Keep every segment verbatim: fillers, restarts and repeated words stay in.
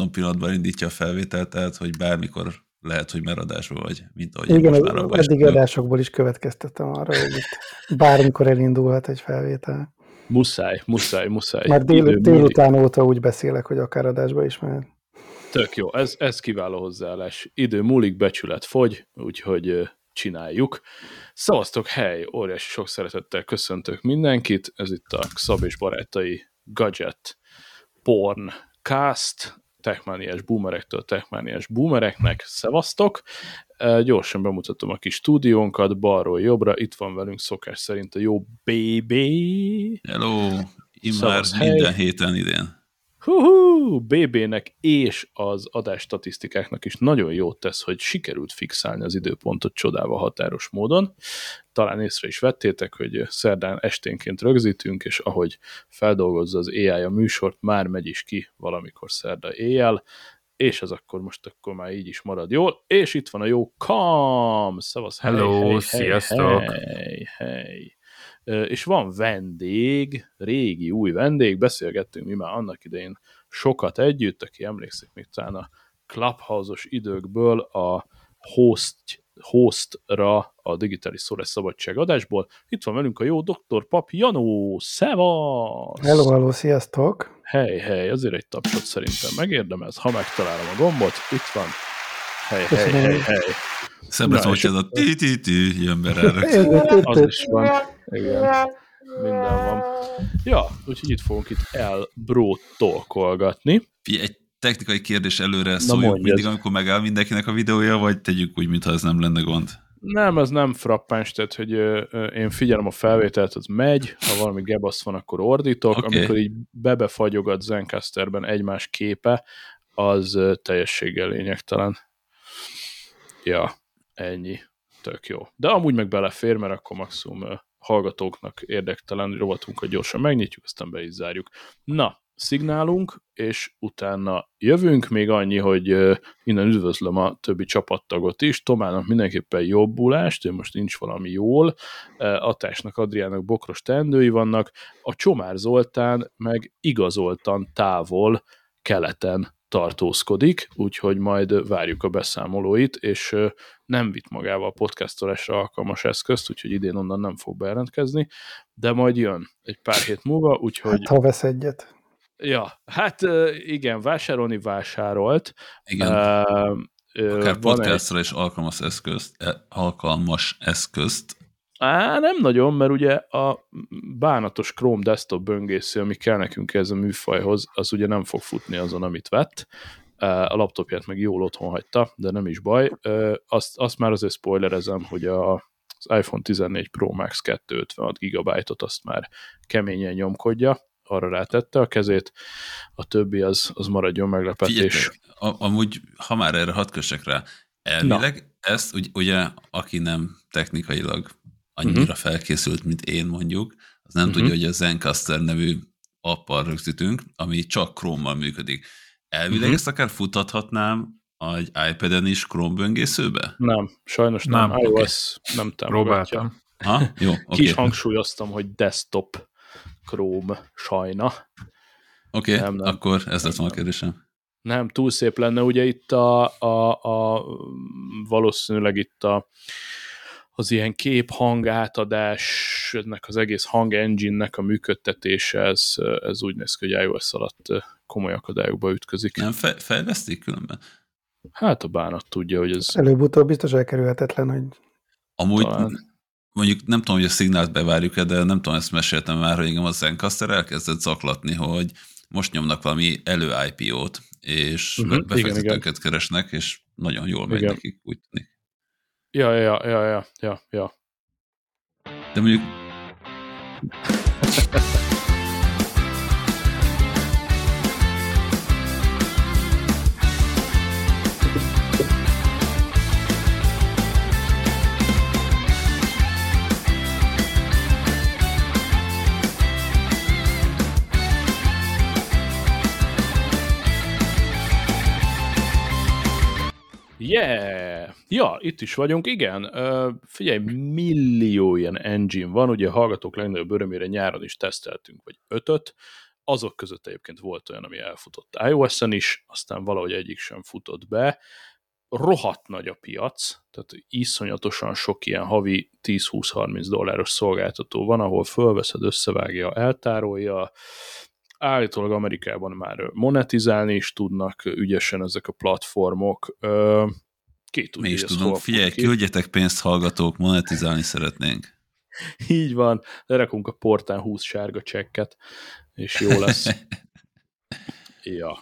random pillanatban indítja a felvételt, tehát hogy bármikor lehet, hogy már adásban vagy, mint ahogy igen, most már abban is. Eddig adásokból is következtettem arra, hogy itt bármikor elindulhat egy felvétel. Muszáj, muszáj, muszáj. Már dél, délután óta úgy beszélek, hogy akár adásba is mehet. Tök jó, ez, ez kiváló hozzáállás. Idő múlik, becsület fogy, úgyhogy csináljuk. Szavaztok, hely, óriási sok szeretettel köszöntök mindenkit. Ez itt a Szabés Barátai Gadget Porncast, techmániás boomerektől techmániás boomereknek. Szevasztok! Gyorsan bemutatom a kis stúdiónkat, balról jobbra, itt van velünk szokás szerint a jó bé bé. Hello! Immár minden héten idén. Hú-hú, bé bének és az adás statisztikáknak is nagyon jót tesz, hogy sikerült fixálni az időpontot csodával határos módon. Talán észre is vettétek, hogy szerdán esténként rögzítünk, és ahogy feldolgozza az á i a műsort, már megy is ki valamikor szerda éjjel, és ez akkor most akkor már így is marad jól. És itt van a jó kam! Szevasz! Hello, hey, sziasztok! Hey, hey. És van vendég, régi, új vendég, beszélgettünk mi már annak idején sokat együtt, aki emlékszik még talán a Clubhouse-os időkből a host, hostra a digitális szólás szabadság adásból. Itt van velünk a jó doktor Pap Janó, szevasz! Hello, hello, sziasztok! Hely, hely, azért egy tapsot szerintem megérdemez, ha megtalálom a gombot, itt van. Hely, hely, hely, hely. Szemben szó, hogy ez a ti-ti-ti jön be rá. Az is van. Igen, minden van. Ja, úgyhogy itt fogunk itt elbrótolkolgatni. Egy technikai kérdés előre szóljuk mindig, amikor megáll mindenkinek a videója, vagy tegyük úgy, mintha ez nem lenne gond? Nem, ez nem frappáns, tehát, hogy ö, ö, én figyelem a felvételt, az megy, ha valami gebasz van, akkor ordítok, okay. Amikor így bebefagyogat Zencasterben egymás képe, az ö, teljességgel lényegtelen. Ja, ennyi. Tök jó. De amúgy meg belefér, mert akkor maximum ö, hallgatóknak érdektelen rovatunkat gyorsan megnyitjuk, aztán be is zárjuk. Na, szignálunk, és utána jövünk. Még annyi, hogy innen üdvözlöm a többi csapattagot is. Tomának mindenképpen jobbulást, ő most nincs valami jól. Atásnak, Adriának bokros teendői vannak. A Csomár Zoltán meg igazoltan távol keleten tartózkodik, úgyhogy majd várjuk a beszámolóit, és nem vitt magával a podcastolásra alkalmas eszközt, úgyhogy idén onnan nem fog bejelentkezni, de majd jön egy pár hét múlva, úgyhogy... Hát, ha vesz egyet. Ja, hát igen, vásárolni vásárolt. Igen. Uh, Akár podcastra egy... is alkalmas eszközt, alkalmas eszközt. Á, nem nagyon, mert ugye a bánatos Chrome desktop böngésző, ami kell nekünk ez a műfajhoz, az ugye nem fog futni azon, amit vett. A laptopját meg jól otthon hagyta, de nem is baj. Azt, azt már azért spoilerezem, hogy a, az iPhone tizennégy Pro Max kétszázötvenhat gigabyte-ot azt már keményen nyomkodja, arra rátette a kezét, a többi az, az maradjon meglepetés. Figyelj, amúgy, ha már erre hadd kössek rá, elvileg Na. ezt ugye, aki nem technikailag annyira uh-huh. felkészült, mint én mondjuk, az nem uh-huh. tudja, hogy a Zencastr nevű appal rögzítünk, ami csak Chrome-mal működik. Elvileg uh-huh. ezt akár futtathatnám egy iPad-en is Chrome böngészőbe? Nem, sajnos nem. nem iOS okay. nem támogatja. Ha? Jó, okay. Ki is hangsúlyoztam, hogy desktop Chrome sajna. Oké, okay, akkor ez lett volna a kérdésem. Nem, túl szép lenne, ugye itt a, a, a valószínűleg itt a az ilyen kép-hangátadás, ennek az egész hangengine-nek a működtetése, ez, ez úgy néz ki, hogy iOS alatt komoly akadályokba ütközik. Nem fe- fejlesztik különben? Hát a bánat tudja, hogy ez... Előbb-utóbb biztos elkerülhetetlen, hogy... Amúgy talán... mondjuk nem tudom, hogy a szignált bevárjuk-e, de nem tudom, ezt meséltem már, hogy engem a Zencastr elkezdett zaklatni, hogy most nyomnak valami elő i pé ó-t, és uh-huh. befektetőket keresnek, és nagyon jól megy igen. nekik, úgy tűnik. Ja, ja, ja, ja, ja, ja. De mondjuk... Yeah! Ja, itt is vagyunk, igen. Figyelj, millió ilyen engine van, ugye a hallgatók legnagyobb örömére nyáron is teszteltünk, vagy ötöt, Azok között egyébként volt olyan, ami elfutott iOS-en is, aztán valahogy egyik sem futott be. Rohadt nagy a piac, tehát iszonyatosan sok ilyen havi tíz-húsz-harminc dolláros szolgáltató van, ahol fölveszed, összevágja, eltárolja. Állítólag Amerikában már monetizálni is tudnak ügyesen ezek a platformok. Ki tudja, mi is tudunk, figyelj, küldjetek pénzt, hallgatók, monetizálni szeretnénk. Így van, lerakunk a portán húsz sárga csekket, és jó lesz. Ja.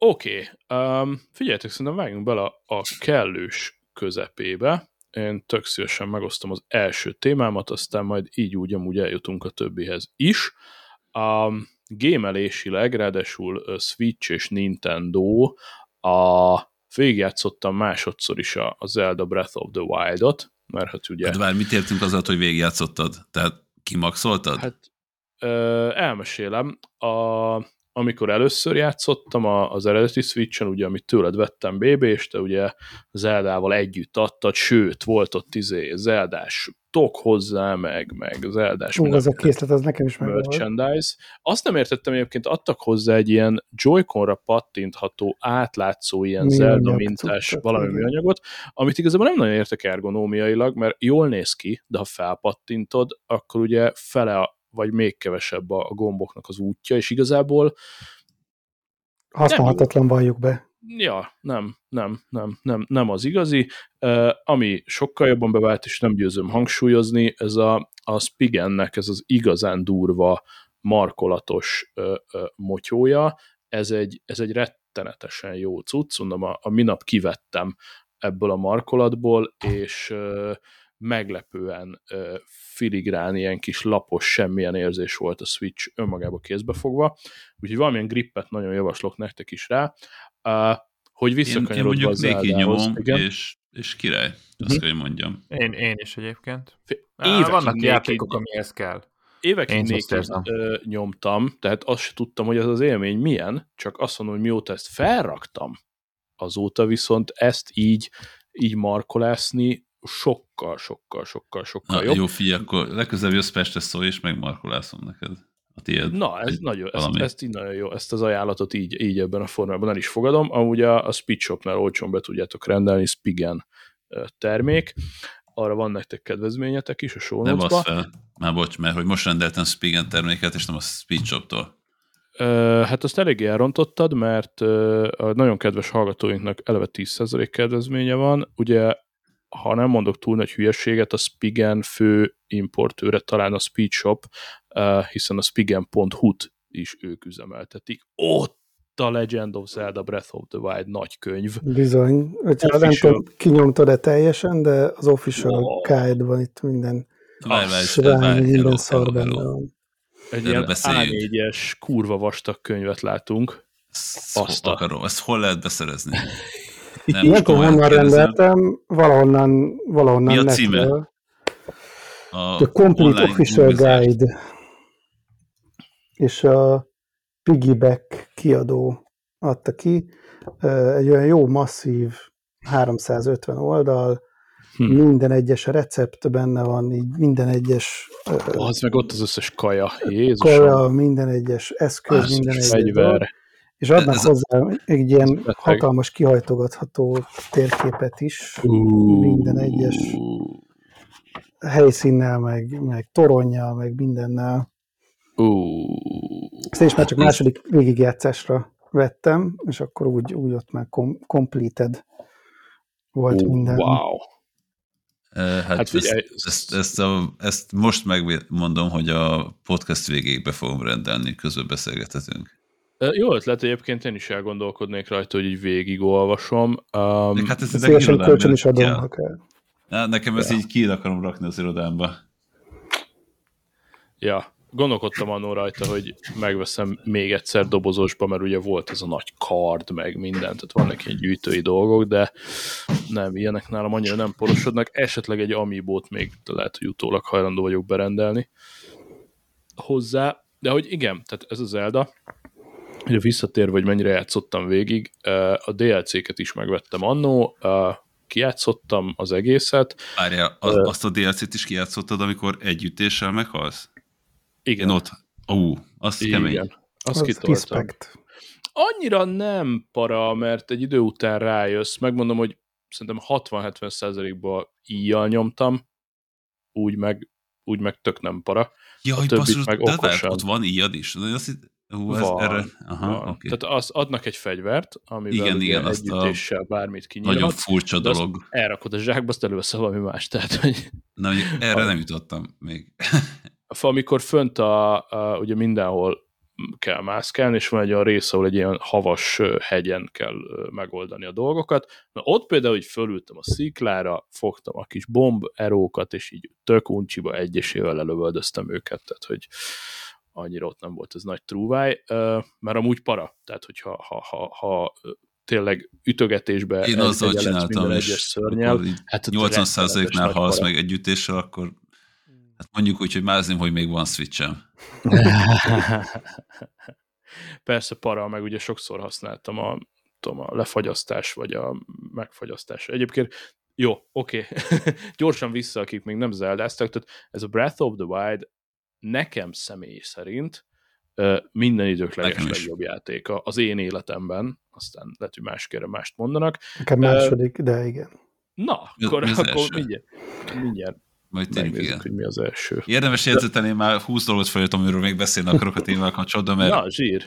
Oké, okay. um, figyeljetek, szerintem vágjunk bele a kellős közepébe. Én tök szívesen megosztom az első témámat, aztán majd így úgy amúgy eljutunk a többihez is. Um, gémelésileg, ráadásul Switch és Nintendo a... végigjátszottam másodszor is a Zelda Breath of the Wild-ot, mert hát ugye... Hát várj, mit értünk azzal, hogy végigjátszottad? Tehát kimaxoltad? Hát ö, elmesélem. A, amikor először játszottam az eredeti Switch-en, ugye, amit tőled vettem bé bé, és te ugye Zeldával együtt adtad, sőt, volt ott izé Zeldás tok hozzá, meg, meg Zeldás... Ó, az a készlet, az nekem is megvan. Merchandise. Azt nem értettem, egyébként adtak hozzá egy ilyen Joy-Conra pattintható, átlátszó ilyen mi Zelda mintás valami műanyagot, amit igazából nem nagyon értek ergonómiailag, mert jól néz ki, de ha felpattintod, akkor ugye fele a vagy még kevesebb a gomboknak az útja, és igazából... használhatatlan, valljuk be. Ja, nem, nem, nem, nem, nem az igazi. Uh, ami sokkal jobban bevált, és nem győzöm hangsúlyozni, ez a, a Spigennek ez az igazán durva, markolatos uh, uh, motyója. Ez egy, ez egy rettenetesen jó cucc, mondom, a, a minap kivettem ebből a markolatból, és... Uh, meglepően uh, filigrán, ilyen kis lapos, semmilyen érzés volt a Switch önmagába kézbe fogva. Úgyhogy valamilyen grippet nagyon javaslok nektek is rá, uh, hogy visszakanyarodva a Zeldához. És, és király, azt hm. kell, hogy mondjam. Én, én is egyébként. Á, vannak néki, játékok, amihez kell. Évekig nékét uh, nyomtam, tehát azt se tudtam, hogy ez az élmény milyen, csak azt mondom, hogy mióta ezt felraktam, azóta viszont ezt így, így markolászni sokkal, sokkal, sokkal, sokkal na, jobb. Jó, figyelj, akkor legközelebb jössz Pestre, szólj, és megmarkolászom neked a tiéd. Na, ez nagyon, ezt, ezt így nagyon jó, ezt az ajánlatot így, így ebben a formában el is fogadom. Amúgy a, a Speed Shopnál olcsón be tudjátok rendelni, Spigen termék. Arra van nektek kedvezményetek is a show notes-ba. Nem az fel, már bocs, mert hogy most rendeltem Spigen terméket, és nem a Speed Shoptól. Hát azt eléggé elrontottad, mert a nagyon kedves hallgatóinknak eleve tíz százalék kedvezménye van. Ugye ha nem mondok túl nagy hülyeséget, a Spigen fő importőre talán a Speed Shop, hiszen a spigen pont hu-t is ők üzemeltetik. Ott a Legend of Zelda Breath of the Wild nagykönyv. Bizony. Hogyha nem tudom, kinyomtad-e teljesen, de az official oh. guide-ban itt minden srán, minden szar benne van. Egy ilyen á négyes kurva vastag könyvet látunk. Azt akarom, ezt hol lehet beszerezni? Nem, nem tudom, már rendeltem, valahonnan, valahonnan mi a címe? Netről. A The Complete Official Guide. És a Piggyback kiadó adta ki. Egy olyan jó, masszív háromszázötven oldal, hm. minden egyes recept benne van, így minden egyes... Az meg ott az összes kaja. Jézusom. Kaja, minden egyes eszköz, az minden egyes fegyver. És adnak ez hozzá a... egy ilyen hatalmas kihajtogatható térképet is, uh, minden egyes helyszínnel, meg, meg toronnyal, meg mindennel. Uh, Ezt is már csak második végigjátszásra vettem, és akkor úgy, úgy ott már kom- completed volt uh, minden. Wow. Hát, hát figyelj, ezt, ezt, ezt, a, ezt most megmondom, hogy a podcast végéig be fogom rendelni, közben beszélgethetünk. Jó ötlet, egyébként én is elgondolkodnék rajta, hogy így végigolvasom. Um, hát ez szívesen kölcsön is adom, ja. Na, nekem ja. ezt így ki akarom rakni az irodámba. Ja, gondolkodtam annól rajta, hogy megveszem még egyszer dobozosba, mert ugye volt ez a nagy kard, meg minden, tehát vannak ilyen gyűjtői dolgok, de nem, ilyenek nálam annyira nem porosodnak. Esetleg egy amiibót még lehet, hogy utólag hajlandó vagyok berendelni hozzá. De hogy igen, tehát ez a Zelda... Ugye visszatérve, hogy mennyire játszottam végig, a dé el cé-ket is megvettem annó, kijátszottam az egészet. Várjál, azt a dé el cé-t is kijátszottad, amikor együttéssel meghalsz? Igen. Én ott, Ó, az kemény. Azt kitoltam. Annyira nem para, mert egy idő után rájössz. Megmondom, hogy szerintem hatvan-hetven százalékba íjjal nyomtam, úgy meg, úgy meg tök nem para. Jaj, basszus, de ott van íjad is. Hú, ez van, erre. Aha, van. Okay. Tehát az, adnak egy fegyvert, amivel igen, igen, együttéssel a... bármit kinyílhat. Nagyon furcsa dolog. Elrakod a zsákba, azt előveszel valami más. Tehát, hogy... Na, erre a... nem jutottam még. Amikor fönt a, a, ugye mindenhol kell mászkálni, és van egy olyan rész, ahol egy ilyen havas hegyen kell megoldani a dolgokat. Na, ott például így fölültem a sziklára, fogtam a kis bomb erókat, és így tök uncsiba egyesével elövöldöztem őket, tehát hogy annyira ott nem volt ez nagy trúváj, mert amúgy para, tehát hogyha ha, ha, ha tényleg ütögetésbe én azzal csináltam, és hát nyolcvan százaléknál ha az meg együttéssel, akkor hát mondjuk úgy, hogy mázném, hogy még van Switch-em. Persze para, meg ugye sokszor használtam a, tudom, a lefagyasztás, vagy a megfagyasztás. Egyébként jó, oké, okay. Gyorsan vissza, akik még nem zeldáztak, tehát ez a Breath of the Wild nekem személy szerint minden idők legeslegjobb játéka az én életemben, aztán lehet, hogy máskére mást mondanak. Nekem második, uh, de igen. Na, mi, akkor, mi akkor mindjárt, mindjárt majd megnézzük, hogy mi az első. Érdemes jegyzetelni, én már húsz dolgot feljöttem, amiről még beszélni akarok a témával kapcsolatban, mert na, zsír.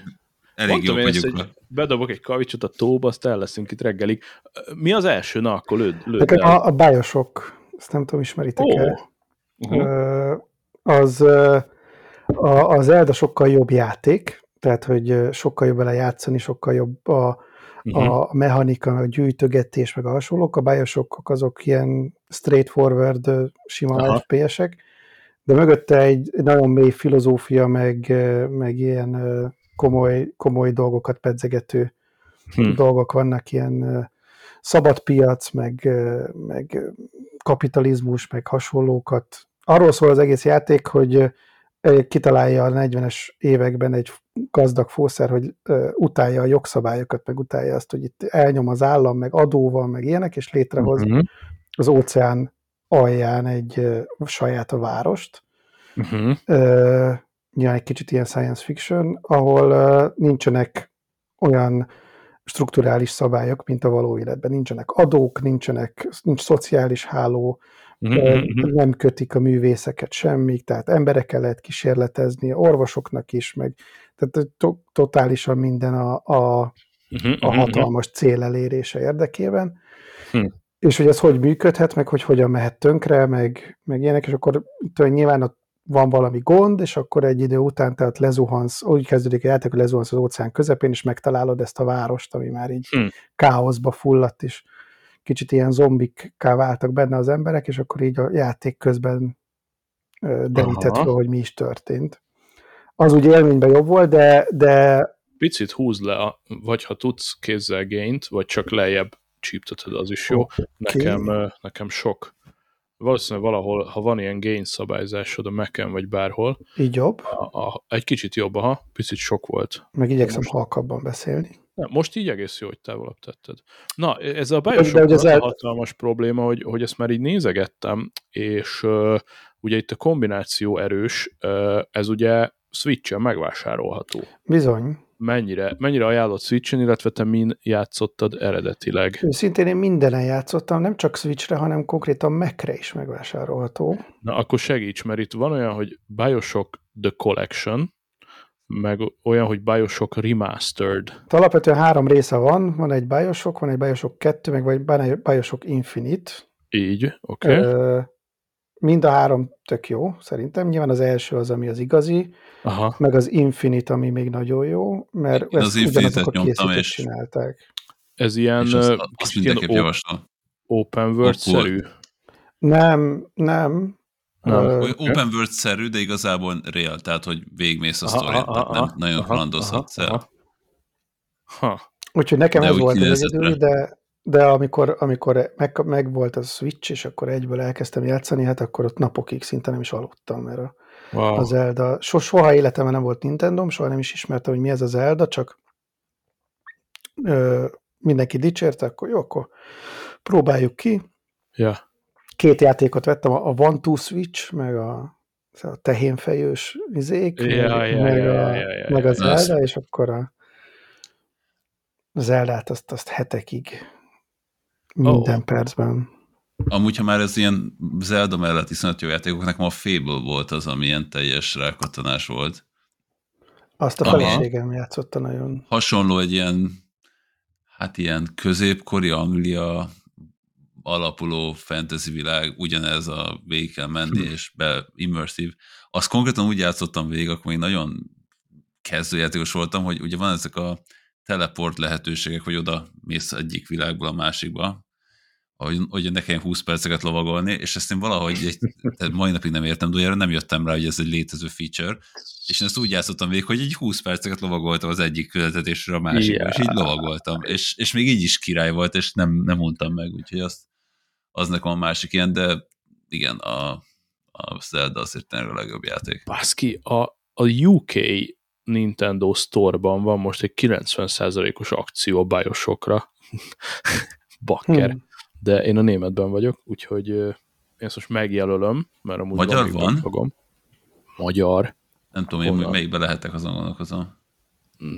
Elég jó vagyok. Hogy bedobok egy kavicsot a tóba, azt el leszünk itt reggelig. Mi az első? Na, akkor lőd, lőd el. A, a BioShock, ezt nem tudom, ismeritek oh. el. Uh-huh. Uh, az az Zelda sokkal jobb játék, tehát, hogy sokkal jobb vele játszani, sokkal jobb a, uh-huh. a mechanika, a gyűjtögetés, meg a hasonlók. A BioShockok azok ilyen straightforward, sima ef pé esek, de mögötte egy nagyon mély filozófia, meg, meg ilyen komoly, komoly dolgokat pedzegető hmm. dolgok vannak, ilyen szabad piac, meg, meg kapitalizmus, meg hasonlókat. Arról szól az egész játék, hogy kitalálja a negyvenes években egy gazdag fószer, hogy utálja a jogszabályokat, meg utálja azt, hogy itt elnyom az állam, meg adóval, meg ilyenek, és létrehoz uh-huh. az óceán alján egy saját a várost. Uh-huh. Uh, nyilván egy kicsit ilyen science fiction, ahol uh, nincsenek olyan strukturális szabályok, mint a való életben. Nincsenek adók, nincsenek, nincs szociális háló, mm-hmm. nem kötik a művészeket semmik, tehát emberekkel lehet kísérletezni, orvosoknak is, meg tehát to- totálisan minden a, a, mm-hmm. a hatalmas cél elérése érdekében. Mm. És hogy ez hogy működhet, meg hogy hogyan mehet tönkre, meg, meg ilyenek, és akkor nyilván ott van valami gond, és akkor egy idő után tehát lezuhansz, úgy kezdődik a játék, hogy lezuhansz az óceán közepén, és megtalálod ezt a várost, ami már így mm. káoszba fulladt is. Kicsit ilyen zombikká váltak benne az emberek, és akkor így a játék közben derített fel, hogy mi is történt. Az úgy élményben jobb volt, de... de... Picit húzd le, a, vagy ha tudsz kézzel gaint, vagy csak lejjebb csípteted, az is jó. Okay. Nekem, nekem sok. Valószínűleg valahol, ha van ilyen gain szabályzásod a Mac-en, vagy bárhol... Így jobb? A, a, egy kicsit jobb, aha, picit sok volt. Meg igyekszem most... halkabban beszélni. Most így egész jó, hogy távolabb tetted. Na, ez a BioShock az el... hatalmas probléma, hogy, hogy ezt már így nézegettem, és uh, ugye itt a kombináció erős, uh, ez ugye Switch-en megvásárolható. Bizony. Mennyire, mennyire ajánlott Switch-en, illetve te min játszottad eredetileg? Őszintén én mindenen játszottam, nem csak Switch-re, hanem konkrétan Mac-re is megvásárolható. Na, akkor segíts, mert itt van olyan, hogy BioShock The Collection, meg olyan, hogy BioShock Remastered. Alapvetően három része van, van egy BioShock, van egy BioShock kettő, meg van egy BioShock Infinite. Így, oké. Okay. Mind a három tök jó, szerintem. Nyilván az első az, ami az igazi, aha. meg az Infinite, ami még nagyon jó, mert én ezt ugyanazok a készítők csinálták. Ez ilyen, azt, azt ilyen op- open world-szerű. Nem, nem. Uh, open world-szerű, de igazából real, tehát, hogy végigmész a sztorját, tehát nem aha, nagyon kalandozhatsz el. Úgyhogy nekem de ez volt az egyedül, de, de amikor, amikor meg, meg volt a Switch, és akkor egyből elkezdtem játszani, hát akkor ott napokig szinte nem is aludtam, mert a, wow. a Zelda, so, soha életemben nem volt Nintendom, soha nem is ismertem, hogy mi ez a Zelda, csak ö, mindenki dicsérte, akkor jó, akkor próbáljuk ki. Ja. Yeah. Két játékot vettem, a One Two Switch, meg a a tehénfejős izék, ja, meg, ja, meg, ja, a, ja, ja, meg a Zelda, az... és akkor a Zeldát azt, azt hetekig minden oh. percben. Amúgy, ha már ez ilyen Zelda mellett iszonyat jó játékoknak, ma a Fable volt az, ami ilyen teljes rákattanás volt. Azt a feleségem játszotta nagyon. Hasonló egy ilyen, hát ilyen középkori Anglia alapuló fantasy világ, ugyanez a végig kell menni, hm. és be immersive. Azt konkrétan úgy játszottam végig, akkor még nagyon kezdőjátékos voltam, hogy ugye van ezek a teleport lehetőségek, hogy oda mész egyik világból a másikba, hogy nekem húsz perceket lovagolni, és ezt én valahogy egy, tehát mai napig nem értem, de erre nem jöttem rá, hogy ez egy létező feature, és én ezt úgy játszottam végig, hogy egy húsz perceket lovagoltam az egyik küldetésre a másikba, yeah. és így lovagoltam, és, és még így is király volt, és nem, nem mondtam meg, úgyhogy azt, az nekem a másik ilyen, de igen, a, a Zelda azért tényleg a legjobb játék. Baszki, a, a U K Nintendo Store-ban van most egy kilencven százalékos akció a BioShockra. Bakker. Hmm. De én a németben vagyok, úgyhogy én ezt most megjelölöm, mert amúgy magyar van? Fogom. Magyar. Nem tudom én, hogy melyikbe lehetek, azon gondolkozom.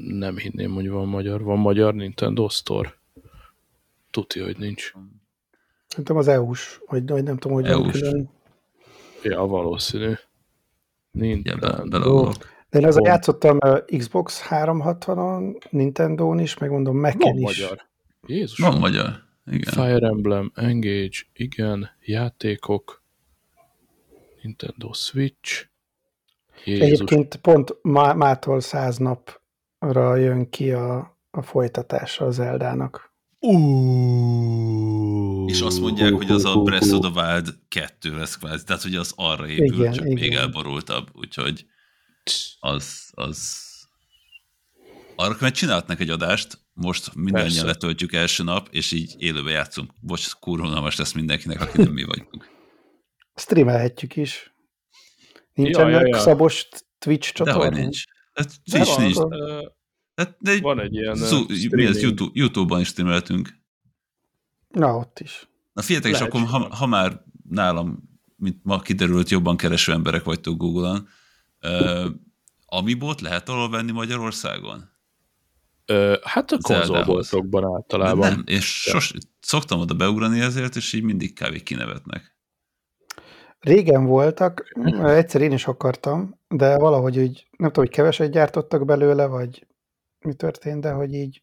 Nem hinném, hogy van magyar. Van magyar Nintendo Store? Tuti, hogy nincs. Nem tudom, az é u-s, vagy, vagy nem tudom, hogy van külön. Ja, valószínű. Nintendo. De én ezzel játszottam Xbox háromszázhatvanon, Nintendón is, megmondom, Mac-en is. Van magyar. Jézus. Van magyar. Igen. Fire Emblem, Engage, igen, játékok, Nintendo Switch. Jézus. Egyébként pont má- mától száz napra jön ki a, a folytatása a Zeldának. Uh, és azt mondják, uh, hogy az a Breath of the Wild kettő lesz kvázi, tehát hogy az arra épül, igen, csak igen. még elborultabb, úgyhogy az... az... Arra, mert csinálhatnak egy adást, most mindannyian letöltjük első nap, és így élőbe játszunk. Bocs, kurvonalmas lesz mindenkinek, aki nem mi vagyunk. Streamelhetjük is. Nincsenek ja, ja, ja. Szabos Twitch csatornán? Dehogy nincs. Hát, Twitch nincs. Hát, de van egy ilyen szó, mi az, YouTube, YouTube-ban is streamelhetünk. Na, ott is. Na figyeljetek, és akkor ha, ha már nálam, mint ma kiderült, jobban kereső emberek vagytok Google-on, uh, Amibót lehet arról venni Magyarországon? Ö, hát a konzolboltokban általában. Nem, és sos, szoktam oda beugrani ezért, és így mindig kb. Kinevetnek. Régen voltak, egyszer én is akartam, de valahogy úgy, nem tudom, hogy keveset gyártottak belőle, vagy mi történt, de hogy így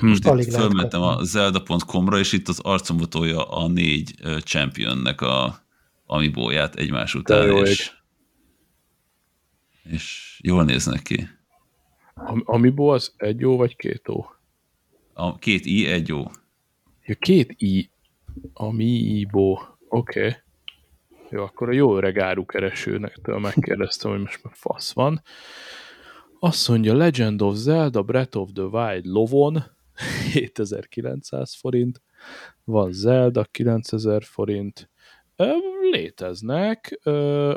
most alig lehet. Fölmentem a zelda pont com-ra, és itt az arcombotója a négy championnek a amibóját egymás után, és, és jól néznek ki. Amiibo az egy ó vagy két ó? A két i, egy ó. Ja, két i. Amiibo. Oké. Okay. Jó, akkor a jó öreg árukeresőnektől megkérdeztem, hogy most már fasz van. Azt mondja, Legend of Zelda Breath of the Wild lovon hétezer-kilencszáz forint, van Zelda kilencezer forint, léteznek,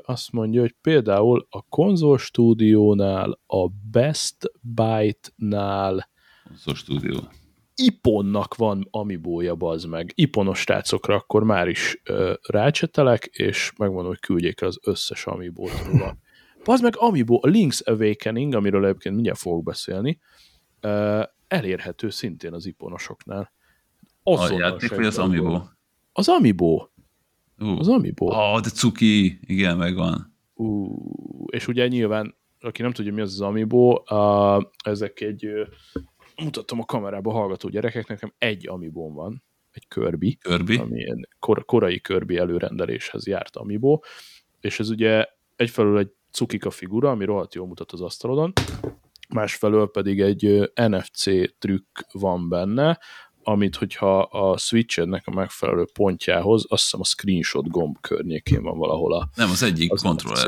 azt mondja, hogy például a konzol stúdiónál, a Best Buy-nál konzol stúdió. Ipponnak van amibója, bazd meg. Ipponos srácokra akkor már is rácsetelek, és megmondom, hogy küldjék el az összes amibót. Bazd meg, amibó, a Links Awakening, amiről egyébként mindjárt fogok beszélni, elérhető szintén az ipponosoknál. A játék, vagy az amibó? Az amibó. Uh, az Amiibo. Ah, de cuki, igen, megvan. Uh, és ugye nyilván, aki nem tudja, mi az az Amiibo, uh, ezek egy, uh, mutattam a kamerába hallgató gyerekeknek, nekem egy Amiibom van, egy Kirby, Kirby? ami kor- korai Kirby előrendeléshez járt Amiibo, és ez ugye egyfelől egy cukika figura, ami rohadt jól mutat az asztalodon, másfelől pedig egy en ef cé trükk van benne, amit, hogyha a Switch-ednek a megfelelő pontjához, azt hiszem a screenshot gomb környékén van valahol a... Nem, az egyik kontroller.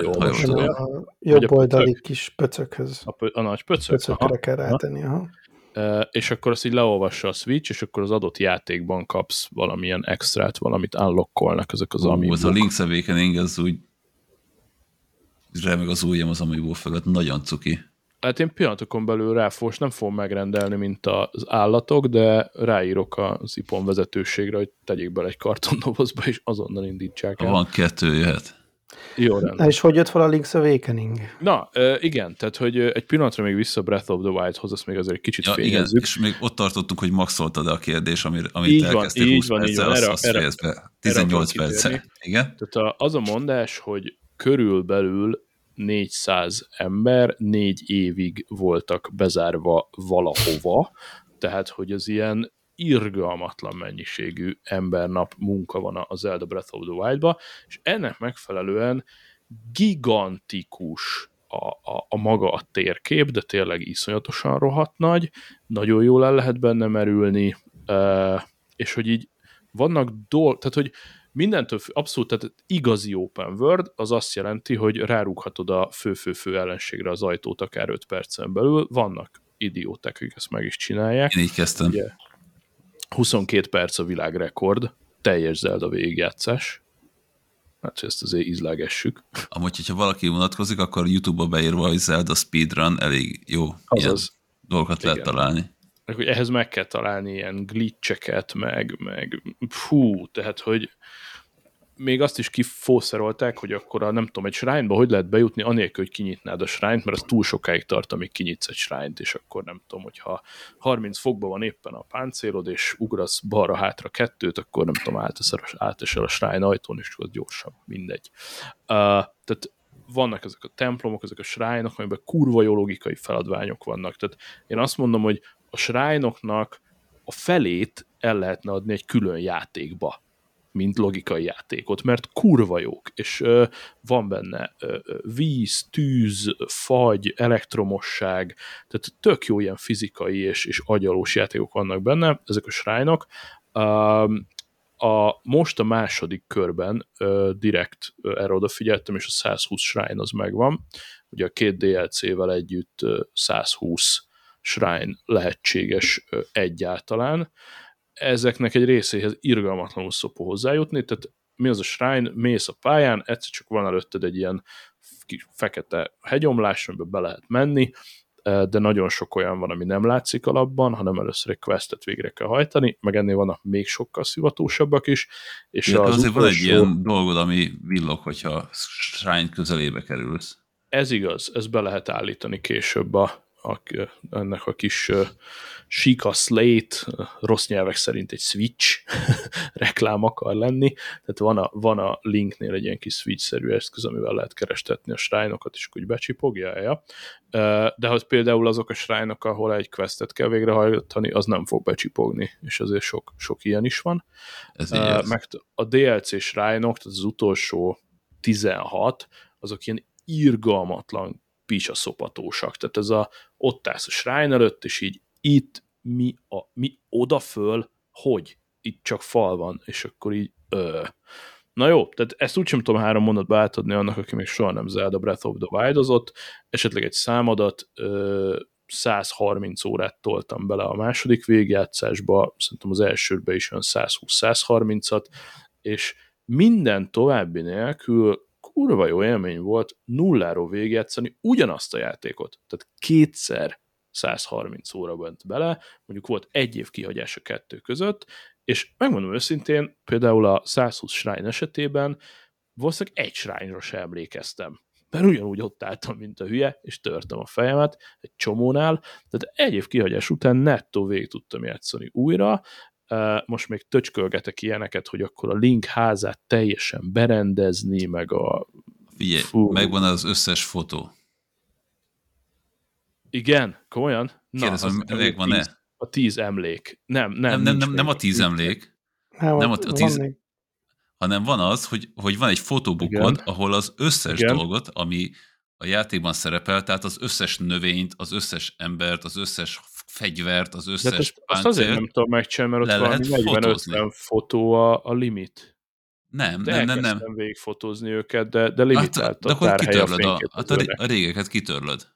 A jobb oldali kis pöcökhöz. A, pö, a nagy pöcök. Pöcökre kell rátenni, aha. E, és akkor azt így leolvassa a Switch, és akkor az adott játékban kapsz valamilyen extrát, valamit unlockolnak ezek az amiibók. Ez a Link's Awakening, ez úgy remeg az ujjam az amiibó felett, nagyon cuki. Hát én pillanatokon belül ráfors, nem fogom megrendelni, mint az állatok, de ráírok az Ippon vezetőségre, hogy tegyék bele egy kartondobozba, és azonnal indítsák el. Van kettő jöhet. Jó, rendben. És hogy jött fel a Links Awakening? Na, igen, tehát hogy egy pillanatra még vissza Breath of the Wildhoz, azt még azért egy kicsit ja, fékezzük. És még ott tartottunk, hogy maxoltad a kérdés, amit így elkezdtél van, húsz van, perccel, van, erre, azt erre, fejezd be. tizennyolc perccel. Igen? Tehát az a mondás, hogy körülbelül négyszáz ember négy évig voltak bezárva valahova, tehát hogy az ilyen irgalmatlan mennyiségű embernap munka van a Zelda Breath of the Wild-ba, és ennek megfelelően gigantikus a, a, a maga a térkép, de tényleg iszonyatosan rohadt nagy, nagyon jól el lehet benne merülni, és hogy így vannak dolgok, tehát hogy mindentől abszolút, tehát igazi open world, az azt jelenti, hogy rárúghatod a fő-fő-fő ellenségre az ajtót akár öt percen belül, vannak idióták, akik ezt meg is csinálják. Én így kezdtem. Ugye, huszonkét perc a világrekord, teljes Zelda végigjátszás. Hát, ezt azért ízlágessük. Amúgy, hogyha valaki unatkozik, akkor YouTube-ba beírva, hogy Zelda Speedrun elég jó Azaz. dolgokat Igen. lehet találni. Ehhez meg kell találni ilyen glitcheket, meg, meg fú, tehát, hogy még azt is kifószerolták, hogy akkor a, nem tudom, egy shrine-ba hogy lehet bejutni, anélkül, hogy kinyitnád a shrine-t, mert az túl sokáig tart, amíg kinyitsz egy shrine-t, és akkor nem tudom, hogyha harminc fokban van éppen a páncélod, és ugrasz balra-hátra kettőt, akkor nem tudom, átesel a shrine ajtón, és az gyorsabb, mindegy. Uh, tehát vannak ezek a templomok, ezek a shrine-ok, amiben kurva jó logikai feladványok vannak. Tehát én azt mondom, hogy a shrine-oknak a felét el lehetne adni egy külön játékba, mint logikai játékot, mert kurva jók, és ö, van benne ö, víz, tűz, fagy, elektromosság, tehát tök jó ilyen fizikai és, és agyalós játékok vannak benne, ezek a shrine-ok. A, most a második körben ö, direkt ö, erre odafigyeltem, és a százhúsz shrine az megvan, ugye a két dé el cé-vel együtt ö, százhúsz shrine lehetséges ö, egyáltalán. Ezeknek egy részéhez irgalmatlanul szopó hozzájutni, tehát mi az a shrine, mész a pályán, egyszer csak van előtted egy ilyen kis fekete hegyomlás, amiben be lehet menni, de nagyon sok olyan van, ami nem látszik alapban, hanem először egy questet végre kell hajtani, meg ennél vannak még sokkal szivatósabbak is. És ja, az azért van egy ilyen dolgod, ami villog, hogyha shrine közelébe kerülsz. Ez igaz, ez be lehet állítani később a A, ennek a kis uh, Sheikah Slate, rossz nyelvek szerint egy switch reklám akar lenni, tehát van a, van a linknél egy ilyen kis switch-szerű eszköz, amivel lehet kerestetni a shrine-okat, és úgy becsipogja el. Uh, de hogy például azok a shrine-ok, ahol egy questet kell végrehajtani, az nem fog becsipogni, és azért sok, sok ilyen is van. Ez uh, meg a dé el cé shrine-ok, tehát az utolsó tizenhat, azok ilyen irgalmatlan picsaszopatósak. Tehát ez a ott állsz a shrine előtt, és így itt mi, a, mi odaföl, hogy itt csak fal van, és akkor így ö. Na jó, tehát ezt úgysem tudom három mondatba átadni annak, aki még soha nem Zelda Breath of the Wild-ozott, esetleg egy számadat, ö, száz harminc órát toltam bele a második végjátszásba, szerintem az elsőbe is olyan száz húsz száz harmincat, és minden további nélkül kurva jó élmény volt nulláról végigjátszani ugyanazt a játékot. Tehát kétszer száz harminc óra ment bele, mondjuk volt egy év kihagyás a kettő között, és megmondom őszintén, például a százhúsz shrine esetében valószínűleg egy shrine-ra sem emlékeztem. Mert ugyanúgy ott álltam, mint a hülye, és törtem a fejemet egy csomónál, tehát egy év kihagyás után nettó végig tudtam játszani újra. Most még töcskölgetek ilyeneket, hogy akkor a Link házát teljesen berendezni, meg a... Figyelj, fú... megvan az összes fotó. Igen, komolyan? Kérdezem, megvan-e? A tíz emlék. Nem, nem, nem, nem, nem, nem a tíz emlék. Nem, nem a, a tíz... Van hanem van az, hogy, hogy van egy fotóbukod, ahol az összes Igen. dolgot, ami a játékban szerepel, tehát az összes növényt, az összes embert, az összes fegyvert, az összes páncélt. Azt azért nem tudom megcsinálni, mert ott valami negyven-ötven fotó a, a limit. Nem, de nem, nem. nem. nem végigfotózni őket, de, de limitált hát, a tárhely a fényképezőre. A régeket kitörlöd.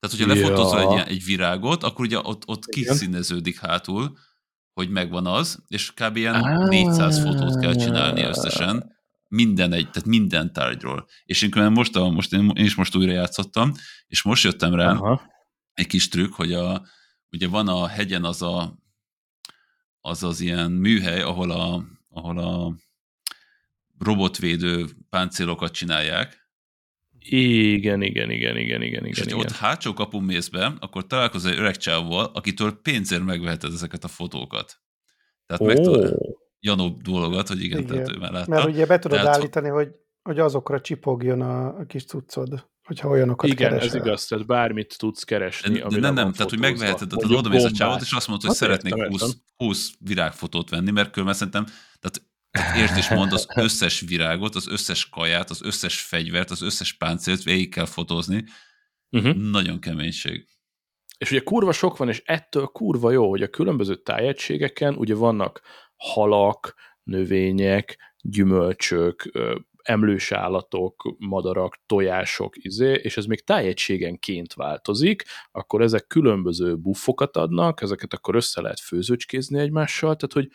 Tehát, hogyha ja. lefotózol egy, egy virágot, akkor ugye ott, ott kiszíneződik hátul, hogy megvan az, és kb. Ilyen négyszáz fotót kell csinálni összesen. Minden egy, tehát minden tárgyról. És én most, most én is most újra játszottam, és most jöttem rá Aha. egy kis trükk, hogy a, ugye van a hegyen az a, az, az ilyen műhely, ahol a, ahol a robotvédő páncélokat csinálják. Igen, igen, igen, igen, igen. És igen, ha ott hátsó kapun mész be, akkor találkozol egy öreg csávóval, akitől pénzért megveheted ezeket a fotókat. Tehát oh. megtalálja Janó dolgokat, hogy igen, igen, tehát ő már látta. Mert ugye be tudod tehát, állítani, hogy, hogy azokra csipogjon a kis cuccod, hogyha olyanokat igen, keresel. Igen, ez igaz, tehát bármit tudsz keresni. Nem, nem, tehát fotózva, hogy megveheted, tehát odamész a csávót, és azt mondod, hogy hát szeretnék húsz, húsz virágfotót venni, mert különben szerintem, tehát értsd és mondd, az összes virágot, az összes kaját, az összes fegyvert, az összes páncélt végig kell fotózni. Uh-huh. Nagyon keménység. És ugye kurva sok van, és ettől kurva jó, hogy a különböző tájegységeken ugye vannak halak, növények, gyümölcsök, emlős állatok, madarak, tojások, izé, és ez még tájegységenként változik, akkor ezek különböző buffokat adnak, ezeket akkor össze lehet főzőcskézni egymással, tehát hogy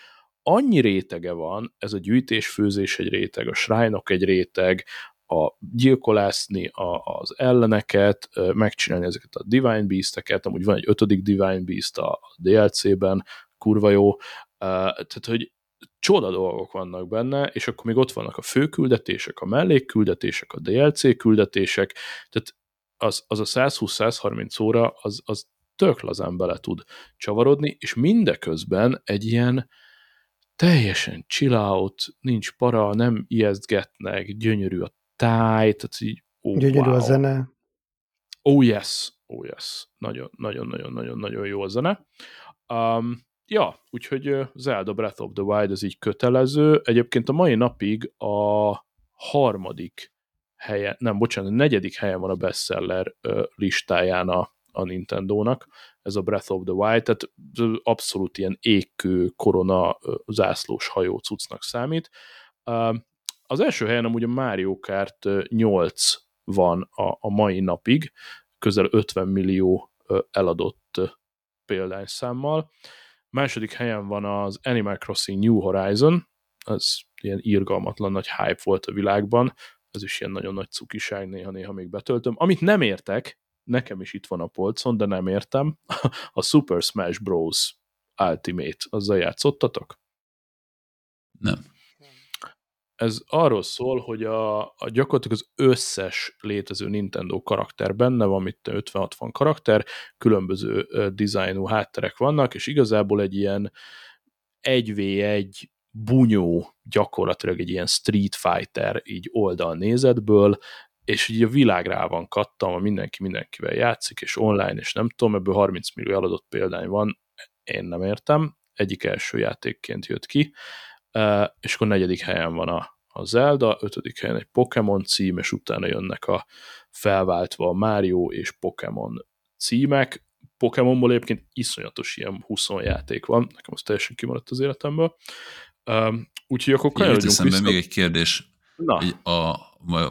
annyi rétege van, ez a gyűjtés-főzés egy réteg, a shrine-ok egy réteg, a gyilkolászni a, az elleneket, megcsinálni ezeket a Divine Beast-eket, amúgy van egy ötödik Divine Beast a dé el cé-ben, kurva jó, tehát, hogy csoda dolgok vannak benne, és akkor még ott vannak a főküldetések, a mellékküldetések, a dé el cé küldetések, tehát az, az a száz húsz száz harminc óra az, az tök lazán bele tud csavarodni, és mindeközben egy ilyen teljesen chill out, nincs para, nem ijesztgetnek, gyönyörű a táj, tehát így, oh, gyönyörű wow. a zene. Oh yes, oh yes. Nagyon-nagyon-nagyon-nagyon jó a zene. Um, ja, úgyhogy Zelda Breath of the Wild ez így kötelező. Egyébként a mai napig a harmadik helyen, nem, bocsánat, a negyedik helyen van a bestseller listáján a, a Nintendónak. Ez a Breath of the Wild, tehát abszolút ilyen égkő, korona, zászlós hajó cuccnak számít. Az első helyen amúgy a Mario Kart nyolc van a mai napig, közel ötven millió eladott példányszámmal. Második helyen van az Animal Crossing New Horizon, ez ilyen irgalmatlan nagy hype volt a világban, ez is ilyen nagyon nagy cukiság, néha-néha még betöltöm. Amit nem értek, nekem is itt van a polcon, de nem értem, a Super Smash Bros. Ultimate, azzal játszottatok? Nem. Ez arról szól, hogy a, a gyakorlatilag az összes létező Nintendo karakter benne van, mint ötven-hatvan karakter, különböző dizájnú hátterek vannak, és igazából egy ilyen egy vé egy bunyó, gyakorlatilag egy ilyen Street Fighter így oldal nézetből, és így a világ rá van kattam, mindenki mindenkivel játszik, és online, és nem tudom, ebből harminc millió eladott példány van, én nem értem, egyik első játékként jött ki, és akkor negyedik helyen van a, a Zelda, ötödik helyen egy Pokémon cím, és utána jönnek a felváltva a Mario és Pokémon címek. Pokémonból egyébként iszonyatos ilyen húsz játék van, nekem az teljesen kimaradt az életemből. Úgyhogy akkor kanyarodjunk vissza. Eszembe még egy kérdés. Na. A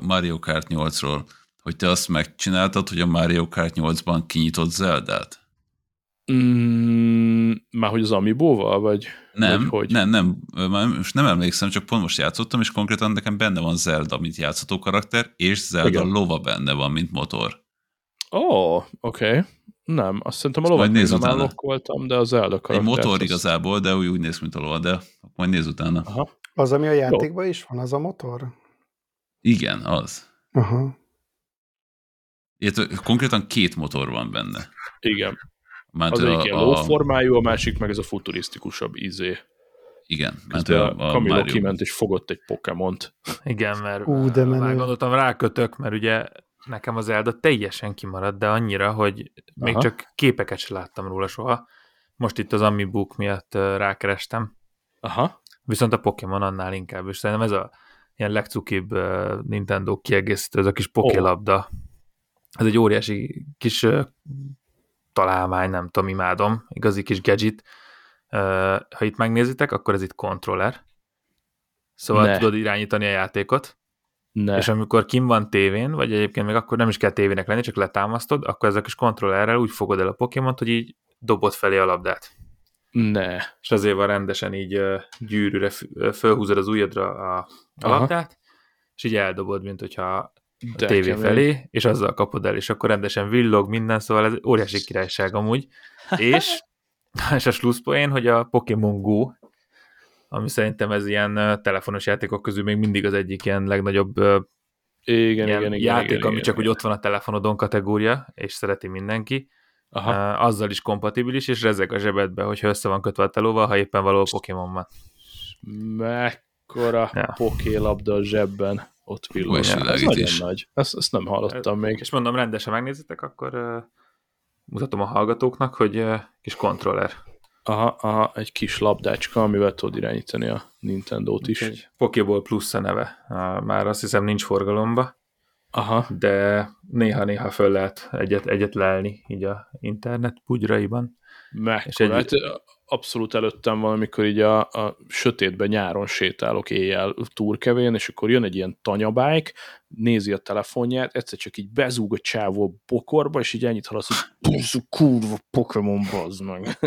Mario Kart nyolcról, hogy te azt megcsináltad, hogy a Mario Kart nyolcban kinyitott Zeldát? Mm, már hogy az Amiibo-val, vagy? Nem, vagy hogy? nem, nem, most nem emlékszem, csak pont most játszottam, és konkrétan nekem benne van Zelda, mint játszható karakter, és Zelda igen. lova benne van, mint motor. Ó, oh, oké. Okay. Nem, azt szerintem a lovat nem állokkoltam, de a Zelda karakter. Egy motor az... igazából, de úgy, úgy néz, mint a lova, de majd nézz utána. Aha. Az, ami a játékban is van, az a motor? Igen, az. Aha. Ilyet, konkrétan két motor van benne. Igen. Mert az egyik ilyen lóformájú, a másik meg ez a futurisztikusabb izé. Igen. Mert a, a Camilo Mario. Kiment és fogott egy Pokémont. Igen, mert Ú, de már gondoltam, rákötök, mert ugye nekem az Zelda teljesen kimaradt, de annyira, hogy még aha. csak képeket sem láttam róla soha. Most itt az Amiibo-k miatt rákerestem. Aha. Viszont a Pokémon annál inkább, és szerintem ez a ilyen legcukibb uh, Nintendo kiegészítő, ez a kis pokélabda. Oh. Ez egy óriási kis uh, találmány, nem tudom, imádom, igazi kis gadget. Uh, ha itt megnézitek, akkor ez itt kontroller. Szóval ne. tudod irányítani a játékot, ne. és amikor kim van tévén, vagy egyébként még akkor nem is kell tévének lenni, csak letámasztod, akkor ez a kis kontrollerrel úgy fogod el a Pokémont, hogy így dobod felé a labdát. Ne. És azért van rendesen így uh, gyűrűre f- fölhúzod az ujjadra a, a labdát, és így eldobod, mint hogyha de a tévé kemény. Felé, és azzal kapod el, és akkor rendesen villog minden, szóval ez óriási királyság amúgy. És, és a slusszpoén, hogy a Pokémon Go ami szerintem ez ilyen telefonos játékok közül még mindig az egyik ilyen legnagyobb igen, ilyen igen, játék, igen, ami igen, csak igen. úgy ott van a telefonodon kategória, és szereti mindenki. Aha. Azzal is kompatibilis, és rezeg a zsebedbe, hogyha össze van kötve a telóval, ha éppen való Pokémon van. Mekkora ja. pokélabda a zsebben ott pillanat. Ez nagyon nagy. Ezt, ezt nem hallottam még. És mondom, rendesen megnézitek, akkor uh, mutatom a hallgatóknak, hogy uh, kis kontroller. Aha, aha, egy kis labdácska, amivel tud irányítani a Nintendót is. Egy Pokéball Plus a neve. Már azt hiszem nincs forgalomba. Aha. De néha-néha föl lehet egyet, egyet lelni így a internet bugyraiban. Mekkora, egy... abszolút előttem van, amikor így a, a sötétben nyáron sétálok éjjel túrkevén, és akkor jön egy ilyen tanyabájk, nézi a telefonját, egyszer csak így bezúg a csávó a bokorba, és így ennyit hallasz, hogy búzú, kurva, Pokémon, bazd meg.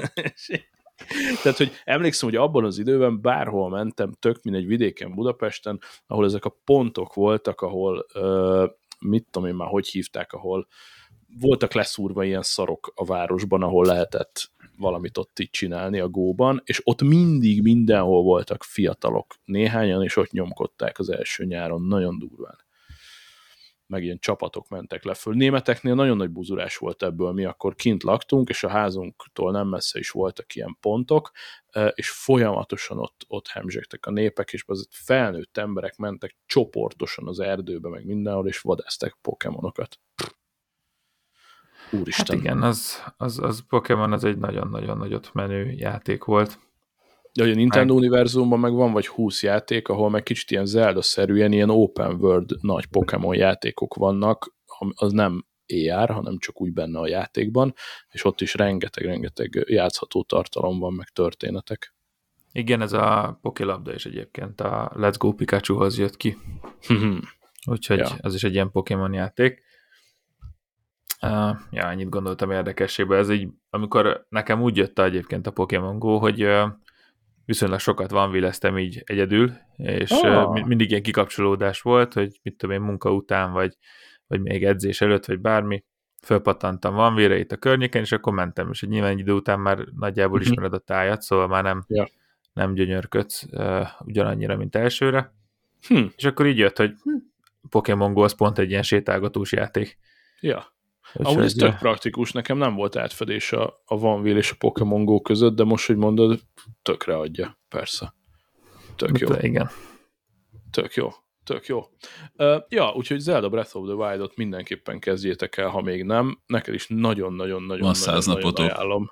Tehát, hogy emlékszem, hogy abban az időben bárhol mentem, tök mindegy vidéken, Budapesten, ahol ezek a pontok voltak, ahol uh, mit tudom én már, hogy hívták, ahol voltak leszúrva ilyen szarok a városban, ahol lehetett valamit ott így csinálni a Go-ban, és ott mindig mindenhol voltak fiatalok néhányan, és ott nyomkodták az első nyáron, nagyon durván. Meg ilyen csapatok mentek le föl. Németeknél nagyon nagy buzurás volt ebből, mi akkor kint laktunk, és a házunktól nem messze is voltak ilyen pontok, és folyamatosan ott, ott hemzsegtek a népek, és az felnőtt emberek mentek csoportosan az erdőbe, meg mindenhol, és vadázták Pokémonokat. Úristen. Hát igen, az, az, az Pokémon az egy nagyon-nagyon nagyot menő játék volt. De a Nintendo Ánk. univerzumban meg van vagy húsz játék, ahol meg kicsit ilyen Zelda-szerűen ilyen open world nagy Pokémon játékok vannak, az nem á er, hanem csak úgy benne a játékban, és ott is rengeteg-rengeteg játszható tartalom van, meg történetek. Igen, ez a pokélabda is egyébként a Let's Go Pikachuhoz jött ki. Úgyhogy ja. az is egy ilyen Pokémon játék. Uh, ja, annyit gondoltam érdekességben. Ez így, amikor nekem úgy jött egyébként a Pokémon Go, hogy uh, viszonylag sokat vanvileztem így egyedül, és oh. uh, mindig ilyen kikapcsolódás volt, hogy mit tudom én, munka után, vagy, vagy még edzés előtt, vagy bármi, fölpattantam vanvire itt a környéken, és akkor mentem, és egy nyilván egy idő után már nagyjából mm-hmm. ismered a tájat, szóval már nem, yeah. nem gyönyörködsz uh, ugyanannyira, mint elsőre. Hm. És akkor így jött, hogy hm, Pokémon Go az pont egy ilyen sétálgatós játék. Ja. Yeah. Amúgy ez tök praktikus, nekem nem volt átfedés a, a Vanville és a Pokémon Go között, de most, hogy mondod, tökre adja, persze. Tök jó. Igen. Tök jó, tök jó. Uh, ja, úgyhogy Zelda Breath of the Wild-ot mindenképpen kezdjétek el, ha még nem. Neked is nagyon-nagyon-nagyon ajánlom,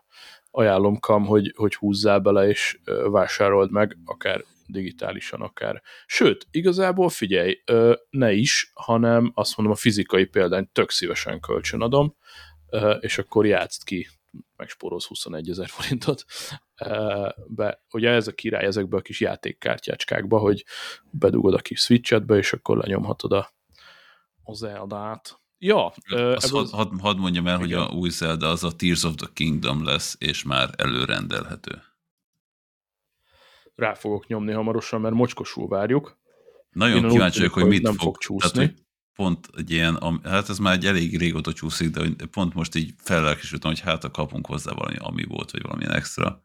ajánlom Kam, hogy, hogy húzzál bele és vásárold meg, akár digitálisan akár. Sőt, igazából figyelj, ne is, hanem azt mondom, a fizikai példányt tök szívesen kölcsönadom, és akkor játszd ki, megspórolsz huszonegy ezer forintot. Be, ugye ez a király ezekből a kis játékkártyácskákba, hogy bedugod a kis switchetbe, és akkor lenyomhatod a, a Zeldát. Ja, azt hadd had, had mondjam el, igen. hogy a új Zelda az a Tears of the Kingdom lesz, és már előrendelhető. Rá fogok nyomni hamarosan, mert mocskosul várjuk. Nagyon kíváncsi vagyok, hogy mit fog csúszni. Tehát, pont egy ilyen, hát ez már egy elég régóta csúszik, de pont most így fellelkesültem, hogy hát kapunk hozzá valami ami volt, vagy valamilyen extra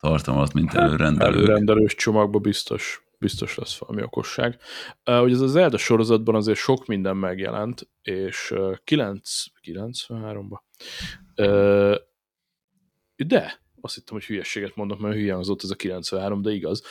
tartalmat, mint hát, előrendelők. Előrendelős csomagba biztos, biztos lesz valami okosság. Ugye ez az Zelda sorozatban azért sok minden megjelent, és kilencvenháromban de azt hittem, hogy hülyeséget mondok, mert hülyen az ott ez a kilencvenhárom, de igaz.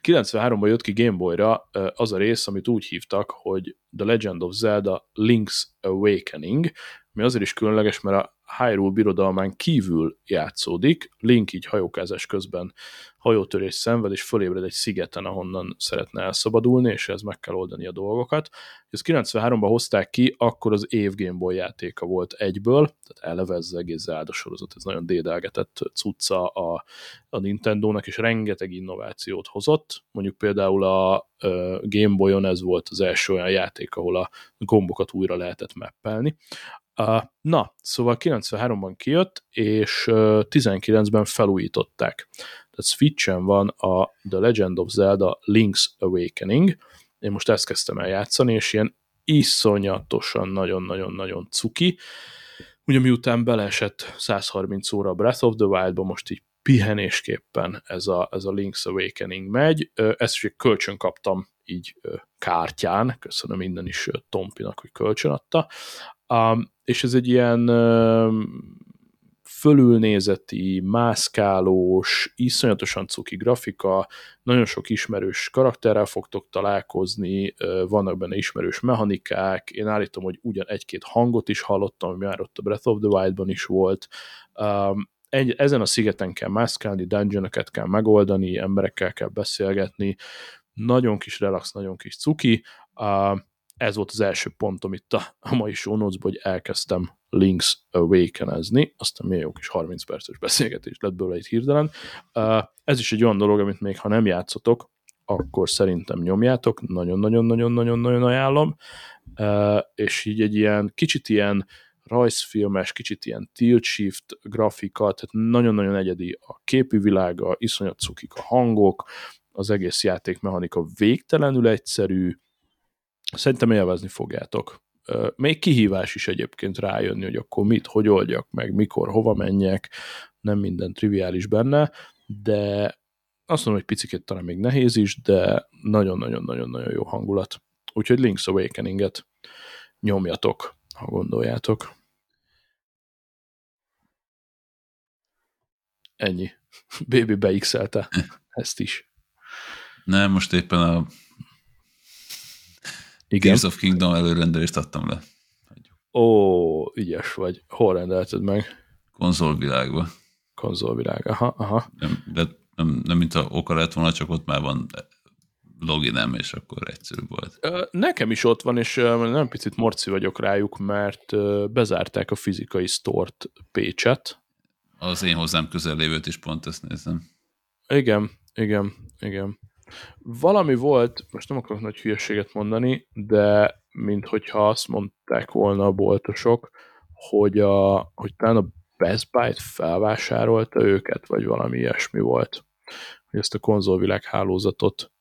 kilencvenháromban jött ki Game Boy-ra az a rész, amit úgy hívtak, hogy The Legend of Zelda Links Awakening, ami azért is különleges, mert a Hyrule birodalmán kívül játszódik, Link így hajókázás közben hajótörés szenved, és fölébred egy szigeten, ahonnan szeretne elszabadulni, és ez meg kell oldani a dolgokat. Ezt kilencvenháromban hozták ki, akkor az év Game Boy játéka volt egyből, tehát eleve ez az egész Zelda sorozat, ez nagyon dédelgetett cucca a, a Nintendónak, és rengeteg innovációt hozott, mondjuk például a Game Boyon ez volt az első olyan játék, ahol a gombokat újra lehetett mappelni. Na, szóval kilencvenháromban kijött, és tizenkilencben felújították. Tehát Switchen van a The Legend of Zelda Link's Awakening. Én most ezt kezdtem el játszani, és ilyen iszonyatosan nagyon-nagyon-nagyon cuki. Ugye miután beleesett száz harminc óra a Breath of the Wild-ba, most így pihenésképpen ez a, ez a Links Awakening megy. Ezt is kölcsön kaptam így kártyán, köszönöm innen is Tompinak, hogy kölcsön adta. Um, és ez egy ilyen um, fölülnézeti, mászkálós, iszonyatosan cuki grafika, nagyon sok ismerős karakterrel fogtok találkozni, vannak benne ismerős mechanikák, én állítom, hogy ugyan egy-két hangot is hallottam, ami már ott a Breath of the Wild-ban is volt. Um, egy, ezen a szigeten kell mászkálni, dungeonokat kell megoldani, emberekkel kell beszélgetni, nagyon kis relax, nagyon kis cuki. Uh, ez volt az első pontom itt a, a mai show notes-ban, hogy elkezdtem Links Awakenezni, aztán milyen jó kis harminc perces beszélgetés lett belőle itt hirtelen. Uh, ez is egy olyan dolog, amit még ha nem játszotok, akkor szerintem nyomjátok, nagyon-nagyon-nagyon-nagyon-nagyon ajánlom, uh, és így egy ilyen kicsit ilyen rajzfilmes, kicsit ilyen tilt-shift grafika, tehát nagyon-nagyon egyedi a képi világa, iszonyat cukik a hangok, az egész játékmechanika végtelenül egyszerű, szerintem élvezni fogjátok. Még kihívás is egyébként rájönni, hogy akkor mit, hogy oldjak meg, mikor, hova menjek, nem minden triviális benne, de azt mondom, hogy picikét talán még nehéz is, de nagyon-nagyon-nagyon-nagyon jó hangulat. Úgyhogy Links Awakeninget nyomjatok, ha gondoljátok. Ennyi. bé bé beixelte ezt is. Nem, most éppen a Igen. Tears of the Kingdom előrendelést adtam le. Ó, ügyes vagy. Hol rendelted meg? Konzolvilágba. Konzolvilág, aha, aha. Nem, de, nem, nem mint ha oka lett volna, csak ott már van loginem, és akkor egyszerűbb volt. Nekem is ott van, és nem picit morci vagyok rájuk, mert bezárták a fizikai sztort Pécset. Az én hozzám közel lévőt is pont ezt nézem. Igen, igen, igen. Valami volt, most nem akarok nagy hülyeséget mondani, de minthogyha azt mondták volna a boltosok, hogy, a, hogy talán a Best Buy-t felvásárolta őket, vagy valami ilyesmi volt. Hogy ezt a konzolvilág hálózatot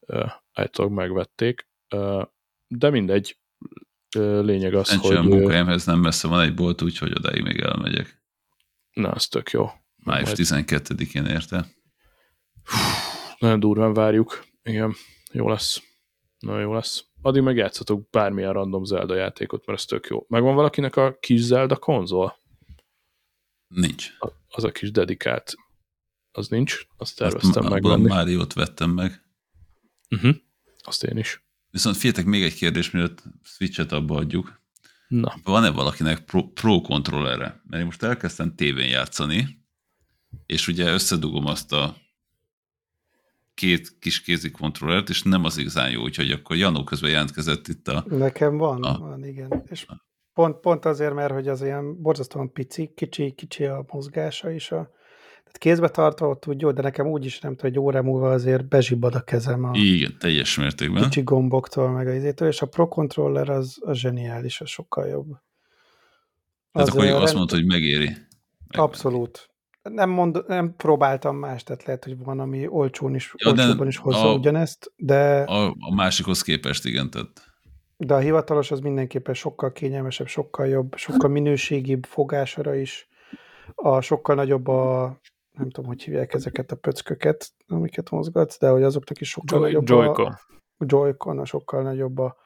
uh, állítólag megvették. Uh, de mindegy, uh, lényeg az, Encsi, hogy... A munkahelyemhez nem messze van egy bolt, úgyhogy odáig még elmegyek. Na, ez tök jó. május tizenkettedikén érte. Hú. Nagyon durván várjuk. Igen, jó lesz. Nagyon jó lesz. Addig megjátszatok bármilyen random Zelda játékot, mert ez tök jó. Megvan valakinek a kis Zelda konzol? Nincs. Az a kis dedikált. Az nincs, azt terveztem megvenni. Abban a Máriót vettem meg. Uh-huh. Azt én is. Viszont figyeljetek, még egy kérdés, mielőtt Switch-et abba adjuk. Na. Van-e valakinek pro, pro kontrollere? Mert én most elkezdtem tévén játszani, és ugye összedugom azt a két kis kézi kontrollert, és nem az igazán jó, úgyhogy akkor Janó közben jelentkezett itt a... Nekem van, a, van, igen. És a, pont, pont azért, mert hogy az ilyen borzasztóan pici, kicsi, kicsi a mozgása is. A, tehát kézbe tartva ott úgy jó, de nekem úgy is nem tudom, hogy óra múlva azért bezsibbad a kezem a... Igen, teljes mértékben. Kicsi gomboktól, meg a izétől, és a Pro Controller az, az zseniális, az sokkal jobb. Tehát az akkor azt rend... mondta, hogy megéri. Megéri. Abszolút. Nem, mond, nem próbáltam más, tehát lehet, hogy van, ami olcsón is, ja, olcsóban is hozza a, ugyanezt, de... A, a másikhoz képest, igen, tehát... De a hivatalos az mindenképpen sokkal kényelmesebb, sokkal jobb, sokkal minőségibb fogására is, a sokkal nagyobb a... nem tudom, hogy hívják ezeket a pöcköket, amiket mozgatsz, de hogy azoknak is sokkal Joy, nagyobb Joy-Con. a... Joy-Con. A sokkal nagyobb a...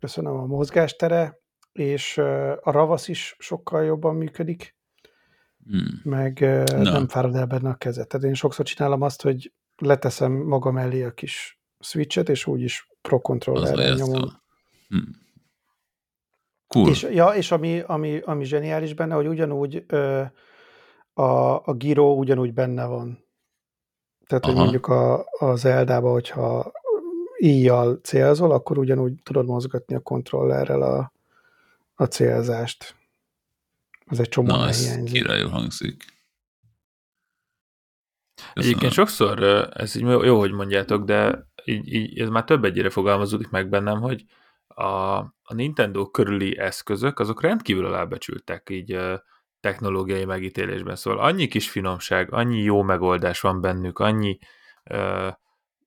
köszönöm, a mozgástere, és a ravasz is sokkal jobban működik, Hmm. meg no. nem fárad el benne a kezed. Tehát én sokszor csinálom azt, hogy leteszem magam elé a kis switchet, és úgyis Pro Controllerre nyomom. Hmm. Cool. És, ja, és ami, ami, ami zseniális benne, hogy ugyanúgy ö, a, a gyro ugyanúgy benne van. Tehát, Aha. hogy mondjuk a, az Zeldába, hogyha íjjal célzol, akkor ugyanúgy tudod mozgatni a kontrollerrel a, a célzást. Az egy csomó hiányzik. Királyul hangzik. Köszönöm. Egyébként sokszor, ez így jó, hogy mondjátok, de így, így, ez már több egyére fogalmazódik meg bennem, hogy a, a Nintendo körüli eszközök, azok rendkívül alábecsültek így technológiai megítélésben. Szóval annyi kis finomság, annyi jó megoldás van bennük, annyi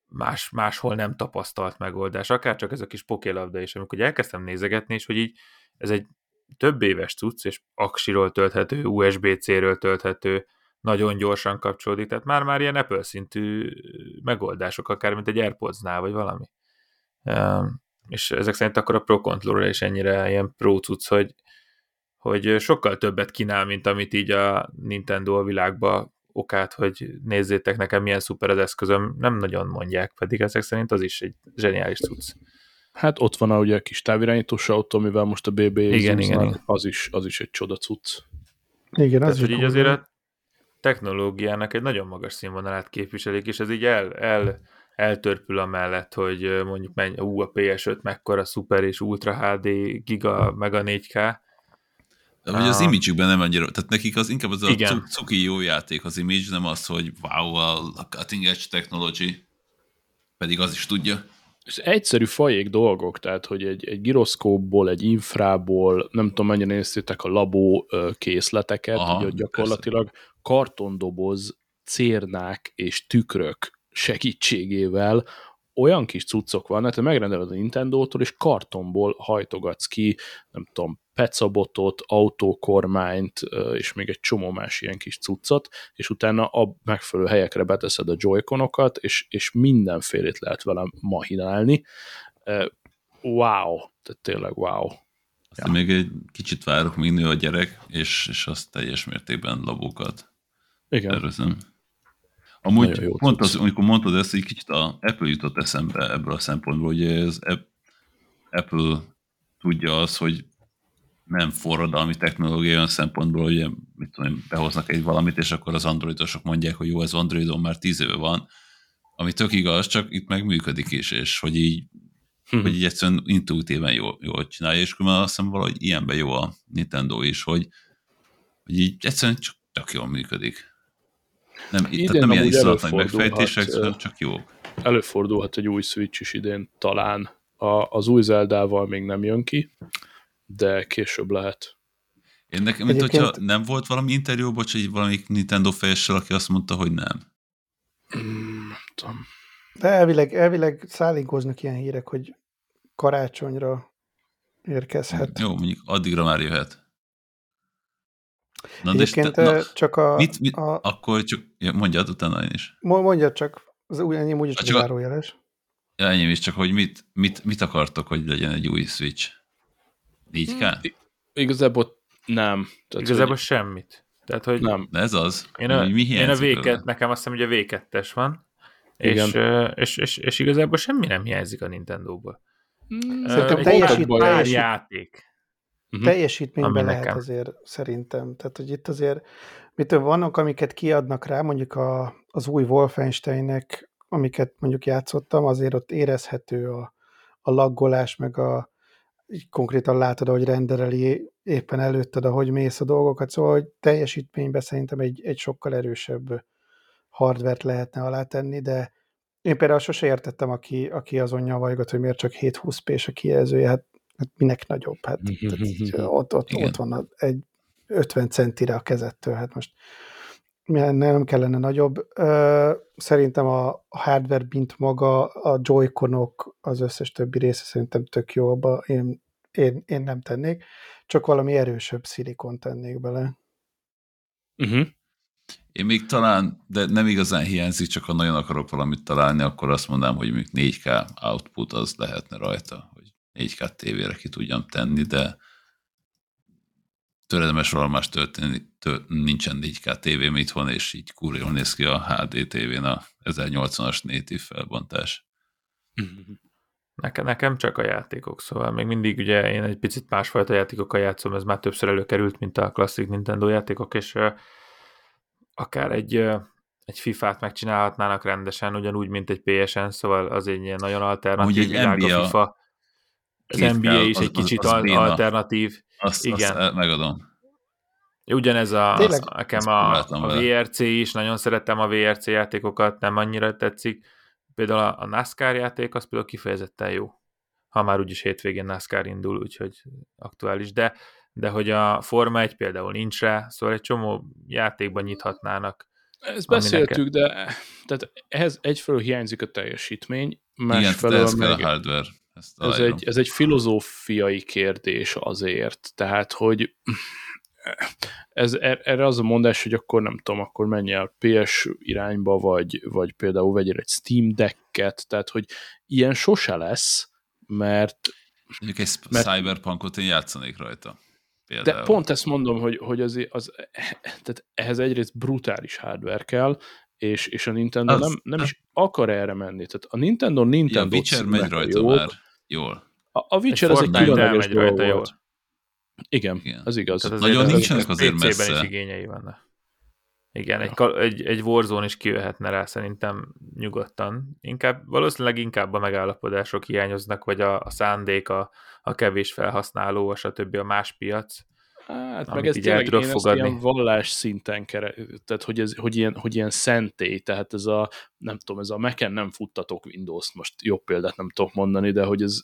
más, máshol nem tapasztalt megoldás, akár csak ez a kis pokélabda is, amikor elkezdtem nézegetni, és hogy így ez egy több éves cucc, és aksiról tölthető, u es bé cé-ről tölthető, nagyon gyorsan kapcsolódik, tehát már-már ilyen Apple szintű megoldások, akár mint egy AirPods-nál, vagy valami. És ezek szerint akkor a Pro Controller is ennyire ilyen pro cucc, hogy, hogy sokkal többet kínál, mint amit így a Nintendo a világba okát, hogy nézzétek nekem milyen szuper az eszközöm, nem nagyon mondják, pedig ezek szerint az is egy zseniális cucc. Hát ott van a, ugye a kis távirányítós autó, mivel most a bé bé-nek az is, az is egy csoda cucc. Igen, az tehát, is. Így azért a technológiának egy nagyon magas színvonalát képviselik, és ez így el, el, eltörpül amellett, hogy mondjuk menj, ú, a pé es öt mekkora szuper és ultra há dé, giga, meg a négy ká. Vagy az image-ükben nem annyira, tehát nekik az inkább az igen. A cuki jó játék az image, nem az, hogy wow, a cutting edge technology, pedig az is tudja. Ez egyszerű fajék dolgok, tehát, hogy egy, egy gyroszkópból, egy infrából, nem tudom, mennyire néztétek a labó készleteket, aha, ugye gyakorlatilag persze. Kartondoboz, cérnák és tükrök segítségével olyan kis cuccok vannak, te megrendeled a Nintendótól, és kartonból hajtogatsz ki, nem tudom, pecabotot, autókormányt, és még egy csomó más ilyen kis cuccot, és utána a megfelelő helyekre beteszed a Joy-Conokat, és, és mindenfélét lehet velem mahinálni. Wow! Tehát tényleg wow! Aztán ja. Még egy kicsit várok, míg nő a gyerek, és, és azt teljes mértékben labókat. Igen. Tervezem. Amúgy, mondtad, amikor mondtad ezt, egy kicsit a Apple jutott eszembe ebből a szempontból, hogy ez Apple tudja az, hogy nem forradalmi technológia olyan szempontból, hogy mit tudom, behoznak egy valamit, és akkor az androidosok mondják, hogy jó, ez androidon már tíz éve van, ami tök igaz, csak itt meg működik is, és hogy így, hmm. hogy így egyszerűen intuitíven jól, jól csinálja, és különben azt hiszem valahogy ilyenben jó a Nintendo is, hogy, hogy így egyszerűen csak tök jól működik. Nem, idén tehát nem ilyen iszlatlan megfejtések, csak jó. Előfordulhat egy új Switch is idén talán. A, az új Zeldával még nem jön ki, de később lehet. Én nekem, mint egyébként... hogyha nem volt valami interjú, bocs, hogy valamik Nintendo fejessel, aki azt mondta, hogy nem. Mm, nem tudom. De elvileg, elvileg szállingoznak ilyen hírek, hogy karácsonyra érkezhet. Jó, mondjuk addigra már jöhet. Na, egyébként te, na, csak a... Mit, mit, a akkor csak... Ja, mondjad utána én is. Mondjad csak. Az új enyém úgy csak a zárójeles. Ja, enyém is, csak hogy mit, mit, mit akartok, hogy legyen egy új Switch? Így kell? Hmm. Igazából nem. Tehát, igazából hogy... semmit. Tehát, hogy nem. Ez az. Én a, én a V kettő, nekem azt hiszem, hogy a V kettes van. És, és, és, és igazából semmi nem hiányzik a Nintendóból. Hmm. Szerintem teljesít pár játék. Uh-huh. Teljesítményben lehet nekem. Azért szerintem. Tehát, hogy itt azért mitől vannak, amiket kiadnak rá, mondjuk a, az új Wolfensteinnek, amiket mondjuk játszottam, azért ott érezhető a, a laggolás, meg a konkrétan látod, ahogy rendereli éppen előtted, ahogy mész a dolgokat, szóval hogy teljesítményben szerintem egy, egy sokkal erősebb hardvert lehetne alátenni, de én például sose értettem, aki, aki azon nyavajgott, hogy miért csak hétszázhúsz pé-s a kijelzője, hát hát minek nagyobb, hát ott, ott, ott van egy ötven centire a kezettől, hát most nem kellene nagyobb. Szerintem a hardware mint maga, a Joy-Conok, az összes többi része szerintem tök jó, abba én, én, én nem tennék, csak valami erősebb szilikon tennék bele. Uh-huh. Én még talán, de nem igazán hiányzik, csak ha nagyon akarok valamit találni, akkor azt mondanám, hogy még négy ká output az lehetne rajta, hogy négy ká tévére ki tudjam tenni, de töredemes valamás történik, tört, nincsen négy ká tévém itthon, és így kurjon néz ki a há dé tévén a ezernyolcvanas native felbontás. Nekem, nekem csak a játékok, szóval még mindig ugye én egy picit másfajta játékokkal játszom, ez már többször előkerült, mint a klasszik Nintendo játékok, és uh, akár egy... Uh, egy fifát megcsinálhatnának rendesen, ugyanúgy, mint egy pé es en, szóval az egy ilyen nagyon alternatív világ a FIFA. Az en bé á is az, egy kicsit az, az alternatív. Azt, igen. Azt megadom. Ugyanez a, az, nekem a, a vé er cé is, nagyon szerettem a vé er cé játékokat, nem annyira tetszik. Például a, a NASCAR játék, az például kifejezetten jó. Ha már úgyis hétvégén NASCAR indul, úgyhogy aktuális, de, de hogy a Forma egy például nincs rá, szóval egy csomó játékban nyithatnának. Ezt beszéltük, de tehát ehhez egyfelől hiányzik a teljesítmény, másfelől meg... a hardware. Ez egy, ez egy filozófiai kérdés azért, tehát, hogy ez, erre az a mondás, hogy akkor nem tudom, akkor menj el pé es irányba, vagy, vagy például vegyél egy Steam Deck-et, tehát hogy ilyen sose lesz, mert... Mondjuk egy mert, Cyberpunkot én játszanék rajta. Például. De pont ezt mondom, hogy, hogy az, az, tehát ehhez egyrészt brutális hardware kell, és, és a Nintendo az, nem, nem az... is akar erre menni. Tehát a Nintendo Nintendo ja, címek megy rajta jók. Már. Jól. A, a Witcher az egy különleges dolog volt. Igen, igen, az igaz. Tehát azért nagyon nincsenek azért messze. pé cében is igényei vannak. Igen, egy, egy, egy Warzone is kijöhetne rá szerintem nyugodtan. Inkább, valószínűleg inkább a megállapodások hiányoznak, vagy a, a szándék, a, a kevés felhasználó, a stb. A más piac. Hát meg ez tényleg én ezt ilyen vallás szinten kere, tehát hogy, ez, hogy, ilyen, hogy ilyen szentély, tehát ez a, nem tudom, ez a Mac-en nem futtatok Windows-t, most jobb példát nem tudok mondani, de hogy ez,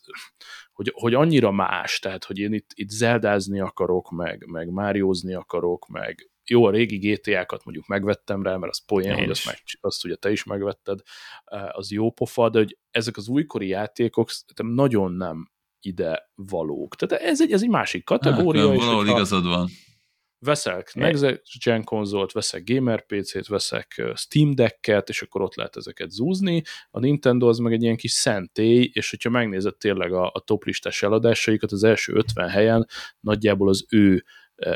hogy, hogy annyira más, tehát hogy én itt, itt zeldázni akarok, meg, meg máriózni akarok, meg jó, a régi gé té á-kat mondjuk megvettem rá, mert az poén, hogy azt, meg, azt ugye te is megvetted, az jó pofa, de hogy ezek az újkori játékok nagyon nem ide valók. Tehát ez egy, ez egy másik kategória. Hát, valahol igazad van. Veszek Next Gen konzolt, veszek Gamer pé cét, veszek Steam Deck-et, és akkor ott lehet ezeket zúzni. A Nintendo az meg egy ilyen kis szentély, és hogyha megnézed tényleg a, a top listás eladásaikat, az első ötven helyen nagyjából az ő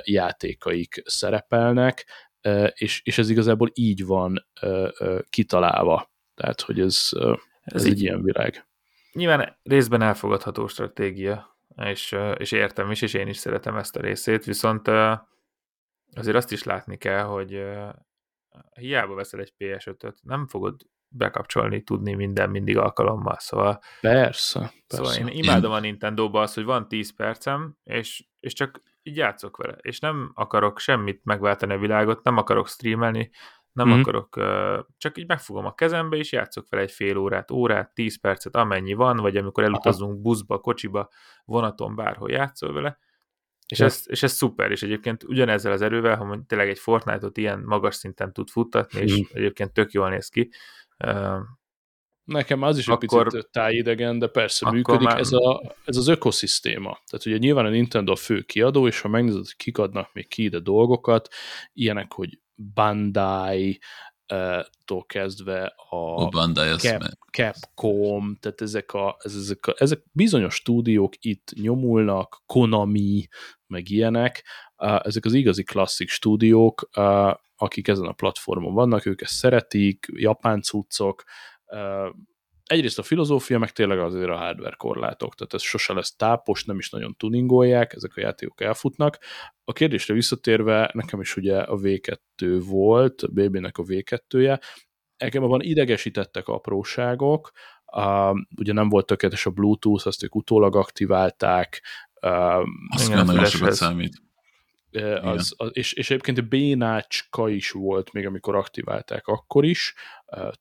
játékaik szerepelnek, és, és ez igazából így van kitalálva. Tehát, hogy ez, ez, ez egy így... ilyen világ. Nyilván részben elfogadható stratégia, és, és értem is, és én is szeretem ezt a részét, viszont azért azt is látni kell, hogy hiába veszel egy pé es ötöt, nem fogod bekapcsolni, tudni minden mindig alkalommal, szóval... Persze. Szóval persze. Én imádom a Nintendo-ba azt, hogy van tíz percem, és, és csak így játszok vele, és nem akarok semmit megváltani a világot, nem akarok streamelni, nem mm-hmm. akarok, csak így megfogom a kezembe, és játszok vele egy fél órát, órát, tíz percet, amennyi van, vagy amikor elutazunk buszba, kocsiba, vonaton, bárhol játszol vele, és ez, és ez szuper, és egyébként ugyanezzel az erővel, ha mondjuk tényleg egy Fortnite-ot ilyen magas szinten tud futtatni, mm. és egyébként tök jól néz ki. Nekem az is akkor, egy picit tájidegen, de persze működik, már... ez, a, ez az ökoszisztéma. Tehát ugye nyilván a Nintendo a fő kiadó, és ha megnézed, hogy kik adnak még ki ide dolgokat, ilyenek, hogy Bandai-tól kezdve a Bandai Cap, Capcom, tehát ezek, a, ezek, a, ezek bizonyos stúdiók itt nyomulnak, Konami, meg ilyenek, ezek az igazi klasszik stúdiók, akik ezen a platformon vannak, ők ezt szeretik, japán cuccok, egyrészt a filozófia, meg tényleg azért a hardware korlátok, tehát ez sose lesz tápos, nem is nagyon tuningolják, ezek a játékok elfutnak. A kérdésre visszatérve, nekem is ugye a vé kettő volt, a bé bének a vé kettője, nekem abban idegesítettek apróságok, uh, ugye nem volt tökéletes a Bluetooth, azt ők utólag aktiválták. Uh, azt nem nagyon sokat számít. Az, az, és, és egyébként a bénácska is volt még, amikor aktiválták akkor is,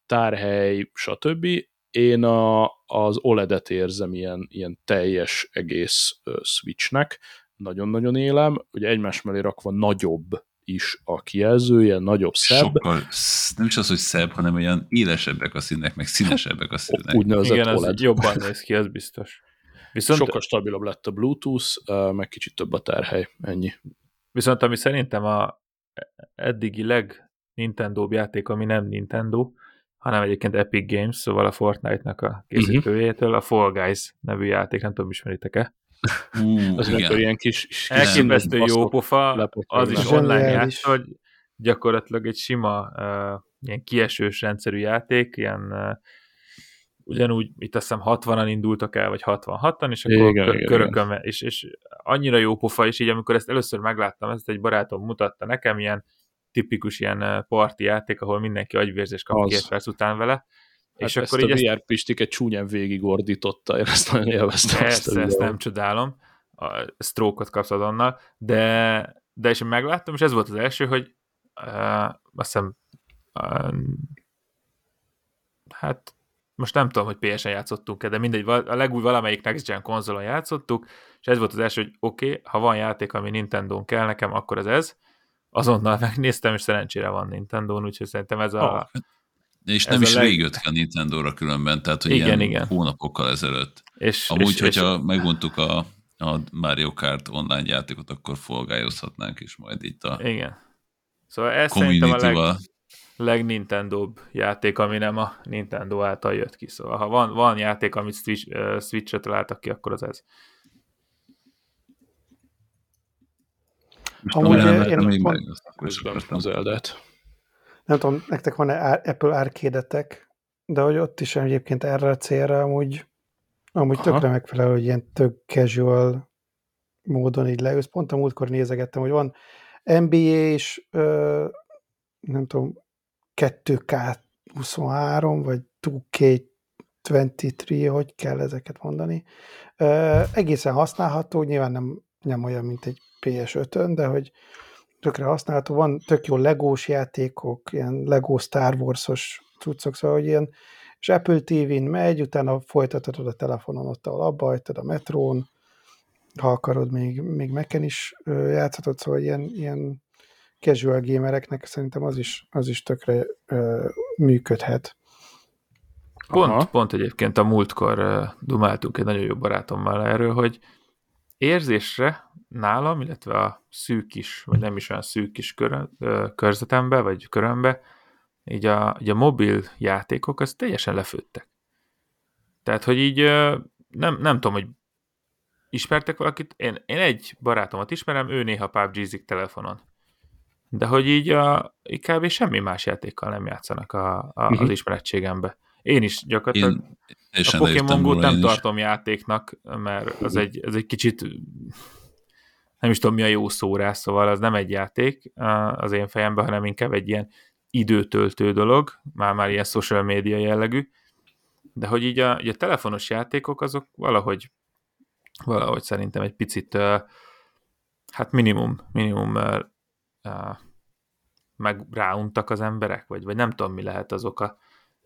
tárhely, stb. Én a, az o el é dé-et érzem ilyen, ilyen teljes egész Switchnek, nagyon-nagyon élem, ugye egymás mellé rakva nagyobb is a kijelzője, nagyobb, szebb. Sokkal, nem is az, hogy szebb, hanem olyan élesebbek a színek, meg színesebbek a színek. Úgynevezett igen, o el é dé. Az jobban néz ki, az biztos. Viszont... Sokkal stabilabb lett a Bluetooth, meg kicsit több a tárhely, ennyi. Viszont ami szerintem a eddigi leg-Nintendóbb játék, ami nem Nintendo, hanem egyébként Epic Games, szóval a Fortnite-nak a készítőjétől, uh-huh. a Fall Guys nevű játék, nem tudom, ismeritek-e? Uh, az igen. Ilyen kis, kis elképesztő jó pofa, az is online játék, hogy gyakorlatilag egy sima uh, ilyen kiesős rendszerű játék, ilyen uh, ugyanúgy, itt azt hiszem hatvanan indultak el, vagy hatvanhatan, és akkor igen, kö- körököm, és, és annyira jó pofa, és így amikor ezt először megláttam, ezt egy barátom mutatta nekem, ilyen tipikus ilyen parti játék, ahol mindenki agyvérzés kap két perc után vele. Hát és ezt akkor a vé er Pistik egy csúnyán végigordította, én ezt nagyon élveztem. Ezt, ezt nem csodálom, a stroke-ot kapsz azonnal, de, de és megláttam, és ez volt az első, hogy uh, azt hiszem uh, hát most nem tudom, hogy pé esen játszottunk-e, de mindegy, a legúj valamelyik Next Gen konzolon játszottuk, és ez volt az első, hogy oké, okay, ha van játék, ami Nintendón kell nekem, akkor ez ez. Azonnal megnéztem, és szerencsére van Nintendón, úgyhogy szerintem ez a... Oh. És ez nem is leg... végjött ki a Nintendóra különben, tehát hogy igen, ilyen igen. hónapokkal ezelőtt. És, amúgy, és, hogyha és... megmondtuk a a Mario Kart online játékot akkor folgályozhatnánk is majd itt a igen. Szóval ez szerintem a leg, legnintendóbb játék, ami nem a Nintendo által jött ki. Szóval ha van, van játék, amit Switch, uh, Switch-re találtak ki, akkor az ez. Most amúgy nem én még van... megnéztem az Zeldát. Nem tudom, nektek van-e Apple Arcade-etek, de hogy ott is egyébként erre a célra amúgy, amúgy tökre megfelelő, hogy ilyen tök casual módon így leülsz. Pont a múltkor nézegettem, hogy van en bé á és ö, nem tudom, kettő ká huszonhárom, vagy kettő ká huszonhárom, hogy kell ezeket mondani. Ö, egészen használható, nyilván nem, nem olyan, mint egy pé es ötön, de hogy tökre használható, van tök jó legós játékok, ilyen Lego Star Wars-os cuccok, szóval, hogy ilyen, és Apple té vén megy, utána folytatod a telefonon ott, ahol abba hagytad, a metrón, ha akarod, még, még Mac-en is játszhatod, szóval ilyen, ilyen casual gamereknek szerintem az is, az is tökre uh, működhet. Pont, pont egyébként a múltkor uh, dumáltunk egy nagyon jó barátommal erről, hogy érzésre nálam, illetve a szűk kis, vagy nem is olyan szűk kis kör, uh, körzetembe, vagy körömbe, így a, így a mobil játékok, az teljesen lefőttek. Tehát, hogy így uh, nem, nem tudom, hogy ismertek valakit, én, én egy barátomat ismerem, ő néha pé u bé gézik telefonon. De hogy így a, így kb. Semmi más játékkal nem játszanak a, a, az uh-huh. ismerettségembe. Én is gyakorlatilag én, én a Pokémon Go-t nem tartom is játéknak, mert az egy, az egy kicsit nem is tudom mi a jó szó rá, szóval az nem egy játék az én fejemben, hanem inkább egy ilyen időtöltő dolog, már-már ilyen social media jellegű, de hogy így a, így a telefonos játékok azok valahogy valahogy szerintem egy picit hát minimum minimum meg ráuntak az emberek, vagy, vagy nem tudom mi lehet az oka.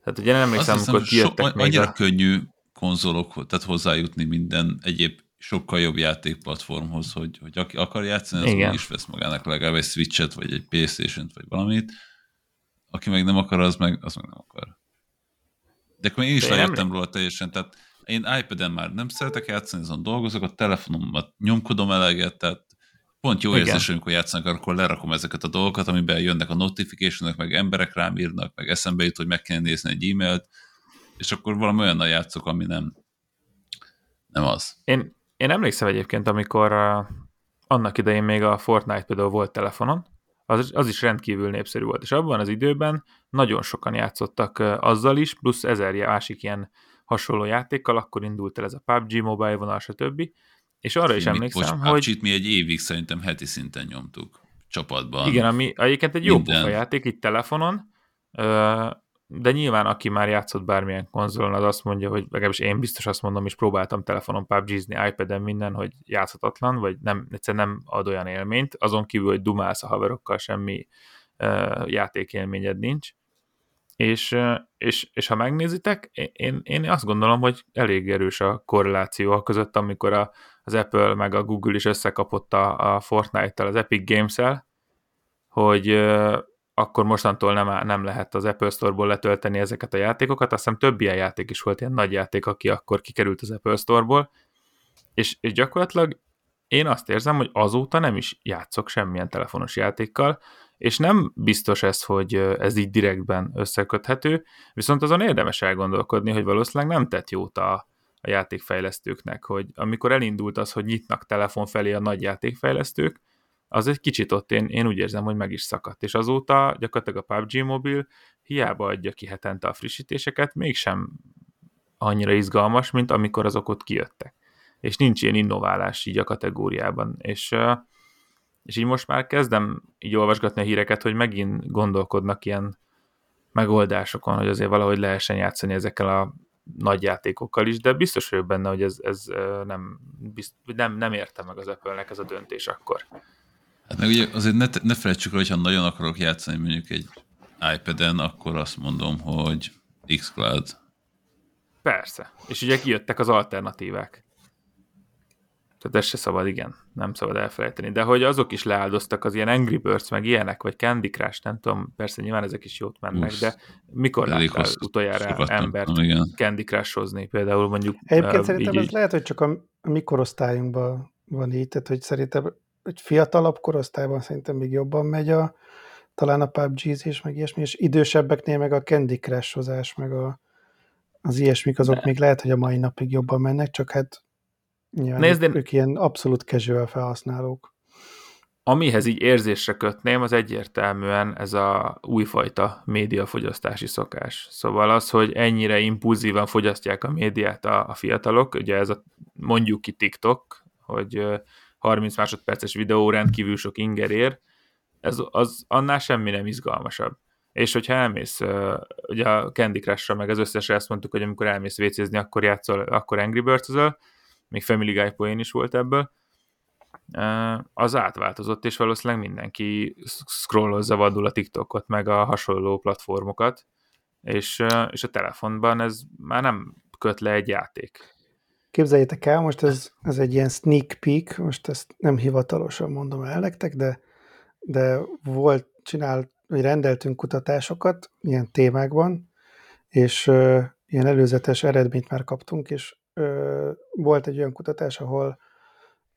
Tehát ugye nem emlékszem, amikor kijöttek so, még annyira a... könnyű konzolok, tehát hozzájutni minden egyéb sokkal jobb játékplatformhoz, hogy, hogy aki akar játszani, az meg is vesz magának legalább egy Switch-et, vagy egy PlayStation-t, vagy valamit. Aki meg nem akar, az meg, az meg nem akar. De akkor én is lejöttem róla teljesen, tehát én iPad-en már nem szeretek játszani, azon dolgozok, a telefonomat nyomkodom eleget, tehát pont jó igen érzés, amikor játszanak, akkor lerakom ezeket a dolgokat, amiben jönnek a notification-ok, meg emberek rám írnak, meg eszembe jut, hogy meg kell nézni egy e-mailt, és akkor valami olyannal játszok, ami nem, nem az. Én, én emlékszem egyébként, amikor uh, annak idején még a Fortnite például volt telefonon, az, az is rendkívül népszerű volt, és abban az időben nagyon sokan játszottak uh, azzal is, plusz ezer másik ilyen hasonló játékkal, akkor indult el ez a pé u bé gé Mobile vonal, stb., és arra is emlékszem, hogy... Pacsit mi egy évig szerintem heti szinten nyomtuk csapatban. Igen, ami egyébként egy jó pofa játék, itt telefonon, de nyilván aki már játszott bármilyen konzolon, az azt mondja, hogy legalábbis én biztos azt mondom, és próbáltam telefonon pé u bé gézni, iPad-en minden, hogy játszhatatlan, vagy nem, egyszerűen nem ad olyan élményt, azon kívül, hogy dumálsz a haverokkal, semmi játékélményed nincs. És, és, és ha megnézitek, én, én azt gondolom, hogy elég erős a korreláció a között, amikor a, az Apple meg a Google is összekapott a, a Fortnite-tal, az Epic Games-el, hogy euh, akkor mostantól nem, nem lehet az Apple Store-ból letölteni ezeket a játékokat, azt hiszem több ilyen játék is volt, ilyen nagy játék, aki akkor kikerült az Apple Store-ból, és, és gyakorlatilag én azt érzem, hogy azóta nem is játszok semmilyen telefonos játékkal, és nem biztos ez, hogy ez így direktben összeköthető, viszont azon érdemes elgondolkodni, hogy valószínűleg nem tett jót a, a játékfejlesztőknek, hogy amikor elindult az, hogy nyitnak telefon felé a nagy játékfejlesztők, az egy kicsit ott én, én úgy érzem, hogy meg is szakadt, és azóta gyakorlatilag a pé u bé gé Mobile hiába adja ki hetente a frissítéseket, mégsem annyira izgalmas, mint amikor azok ott kijöttek. És nincs ilyen innoválás így a kategóriában, és... És így most már kezdem így olvasgatni a híreket, hogy megint gondolkodnak ilyen megoldásokon, hogy azért valahogy lehessen játszani ezekkel a nagy játékokkal is, de biztos vagyok benne, hogy ez, ez nem, bizt, nem, nem érte meg az Apple-nek ez a döntés akkor. Hát meg ugye azért ne, ne felejtsük el, hogyha nagyon akarok játszani mondjuk egy iPad-en, akkor azt mondom, hogy xCloud. Persze. És ugye kijöttek az alternatívák. Tehát ez se szabad, igen, nem szabad elfelejteni. De hogy azok is leáldoztak, az ilyen Angry Birds, meg ilyenek, vagy Candy Crush, nem tudom, persze nyilván ezek is jót mennek, Uff, de mikor láttál utoljára embert Candy Crush-hozni például mondjuk? Egyébként uh, szerintem így, ez így... lehet, hogy csak a mi korosztályunkban van így, tehát hogy szerintem egy fiatalabb korosztályban szerintem még jobban megy a talán a pé u bé gé-zés, meg ilyesmi, és idősebbeknél meg a Candy Crush-ozás, meg a, az ilyesmik, azok de. Még lehet, hogy a mai napig jobban mennek, csak hát nyilván Nézd, én... ők ilyen abszolút casual felhasználók. Amihez így érzésre kötném, az egyértelműen ez a újfajta médiafogyasztási szokás. Szóval az, hogy ennyire impulzívan fogyasztják a médiát a, a fiatalok, ugye ez a mondjuk ki TikTok, hogy harminc másodperces videó rendkívül sok inger ér, ez, az annál semmi nem izgalmasabb. És hogyha elmész, ugye a Candy Crush-ra, meg az összesre azt mondtuk, hogy amikor elmész vécézni, akkor játszol, akkor Angry Birds-zel, még Family Guy poén is volt ebből, az átváltozott, és valószínűleg mindenki scrollozza vadul a TikTokot, meg a hasonló platformokat, és, és a telefonban ez már nem köt le egy játék. Képzeljétek el, most ez, ez egy ilyen sneak peek, most ezt nem hivatalosan mondom el nektek, de, de volt, csinált, hogy rendeltünk kutatásokat ilyen témákban, és ö, ilyen előzetes eredményt már kaptunk, és ö, volt egy olyan kutatás, ahol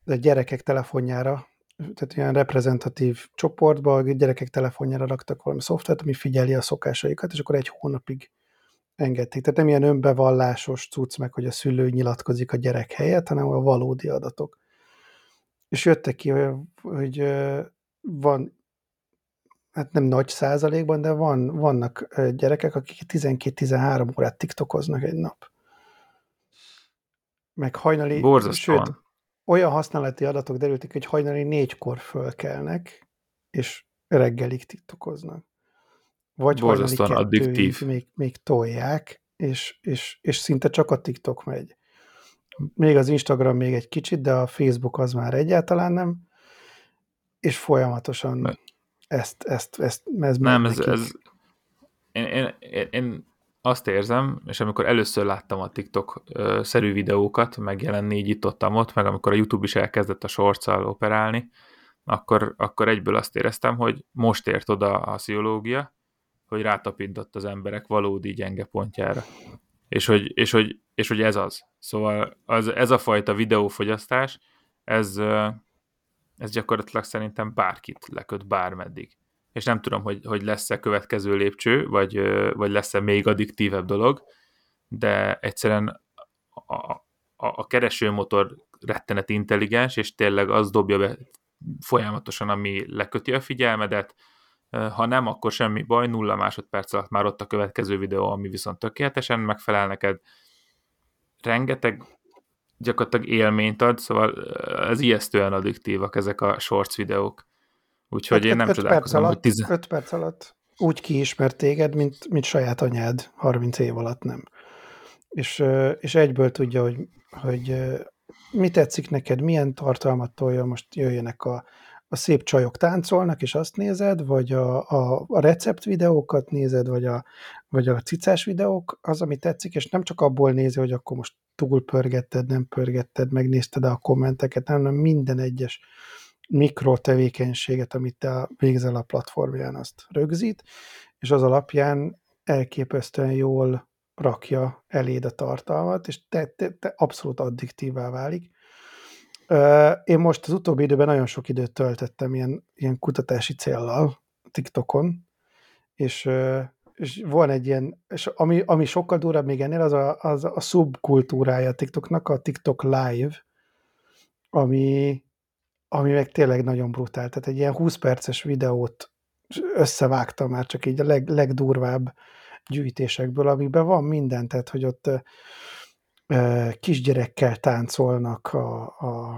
a gyerekek telefonjára, tehát ilyen reprezentatív csoportba, a gyerekek telefonjára raktak valami szoftvert, ami figyeli a szokásaikat, és akkor egy hónapig engedték. Tehát nem ilyen önbevallásos cucc meg, hogy a szülő nyilatkozik a gyerek helyett, hanem a valódi adatok. És jöttek ki, hogy, hogy van, hát nem nagy százalékban, de van, vannak gyerekek, akik tizenkét-tizenhárom órát tiktokoznak egy nap. Meg hajnali... Borzasztóan. Sőt, olyan használati adatok derültek, hogy hajnali négykor fölkelnek, és reggelig tiktokoznak. Vagy borzasztóan hajnali kettőig még, még tolják, és, és, és szinte csak a TikTok megy. Még az Instagram még egy kicsit, de a Facebook az már egyáltalán nem, és folyamatosan... Ne. Ezt, ezt, ezt, ez nem, ez, ez én, én, én azt érzem, és amikor először láttam a TikTok-szerű videókat megjelenni így itt-ottam ott, meg amikor a YouTube is elkezdett a shortszal operálni, akkor, akkor egyből azt éreztem, hogy most ért oda a pszichológia, hogy rátapintott az emberek valódi gyenge pontjára. És hogy, és hogy, és hogy ez az. Szóval az, ez a fajta videófogyasztás, ez... ez gyakorlatilag szerintem bárkit leköt bármeddig. És nem tudom, hogy, hogy lesz-e következő lépcső, vagy, vagy lesz-e még addiktívebb dolog, de egyszerűen a, a, a keresőmotor rettenet intelligens, és tényleg az dobja be folyamatosan, ami leköti a figyelmedet. Ha nem, akkor semmi baj, nulla másodperc alatt már ott a következő videó, ami viszont tökéletesen megfelel neked. Rengeteg gyakorlatilag élményt ad, szóval ez ijesztően addiktívak ezek a shorts videók. Úgyhogy öt, én nem öt csodálkozom, alatt, hogy tizen... öt perc alatt úgy kiismert téged, mint, mint saját anyád, harminc év alatt nem. És, és egyből tudja, hogy, hogy mi tetszik neked, milyen tartalmat tolja, most jöjjenek a, a szép csajok táncolnak, és azt nézed, vagy a, a, a recept videókat nézed, vagy a, vagy a cicás videók, az, ami tetszik, és nem csak abból nézi, hogy akkor most túl pörgetted, nem pörgetted, megnézted a kommenteket, hanem minden egyes mikrotevékenységet, amit te végzel a platformján, azt rögzít, és az alapján elképesztően jól rakja eléd a tartalmat, és te, te, te abszolút addiktívá válik. Én most az utóbbi időben nagyon sok időt töltöttem ilyen, ilyen kutatási céllal TikTokon, és... és van egy ilyen, és ami, ami sokkal durvább még ennél, az a, az a szubkultúrája a TikToknak, a TikTok Live, ami, ami meg tényleg nagyon brutál. Tehát egy ilyen húsz perces videót összevágtam már csak így a leg, legdurvább gyűjtésekből, amikben van minden, tehát hogy ott e, kisgyerekkel táncolnak a, a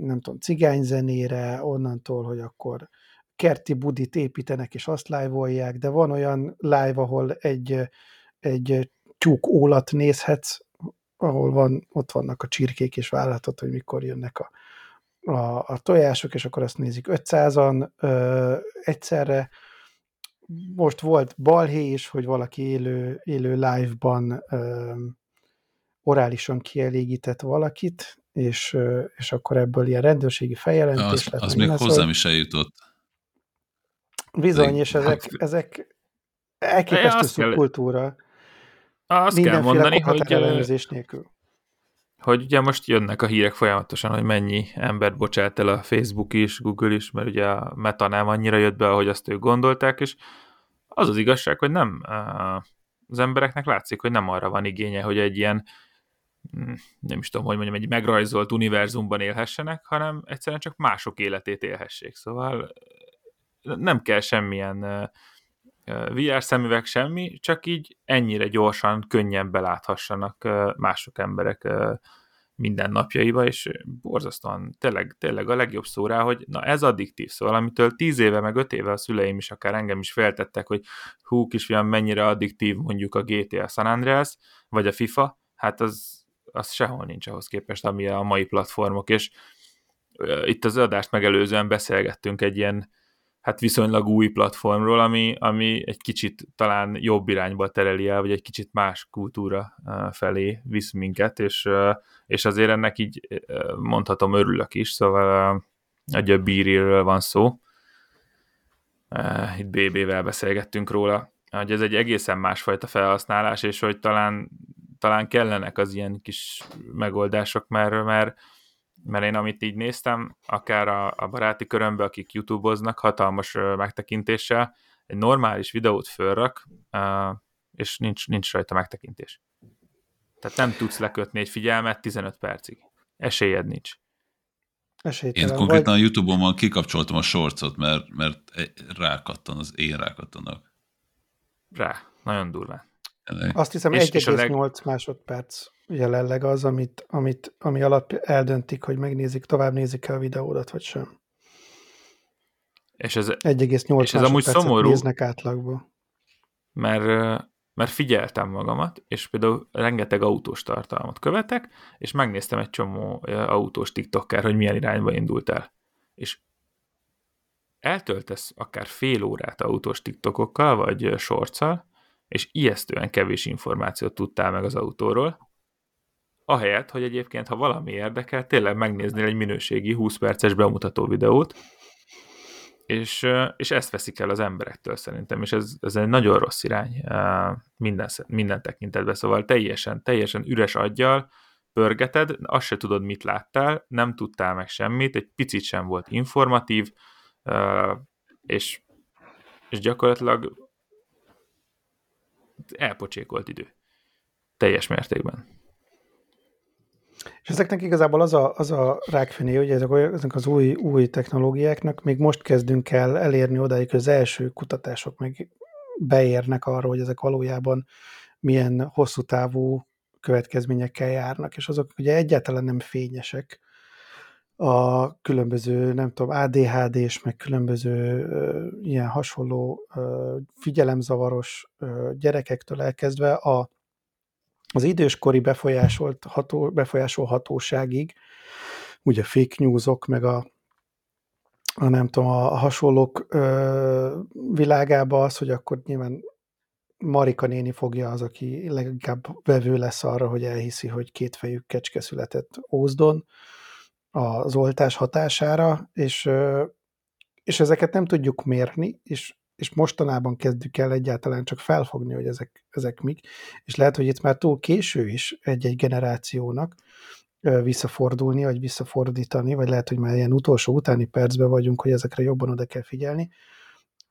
nem tudom, cigányzenére, onnantól, hogy akkor kerti budit építenek, és azt live-olják, de van olyan live, ahol egy, egy tyúk ólat nézhetsz, ahol van, ott vannak a csirkék, és várhatod, hogy mikor jönnek a, a, a tojások, és akkor azt nézik ötszázan ö, egyszerre. Most volt balhé is, hogy valaki élő, élő live-ban ö, orálisan kielégített valakit, és, és akkor ebből ilyen rendőrségi feljelentés az, lett. Az még hozzám szóval. Is eljutott. Bizony, és ezek, ezek elképesztő szubkultúra. Azt kell mondani, hogy ellenőrzés nélkül. Hogy ugye most jönnek a hírek folyamatosan, hogy mennyi ember bocsát el a Facebook is, Google is, mert ugye a Meta nem annyira jött be, ahogy azt ők gondolták, és az az igazság, hogy nem az embereknek látszik, hogy nem arra van igénye, hogy egy ilyen, nem is tudom, hogy mondjam, egy megrajzolt univerzumban élhessenek, hanem egyszerűen csak mások életét élhessék. Szóval nem kell semmilyen vé er szemüveg, semmi, csak így ennyire gyorsan, könnyen beláthassanak mások emberek mindennapjaiba, és borzasztóan tényleg, tényleg a legjobb szó rá, hogy na ez addiktív, szóval amitől tíz éve, meg öt éve a szüleim is, akár engem is feltettek, hogy hú, kisfiam, mennyire addiktív mondjuk a gé té á San Andreas, vagy a FIFA, hát az, az sehol nincs ahhoz képest, ami a mai platformok, és itt az adást megelőzően beszélgettünk egy ilyen hát viszonylag új platformról, ami, ami egy kicsit talán jobb irányba tereli el, vagy egy kicsit más kultúra felé visz minket, és, és azért ennek így mondhatom, örülök is, szóval egy B-ről van szó. Itt bé bével beszélgettünk róla, hogy ez egy egészen másfajta felhasználás, és hogy talán, talán kellenek az ilyen kis megoldások, mert, mert mert én amit így néztem, akár a, a baráti körömbe, akik YouTube-oznak hatalmas uh, megtekintéssel, egy normális videót fölrak, uh, és nincs, nincs rajta megtekintés. Tehát nem tudsz lekötni egy figyelmet tizenöt percig. Esélyed nincs. Esélytelen. Én konkrétan vagy... a YouTube-ommal kikapcsoltam a shortsot, mert, mert rákattan, az én rákattanak. Rá, nagyon durván. Azt hiszem egy egész nyolc leg... másodperc jelenleg az, amit, amit, ami alatt eldöntik, hogy megnézik, tovább nézik-e a videódat, vagy sem. És ez egy egész nyolc másodpercet néznek átlagból. Mert, mert figyeltem magamat, és például rengeteg autós tartalmat követek, és megnéztem egy csomó autós TikToker, hogy milyen irányba indult el. És eltöltesz akár fél órát autós TikTokokkal, vagy shortszal, és ijesztően kevés információt tudtál meg az autóról, ahelyett, hogy egyébként, ha valami érdekel, tényleg megnéznél egy minőségi húsz perces bemutató videót, és, és ezt veszik el az emberektől szerintem, és ez, ez egy nagyon rossz irány minden, minden tekintetben, szóval teljesen, teljesen üres aggyal pörgeted, azt se tudod, mit láttál, nem tudtál meg semmit, egy picit sem volt informatív, és, és gyakorlatilag elpocsékolt idő. Teljes mértékben. És ezeknek igazából az a, az a rákfené, hogy ezek, ezek az új, új technológiáknak még most kezdünk el elérni odáig, hogy az első kutatások meg beérnek arra, hogy ezek valójában milyen hosszú távú következményekkel járnak, és azok ugye egyáltalán nem fényesek a különböző, nem tudom, á dé há dés, meg különböző ö, ilyen hasonló ö, figyelemzavaros ö, gyerekektől elkezdve a az időskori befolyásolt ható, befolyásolhatóságig, ugye a fake newsok, meg a, a nem tudom, a hasonlók ö, világába az, hogy akkor nyilván Marika néni fogja az, aki leginkább vevő lesz arra, hogy elhiszi, hogy kétfejű kecske született Ózdon az oltás hatására, és, ö, és ezeket nem tudjuk mérni, és és mostanában kezdjük el egyáltalán csak felfogni, hogy ezek, ezek mik, és lehet, hogy itt már túl késő is egy-egy generációnak visszafordulni, vagy visszafordítani, vagy lehet, hogy már ilyen utolsó utáni percben vagyunk, hogy ezekre jobban oda kell figyelni,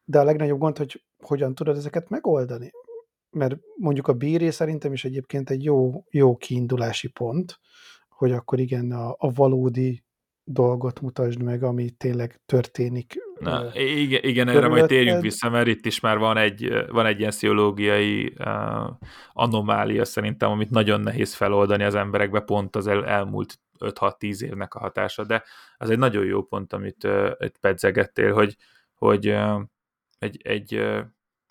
de a legnagyobb gond, hogy hogyan tudod ezeket megoldani, mert mondjuk a bíré szerintem is egyébként egy jó, jó kiindulási pont, hogy akkor igen, a, a valódi dolgot mutasd meg, ami tényleg történik. Na, igen, igen, erre majd térjünk vissza, mert itt is már van egy, van egy ilyen pszichológiai uh, anomália szerintem, amit nagyon nehéz feloldani az emberekbe, pont az el, elmúlt öt-hat-tíz évnek a hatása, de az egy nagyon jó pont, amit uh, pedzegettél, hogy, hogy uh, egy, egy, uh,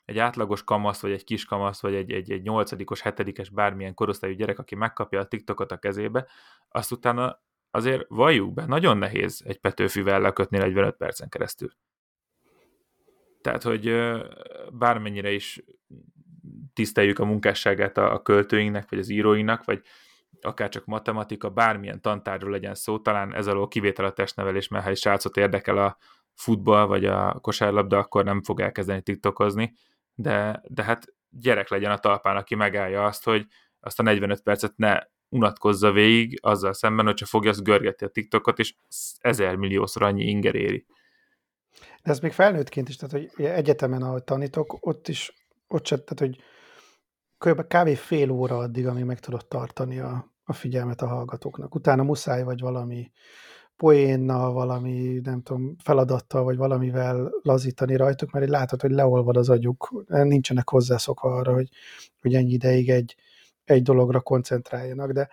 egy átlagos kamasz, vagy egy kis kamasz, vagy egy, egy, egy nyolcadikos, hetedikes, bármilyen korosztályú gyerek, aki megkapja a TikTokot a kezébe, azt utána azért valljuk be, nagyon nehéz egy Petőfivel lekötni negyvenöt percen keresztül. Tehát, hogy bármennyire is tiszteljük a munkásságát a költőinknek, vagy az íróinknak, vagy akárcsak matematika, bármilyen tantárgyról legyen szó, talán ez alól kivétel a testnevelés, mert ha egy srácot érdekel a futball vagy a kosárlabda, akkor nem fog elkezdeni tiktokozni, de, de hát gyerek legyen a talpán, aki megállja azt, hogy azt a negyvenöt percet ne unatkozza végig azzal szemben, hogyha fogja, azt görgeti a TikTokot, és ezer milliószor annyi inger éri. De ez még felnőttként is, tehát hogy egyetemen, ahogy tanítok, ott is, ott sem, tehát hogy kb. Fél óra addig, amíg meg tudod tartani a, a figyelmet a hallgatóknak. Utána muszáj vagy valami poénnal, valami, nem tudom, feladattal, vagy valamivel lazítani rajtuk, mert így látod, hogy leolvad az agyuk, nincsenek hozzászokva arra, hogy, hogy ennyi ideig egy, egy dologra koncentráljanak, de,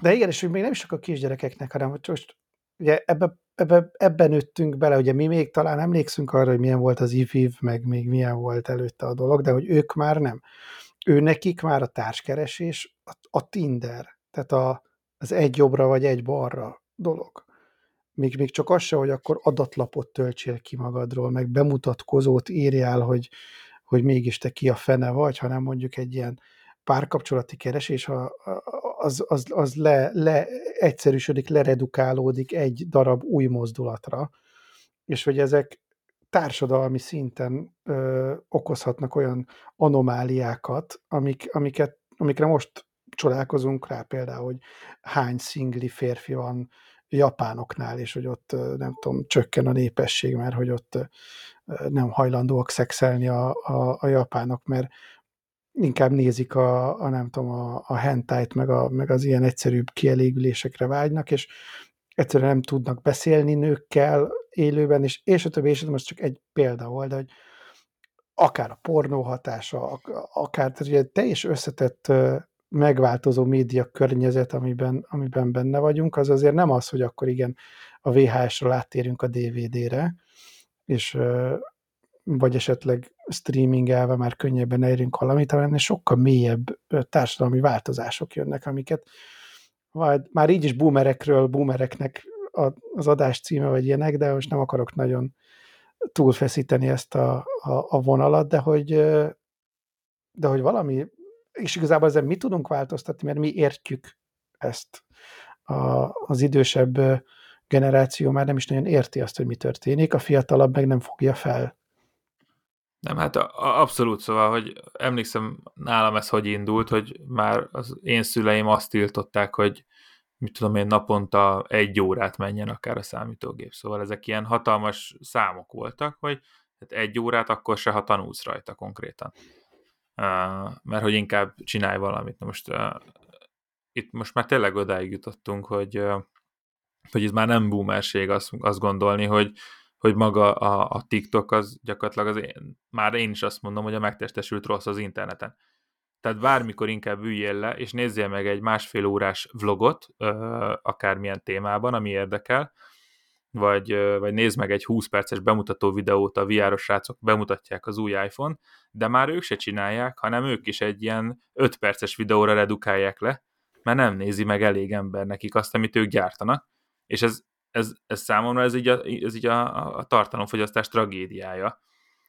de igen, és még nem is csak a kisgyerekeknek, hanem hogy most ugye ebbe, ebbe, ebben nőttünk bele, ugye mi még talán emlékszünk arra, hogy milyen volt az ifiv, meg még milyen volt előtte a dolog, de hogy ők már nem. Ő nekik már a társkeresés a, a Tinder, tehát a, az egy jobbra vagy egy balra dolog. Még, még csak az se, hogy akkor adatlapot töltsél ki magadról, meg bemutatkozót írjál, hogy, hogy mégis te ki a fene vagy, hanem mondjuk egy ilyen párkapcsolati keresés, az, az, az le, le egyszerűsödik, leredukálódik egy darab új mozdulatra, és hogy ezek társadalmi szinten ö, okozhatnak olyan anomáliákat, amik, amiket, amikre most csodálkozunk rá, például, hogy hány szingli férfi van japánoknál, és hogy ott, nem tudom, csökken a népesség, mert hogy ott nem hajlandóak szexelni a, a, a japánok, mert inkább nézik a, a nem tudom, a, a hentájt, meg, a, meg az ilyen egyszerűbb kielégülésekre vágynak, és egyszerűen nem tudnak beszélni nőkkel élőben, és, és a többi, és most csak egy példa volt, hogy akár a pornó hatása, akár, tehát ugye teljes összetett megváltozó média környezet, amiben, amiben benne vagyunk, az azért nem az, hogy akkor igen, a vé há es-ről áttérünk a dé vé dére, és vagy esetleg streamingelve már könnyebben elérünk valamit, hanem sokkal mélyebb társadalmi változások jönnek, amiket majd már így is boomerekről, boomereknek az adás címe, vagy ilyenek, de most nem akarok nagyon túlfeszíteni ezt a, a, a vonalat, de hogy, de hogy valami, és igazából ezen mi tudunk változtatni, mert mi értjük ezt. A, az idősebb generáció már nem is nagyon érti azt, hogy mi történik, a fiatalabb meg nem fogja fel. Nem, hát a, a, abszolút, szóval, hogy emlékszem, nálam ez hogy indult, hogy már az én szüleim azt tiltották, hogy mit tudom én, naponta egy órát menjen akár a számítógép. Szóval ezek ilyen hatalmas számok voltak, hogy hát egy órát akkor se, ha tanulsz rajta konkrétan. Uh, mert hogy inkább csinálj valamit. Na most uh, itt most már tényleg odáig jutottunk, hogy, uh, hogy ez már nem boomerség azt, azt gondolni, hogy hogy maga a, a TikTok az gyakorlatilag az én, már én is azt mondom, hogy a megtestesült rossz az interneten. Tehát bármikor inkább üljél le, és nézzél meg egy másfél órás vlogot, ö, akármilyen témában, ami érdekel, vagy, ö, vagy nézd meg egy húsz perces bemutató videót, a vé er-os srácok bemutatják az új iPhone, de már ők se csinálják, hanem ők is egy ilyen öt perces videóra redukálják le, mert nem nézi meg elég ember nekik azt, amit ők gyártanak, és ez Ez, ez számomra ez így, a, ez így a, a tartalomfogyasztás tragédiája.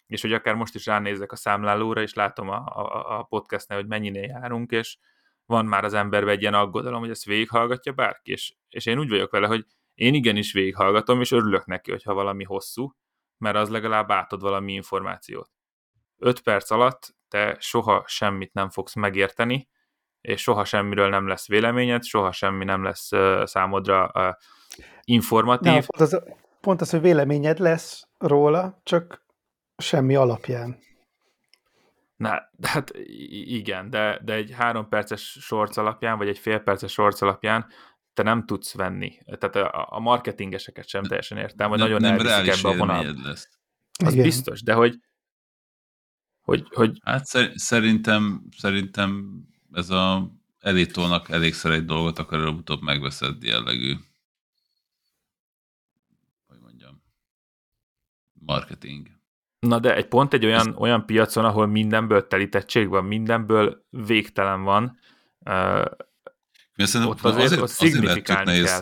És hogy akár most is ránézek a számlálóra, és látom a, a, a podcastnál, hogy mennyinél járunk, és van már az emberben egy ilyen aggodalom, hogy ezt végighallgatja bárki. És, és én úgy vagyok vele, hogy én igenis végighallgatom, és örülök neki, hogyha valami hosszú, mert az legalább átad valami információt. Öt perc alatt te soha semmit nem fogsz megérteni, és soha semmiről nem lesz véleményed, soha semmi nem lesz uh, számodra uh, informatív. Nem, pont, az, pont az, hogy véleményed lesz róla, csak semmi alapján. Na, hát igen, de, de egy három perces shorts alapján, vagy egy fél perces shorts alapján te nem tudsz venni. Tehát a, a marketingeseket sem teljesen értem, hogy nagyon elviszik ebbe a vonalba. Az igen. Biztos, de hogy... hogy, hogy... Hát szerintem szerintem ez a elitónak elégszer egy dolgot akar előbb-utóbb megveszed jellegű hogy mondjam marketing. Na de egy pont egy olyan, ez... olyan piacon, ahol mindenből telítettség van, mindenből végtelen van, uh, ott azért, azért szignifikálni azért kell.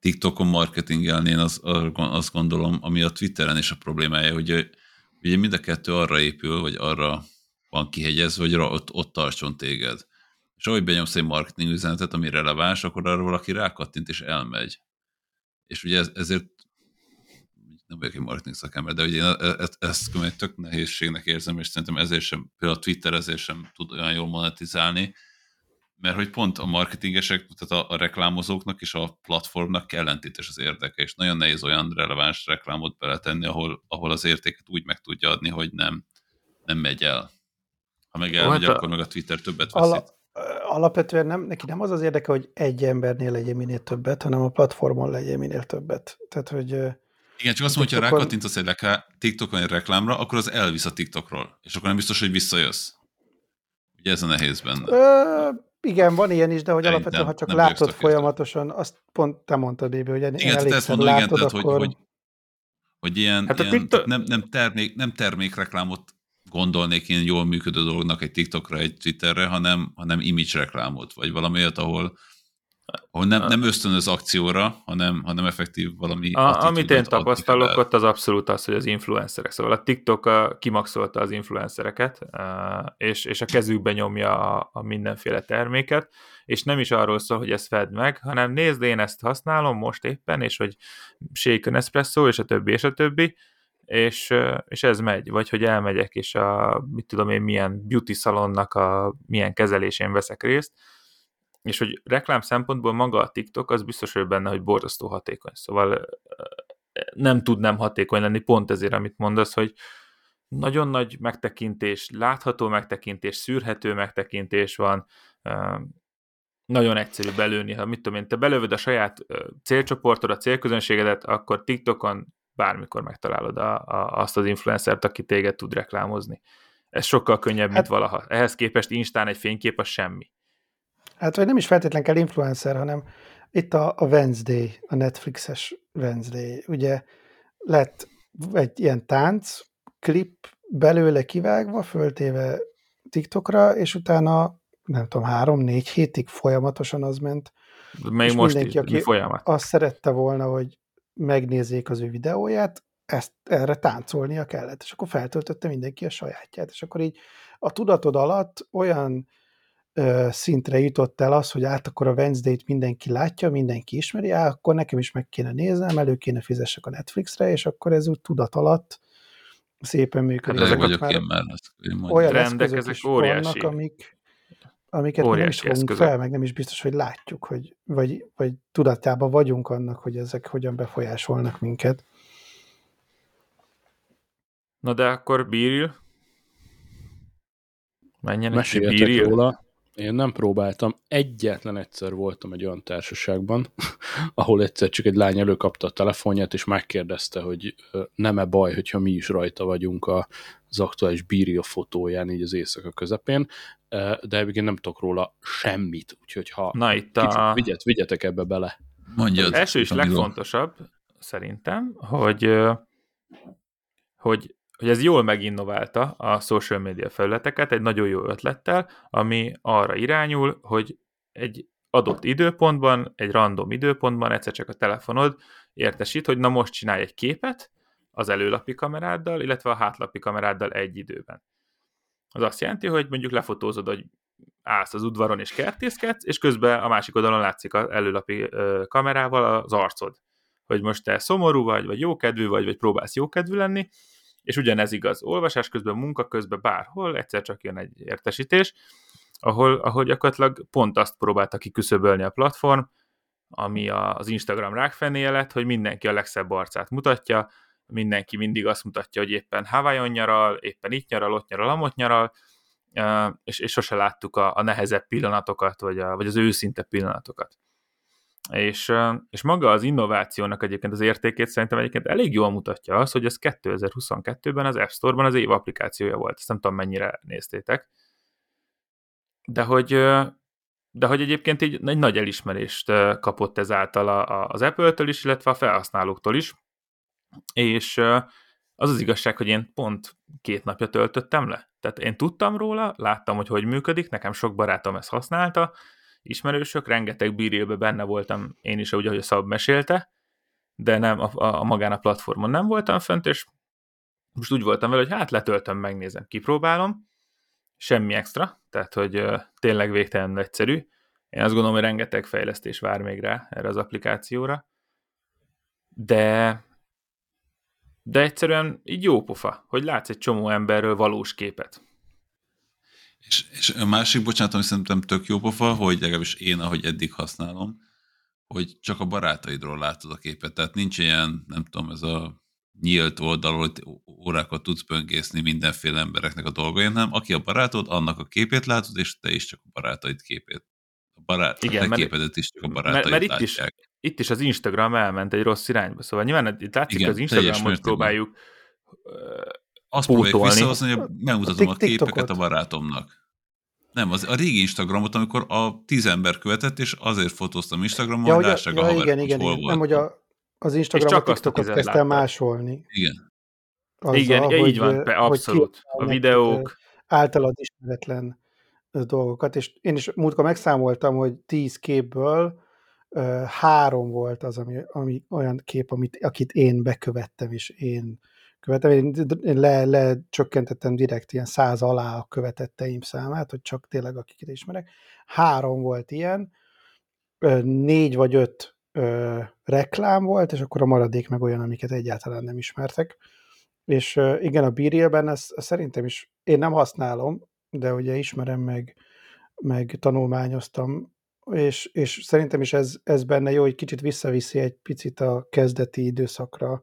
TikTokon marketingelni, én az, azt gondolom, ami a Twitteren is a problémája, hogy ugye mind a kettő arra épül, vagy arra van kihegyezve, hogy ott, ott tartson téged. és ahogy benyomsz egy marketing üzenetet, ami releváns, akkor arra valaki rákattint, és elmegy. És ugye ez, ezért nem vagyok egy marketing szakember, de ugye én ezt, ezt egy tök nehézségnek érzem, és szerintem ezért sem, például a Twitter ezért sem tud olyan jól monetizálni, mert hogy pont a marketingesek, tehát a, a reklámozóknak és a platformnak ellentétes az érdeke, és nagyon nehéz olyan releváns reklámot beletenni, ahol, ahol az értéket úgy meg tudja adni, hogy nem, nem megy el. Ha meg elmegy, hát akkor meg a Twitter többet veszít. Ala, alapvetően nem, neki nem az az érdeke, hogy egy embernél legyen minél többet, hanem a platformon legyen minél többet. Tehát, hogy igen, csak azt mondja, hogyha rákattintasz egy TikTokon egy reklámra, akkor az elvisz a TikTokról, és akkor nem biztos, hogy visszajössz. Ugye ez a nehéz benne. Ö, igen, van ilyen is, de hogy szerintem alapvetően, ha csak látod folyamatosan, azt pont te mondtad, Débi, hogy igen, elégszer mondom, látod, igen, tehát, akkor Hogy, hogy, hogy ilyen, hát ilyen TikTok nem, nem, termék, nem termékreklámot gondolnék én jól működő dolognak egy TikTokra, egy Twitterre, hanem, hanem image reklámot, vagy valami olyat, ahol Ahol nem, nem ösztönöz akcióra, hanem, hanem effektív valami... A, amit én tapasztalok ott az abszolút az, hogy az influencerek. Szóval a TikTok a, kimaxolta az influencereket, és, és a kezükbe nyomja a, a mindenféle terméket, és nem is arról szól, hogy ezt fedd meg, hanem nézd, én ezt használom most éppen, és hogy shaken espresso, és a többi, és a többi, és, és ez megy. Vagy hogy elmegyek, és a, mit tudom én, milyen beauty szalonnak a milyen kezelésén veszek részt, és hogy reklám szempontból maga a TikTok, az biztos, hogy benne, hogy borzasztó hatékony. Szóval nem tudnám hatékony lenni, pont ezért, amit mondasz, hogy nagyon nagy megtekintés, látható megtekintés, szűrhető megtekintés van, nagyon egyszerű belőni, ha mit tudom én, te belövöd a saját célcsoportod, a célközönségedet, akkor TikTokon bármikor megtalálod a, a, azt az influencert, aki téged tud reklámozni. Ez sokkal könnyebb, hát, mint valaha. Ehhez képest Instán egy fénykép, az semmi. Hát, vagy nem is feltétlenül kell influencer, hanem itt a, a Wednesday, a Netflixes Wednesday. Ugye lett egy ilyen tánc, klip belőle kivágva, föltéve TikTokra, és utána, nem tudom, három-négy hétig folyamatosan az ment. Még most mindenki, aki folyamat. Azt szerette volna, hogy megnézzék az ő videóját, ezt erre táncolnia kellett, és akkor feltöltötte mindenki a sajátját, és akkor így a tudatod alatt olyan szintre jutott el az, hogy át akkor a Wednesday-t mindenki látja, mindenki ismeri, á, akkor nekem is meg kéne néznem, elő kéne fizessek a Netflixre, és akkor ez úgy tudat alatt szépen működik. Hát ezek vagyok én már. Olyan rendek, eszközök is vannak, amik, amiket nem is fogunk fel, meg nem is biztos, hogy látjuk, hogy, vagy, vagy tudatában vagyunk annak, hogy ezek hogyan befolyásolnak minket. Na de akkor bírj. Menjen egy bírj róla. Én nem próbáltam, egyetlen egyszer voltam egy olyan társaságban, ahol egyszer csak egy lány előkapta a telefonját, és megkérdezte, hogy nem-e baj, hogyha mi is rajta vagyunk az aktuális bírja fotóján, így az éjszaka közepén, de egyébként nem tudok róla semmit, úgyhogy ha na, itt a... vigyet, vigyetek ebbe bele. Mondjad. Az első és legfontosabb szerintem, hogy, hogy hogy ez jól meginnoválta a social media felületeket egy nagyon jó ötlettel, ami arra irányul, hogy egy adott időpontban, egy random időpontban egyszer csak a telefonod értesít, hogy na most csinálj egy képet az előlapi kameráddal, illetve a hátlapi kameráddal egy időben. Az azt jelenti, hogy mondjuk lefotózod, hogy állsz az udvaron és kertészkedsz, és közben a másik oldalon látszik az előlapi kamerával az arcod. Hogy most te szomorú vagy, vagy jókedvű vagy, vagy próbálsz jókedvű lenni, és ugyanez igaz, olvasás közben, munka közben, bárhol, egyszer csak jön egy értesítés, ahol, ahol gyakorlatilag pont azt próbálta kiküszöbölni a platform, ami az Instagram rákfenéje lett, hogy mindenki a legszebb arcát mutatja, mindenki mindig azt mutatja, hogy éppen Hawaiion nyaral, éppen itt nyaral, ott nyaral, amott nyaral, és, és sose láttuk a, a nehezebb pillanatokat, vagy, a, vagy az őszinte pillanatokat. És, és maga az innovációnak egyébként az értékét szerintem egyébként elég jól mutatja az, hogy ez kétezer-huszonkettőben az App Store-ban az év applikációja volt. Ezt nem tudom, mennyire néztétek. De hogy, de hogy egyébként így egy nagy elismerést kapott ezáltal az Apple-től is, illetve a felhasználóktól is. És az az igazság, hogy én pont két napja töltöttem le. Tehát én tudtam róla, láttam, hogy hogy működik, nekem sok barátom ezt használta, ismerősök, rengeteg bírélbe benne voltam én is, ahogy a Szab mesélte, de nem, a, a, a magán a platformon nem voltam fönt, és most úgy voltam vele, hogy hát letöltöm, megnézem, kipróbálom, semmi extra, tehát hogy tényleg végtelenül egyszerű. Én azt gondolom, hogy rengeteg fejlesztés vár még rá erre az applikációra, de, de egyszerűen így jó pofa, hogy látsz egy csomó emberről valós képet. És, és a másik, bocsánat, ami szerintem tök jó pofa, hogy legalábbis én, ahogy eddig használom, hogy csak a barátaidról látod a képet. Tehát nincs ilyen, nem tudom, ez a nyílt oldalról, hogy órákat tudsz böngészni mindenféle embereknek a dolgain, hanem aki a barátod, annak a képét látod, és te is csak a barátaid képét. A barát, igen, a te képedet is csak a barátaid mert, mert látják. Itt is, itt is az Instagram elment egy rossz irányba, szóval nyilván itt látszik, igen, az Instagramot próbáljuk azt pótolni. Próbáljuk visszahozni, hogy megmutatom a, a képeket a barátomnak. Nem, az a régi Instagramot, amikor a tíz ember követett, és azért fotóztam Instagramon, ja, hogy lássák ja, a haverok, igen, igen, hol igen. Nem, hogy a, az Instagram a TikTokot kezdte másolni. Igen. Azzal, igen, hogy, így van, abszolút. A videók. Általad ismeretlen dolgokat, és én is múltkor megszámoltam, hogy tíz képből uh, három volt az, ami, ami olyan kép, amit, akit én bekövettem, és én követtem. Én le, le csökkentettem direkt ilyen száz alá a követetteim számát, hogy csak tényleg akiket ismerek. Három volt ilyen, négy vagy öt ö, reklám volt, és akkor a maradék meg olyan, amiket egyáltalán nem ismertek. És ö, igen, a B-Reelben ez, ez szerintem is, én nem használom, de ugye ismerem meg, meg tanulmányoztam, és, és szerintem is ez, ez benne jó, hogy kicsit visszaviszi egy picit a kezdeti időszakra.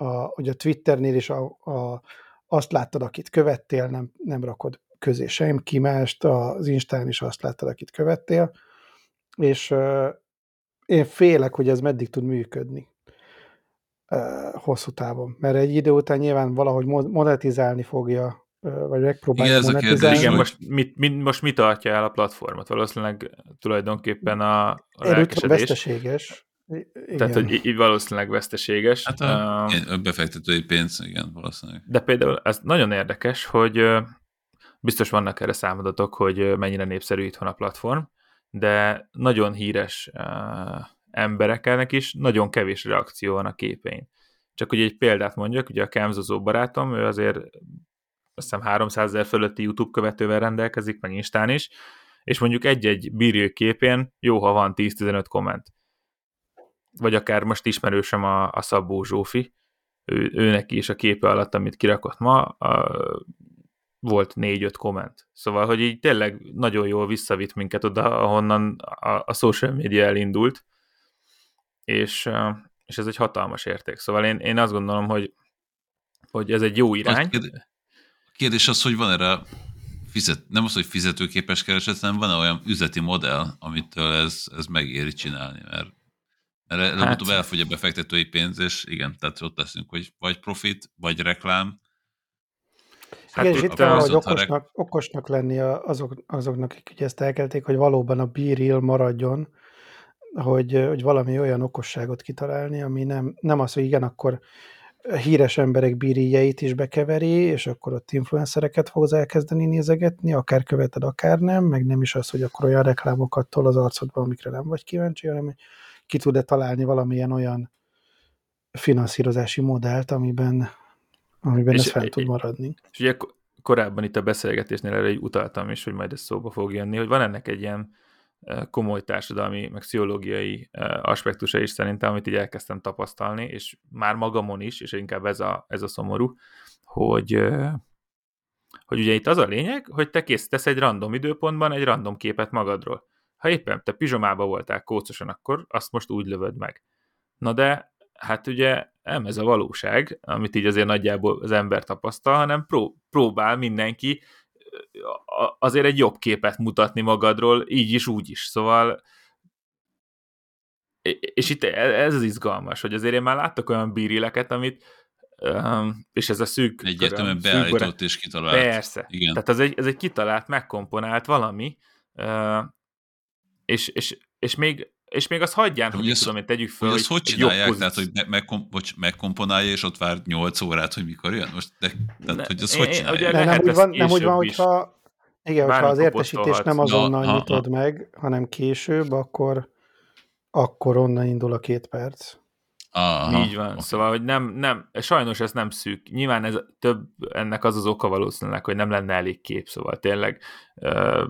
A, hogy a Twitternél is a, a, azt láttad, akit követtél, nem, nem rakod közé sem ki mást, az Instán is azt láttad, akit követtél, és uh, én félek, hogy ez meddig tud működni uh, hosszú távon, mert egy idő után nyilván valahogy monetizálni fogja, uh, vagy megpróbálja igen, monetizálni. Igen, most mit, mit, most mit tartja el a platformot? Valószínűleg tulajdonképpen a, a lelkesedés. Veszteséges. Igen. Tehát, hogy így valószínűleg veszteséges. Hát a, uh, a befektetői pénz, igen, valószínűleg. De például ez nagyon érdekes, hogy uh, biztos vannak erre számadatok, hogy uh, mennyire népszerű itthon a platform, de nagyon híres uh, embereknek is nagyon kevés reakció van a képein. Csak hogy egy példát mondjak, ugye a Kemzozó barátom, ő azért azt hiszem háromszázezer fölötti YouTube követővel rendelkezik, meg Instán is, és mondjuk egy-egy bírő képén jó, ha van tíz-tizenöt komment. Vagy akár most ismerősem a, a Szabó Zsófi, ő, őnek is a képe alatt, amit kirakott ma, a, volt négy-öt komment. Szóval, hogy így tényleg nagyon jól visszavitt minket oda, ahonnan a, a social media elindult, és, és ez egy hatalmas érték. Szóval én, én azt gondolom, hogy, hogy ez egy jó irány. A kérdés az, hogy van erre fizet, nem az, hogy fizetőképes kereset, hanem van olyan üzleti modell, amitől ez, ez megéri csinálni, mert előbb hát, elfogy a befektetői pénz, és igen, tehát ott leszünk, hogy vagy profit, vagy reklám. Hát igen, és itt kell, hogy okosnak, okosnak lenni azok, azoknak, akik ezt elkelték, hogy valóban a B-Reel maradjon, hogy, hogy valami olyan okosságot kitalálni, ami nem, nem az, hogy igen, akkor híres emberek B-Reeljeit is bekeveri, és akkor ott influencereket fogsz elkezdeni nézegetni, akár követed, akár nem, meg nem is az, hogy akkor olyan reklámokat tol az arcodban, amikre nem vagy kíváncsi, hanem hogy ki tud-e találni valamilyen olyan finanszírozási modellt, amiben, amiben ez fent tud maradni. És ugye korábban itt a beszélgetésnél erre utaltam is, hogy majd ez szóba fog jönni, hogy van ennek egy ilyen komoly társadalmi, meg pszichológiai aspektusa is szerintem, amit így elkezdtem tapasztalni, és már magamon is, és inkább ez a, ez a szomorú, hogy, hogy ugye itt az a lényeg, hogy te készítesz egy random időpontban egy random képet magadról. Ha éppen te pizsomába voltál kócosan, akkor azt most úgy lövöd meg. Na de, hát ugye nem ez a valóság, amit így azért nagyjából az ember tapasztal, hanem pró- próbál mindenki azért egy jobb képet mutatni magadról, így is, úgy is. Szóval, és itt ez az izgalmas, hogy azért én már láttak olyan bírileket, amit, és ez a szűk... Egyértelműen beállított szűk, és kitalált. Persze. Igen. Tehát ez egy, ez egy kitalált, megkomponált valami, És, és, és, még, és még azt hagyján, hogy tudom, én tegyük föl, hogy, hogy csinálják, tehát, hogy me, megkom, bocs, megkomponálja, és ott vár nyolc órát, hogy mikor jön? Most de, tehát, ne, hogy azt én, hogy csinálják? Ne, nem, úgy van, nem úgy van, hogyha, igen, hogyha az értesítést nem azonnal na, nyitod na, na. meg, hanem később, akkor, akkor onnan indul a két perc. Aha, így van, okay. Szóval, hogy nem, nem, sajnos ez nem szűk. Nyilván ez több, ennek az az oka valószínűleg, hogy nem lenne elég kép, szóval tényleg uh,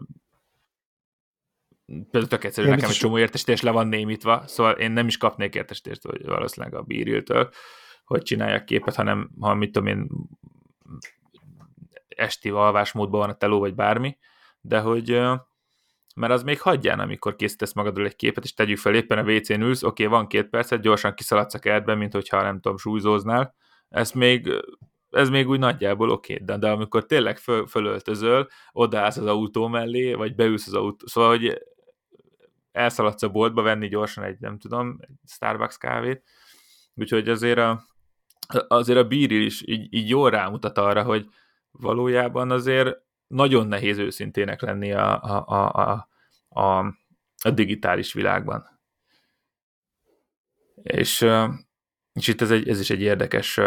például tök egyszerű, én nekem egy csomó értesítés le van némítva, szóval én nem is kapnék értesítést valószínűleg a bírültől, hogy csináljak képet, hanem ha mit tudom én esti alvásmódban van a teló, vagy bármi, de hogy uh, mert az még hagyján, amikor készítesz magadról egy képet, és tegyük fel, éppen a vécén ülsz, oké, okay, van két percet, gyorsan kiszaladsz a kertben, mint hogyha nem tudom, súlyzóznál, ez még, ez még úgy nagyjából oké, okay, de, de amikor tényleg föl, fölöltözöl, odaállsz az autó mellé, vagy beülsz az autó, szóval, hogy elszaladsz a boltba venni gyorsan egy, nem tudom, egy Starbucks kávét, úgyhogy azért a, azért a bíril is így, így jól rámutat arra, hogy valójában azért nagyon nehéz őszintének lenni a, a, a, a, a, a digitális világban. És, és itt ez, egy, ez is egy érdekes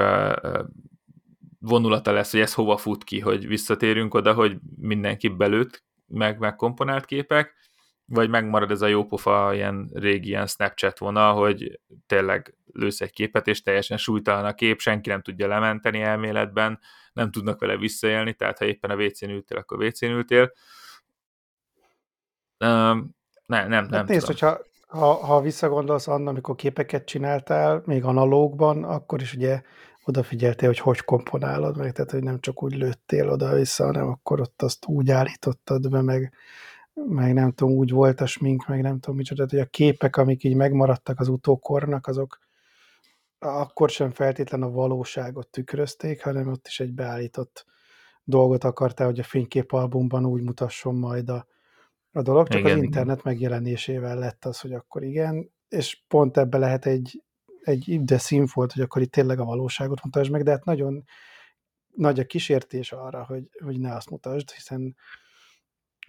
vonulata lesz, hogy ez hova fut ki, hogy visszatérünk oda, hogy mindenki belőtt, meg, meg komponált képek, vagy megmarad ez a jópofa ilyen régi ilyen Snapchat vonal, hogy tényleg lősz egy képet, és teljesen súlytalan a kép, senki nem tudja lementeni elméletben, nem tudnak vele visszaélni, tehát ha éppen a vécén ültél, akkor vécén ültél. Um, ne, nem, nem hát nézd, hogyha ha, ha visszagondolsz annak, amikor képeket csináltál, még analógban, akkor is ugye odafigyeltél, hogy hogy komponálod meg, tehát hogy nem csak úgy lőttél oda-vissza, hanem akkor ott azt úgy állítottad be, meg meg nem tudom, úgy volt a smink, meg nem tudom micsoda, hogy a képek, amik így megmaradtak az utókornak, azok akkor sem feltétlen a valóságot tükrözték, hanem ott is egy beállított dolgot akartál, hogy a fényképalbumban úgy mutasson majd a, a dolog, csak igen, az internet igen. megjelenésével lett az, hogy akkor igen, és pont ebbe lehet egy, egy de színfolt, hogy akkor itt tényleg a valóságot mutasd meg, de hát nagyon nagy a kísértés arra, hogy, hogy ne azt mutasd, hiszen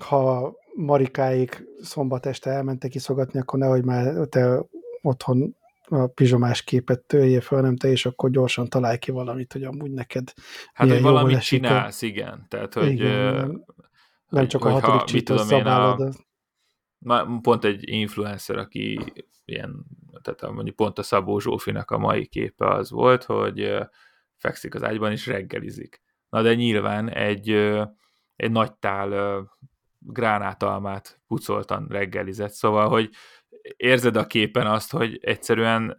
ha Marikáik szombat este elmentek kiszogatni, akkor nehogy már te otthon a pizsomás képet töljél föl, nem te, és akkor gyorsan találj ki valamit, hogy amúgy neked hát, hogy valamit csinálsz, igen. Tehát, hogy igen, nem, nem csak hogy, a hatodik csítos szabálod. A, pont egy influencer, aki ilyen, tehát mondjuk pont a Szabó Zsófinak a mai képe az volt, hogy fekszik az ágyban, és reggelizik. Na, de nyilván egy, egy nagy tál gránátalmát pucoltan reggelizett, szóval, hogy érzed a képen azt, hogy egyszerűen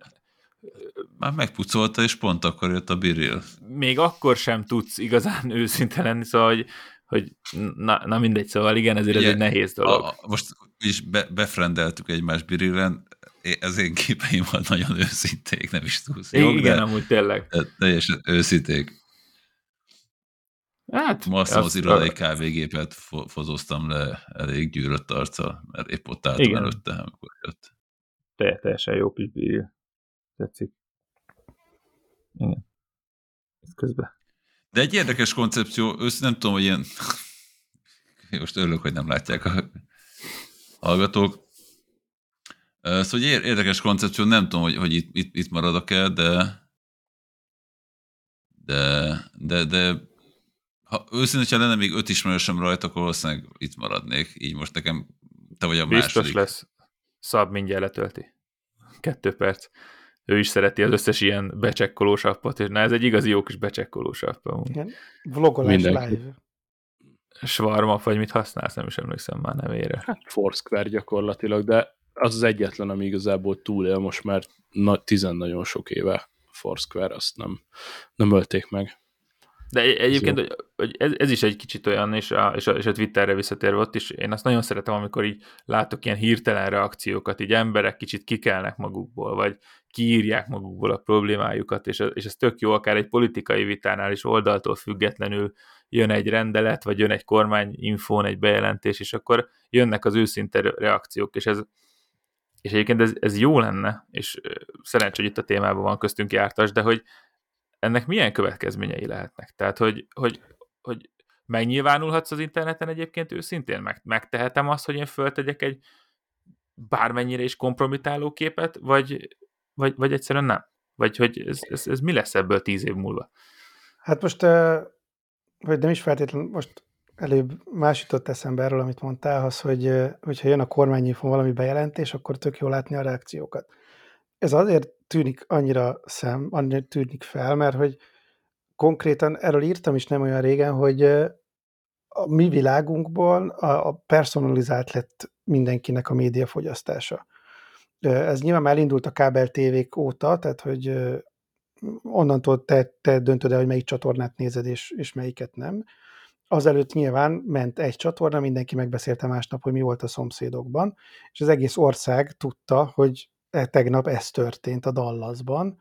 már megpucolta, és pont akkor jött a biril. Még akkor sem tudsz igazán őszinte lenni, szóval, hogy, hogy na, na mindegy, szóval igen, ezért ugye, ez egy nehéz dolog. A, most is be, befrendeltük egymás birillen, az én képeim van nagyon őszinték, nem is tudsz. Igen, de, amúgy tényleg. De teljesen őszinték. Hát, ma azt az irodai kávégépet fozoztam le elég gyűrött arccal, mert épp ott álltam előtte, amikor jött. Te, teljesen jó kis bírja. Tetszik. Igen. Ez közben. De egy érdekes koncepció, ősz nem tudom, hogy ilyen most örülök, hogy nem látják a hallgatók. Szóval érdekes koncepció, nem tudom, hogy, hogy itt, itt, itt maradok-e, de de de, de ha őszintén, ha lenne még öt ismerősöm rajta, akkor valószínűleg itt maradnék. Így most nekem te vagy a biztos második. Biztos lesz. Szab mindjárt letölti. Kettő perc. Ő is szereti az összes ilyen becsekkolós appot. És na, ez egy igazi jó kis becsekkolós app. Igen. Vlogolás live. Svarmap, vagy mit használsz, nem is emlékszem már nevére. Hát Foursquare gyakorlatilag, de az az egyetlen, ami igazából túlél most már na, tizen nagyon sok éve. Foursquare, azt nem, nem ölték meg. De egyébként hogy, hogy ez, ez is egy kicsit olyan, és a, és a, és a Twitterre visszatérve ott is, én azt nagyon szeretem, amikor így látok ilyen hirtelen reakciókat, így emberek kicsit kikelnek magukból, vagy kiírják magukból a problémájukat, és, és ez tök jó, akár egy politikai vitánál is oldaltól függetlenül jön egy rendelet, vagy jön egy kormányinfón egy bejelentés, és akkor jönnek az őszinte reakciók, és ez és egyébként ez, ez jó lenne, és szerencsé, hogy itt a témában van köztünk jártas, de hogy ennek milyen következményei lehetnek? Tehát, hogy, hogy, hogy megnyilvánulhatsz az interneten egyébként őszintén? Meg, megtehetem azt, hogy én föltegyek egy bármennyire is kompromitáló képet, vagy, vagy, vagy egyszerűen nem? Vagy hogy ez, ez, ez mi lesz ebből tíz év múlva? Hát most, vagy nem is feltétlenül, most előbb más jutott eszembe erről, amit mondtál, az, hogy hogyha jön a kormányinfón valami bejelentés, akkor tök jó látni a reakciókat. ez azért tűnik annyira szem, annyira tűnik fel, mert hogy konkrétan erről írtam is nem olyan régen, hogy a mi világunkban a personalizált lett mindenkinek a médiafogyasztása. Ez nyilván elindult a kábel tévék óta, tehát hogy onnantól te, te döntöd el, hogy melyik csatornát nézed, és, és melyiket nem. Azelőtt nyilván ment egy csatorna, mindenki megbeszélte másnap, hogy mi volt a szomszédokban, és az egész ország tudta, hogy tegnap ez történt a Dallasban,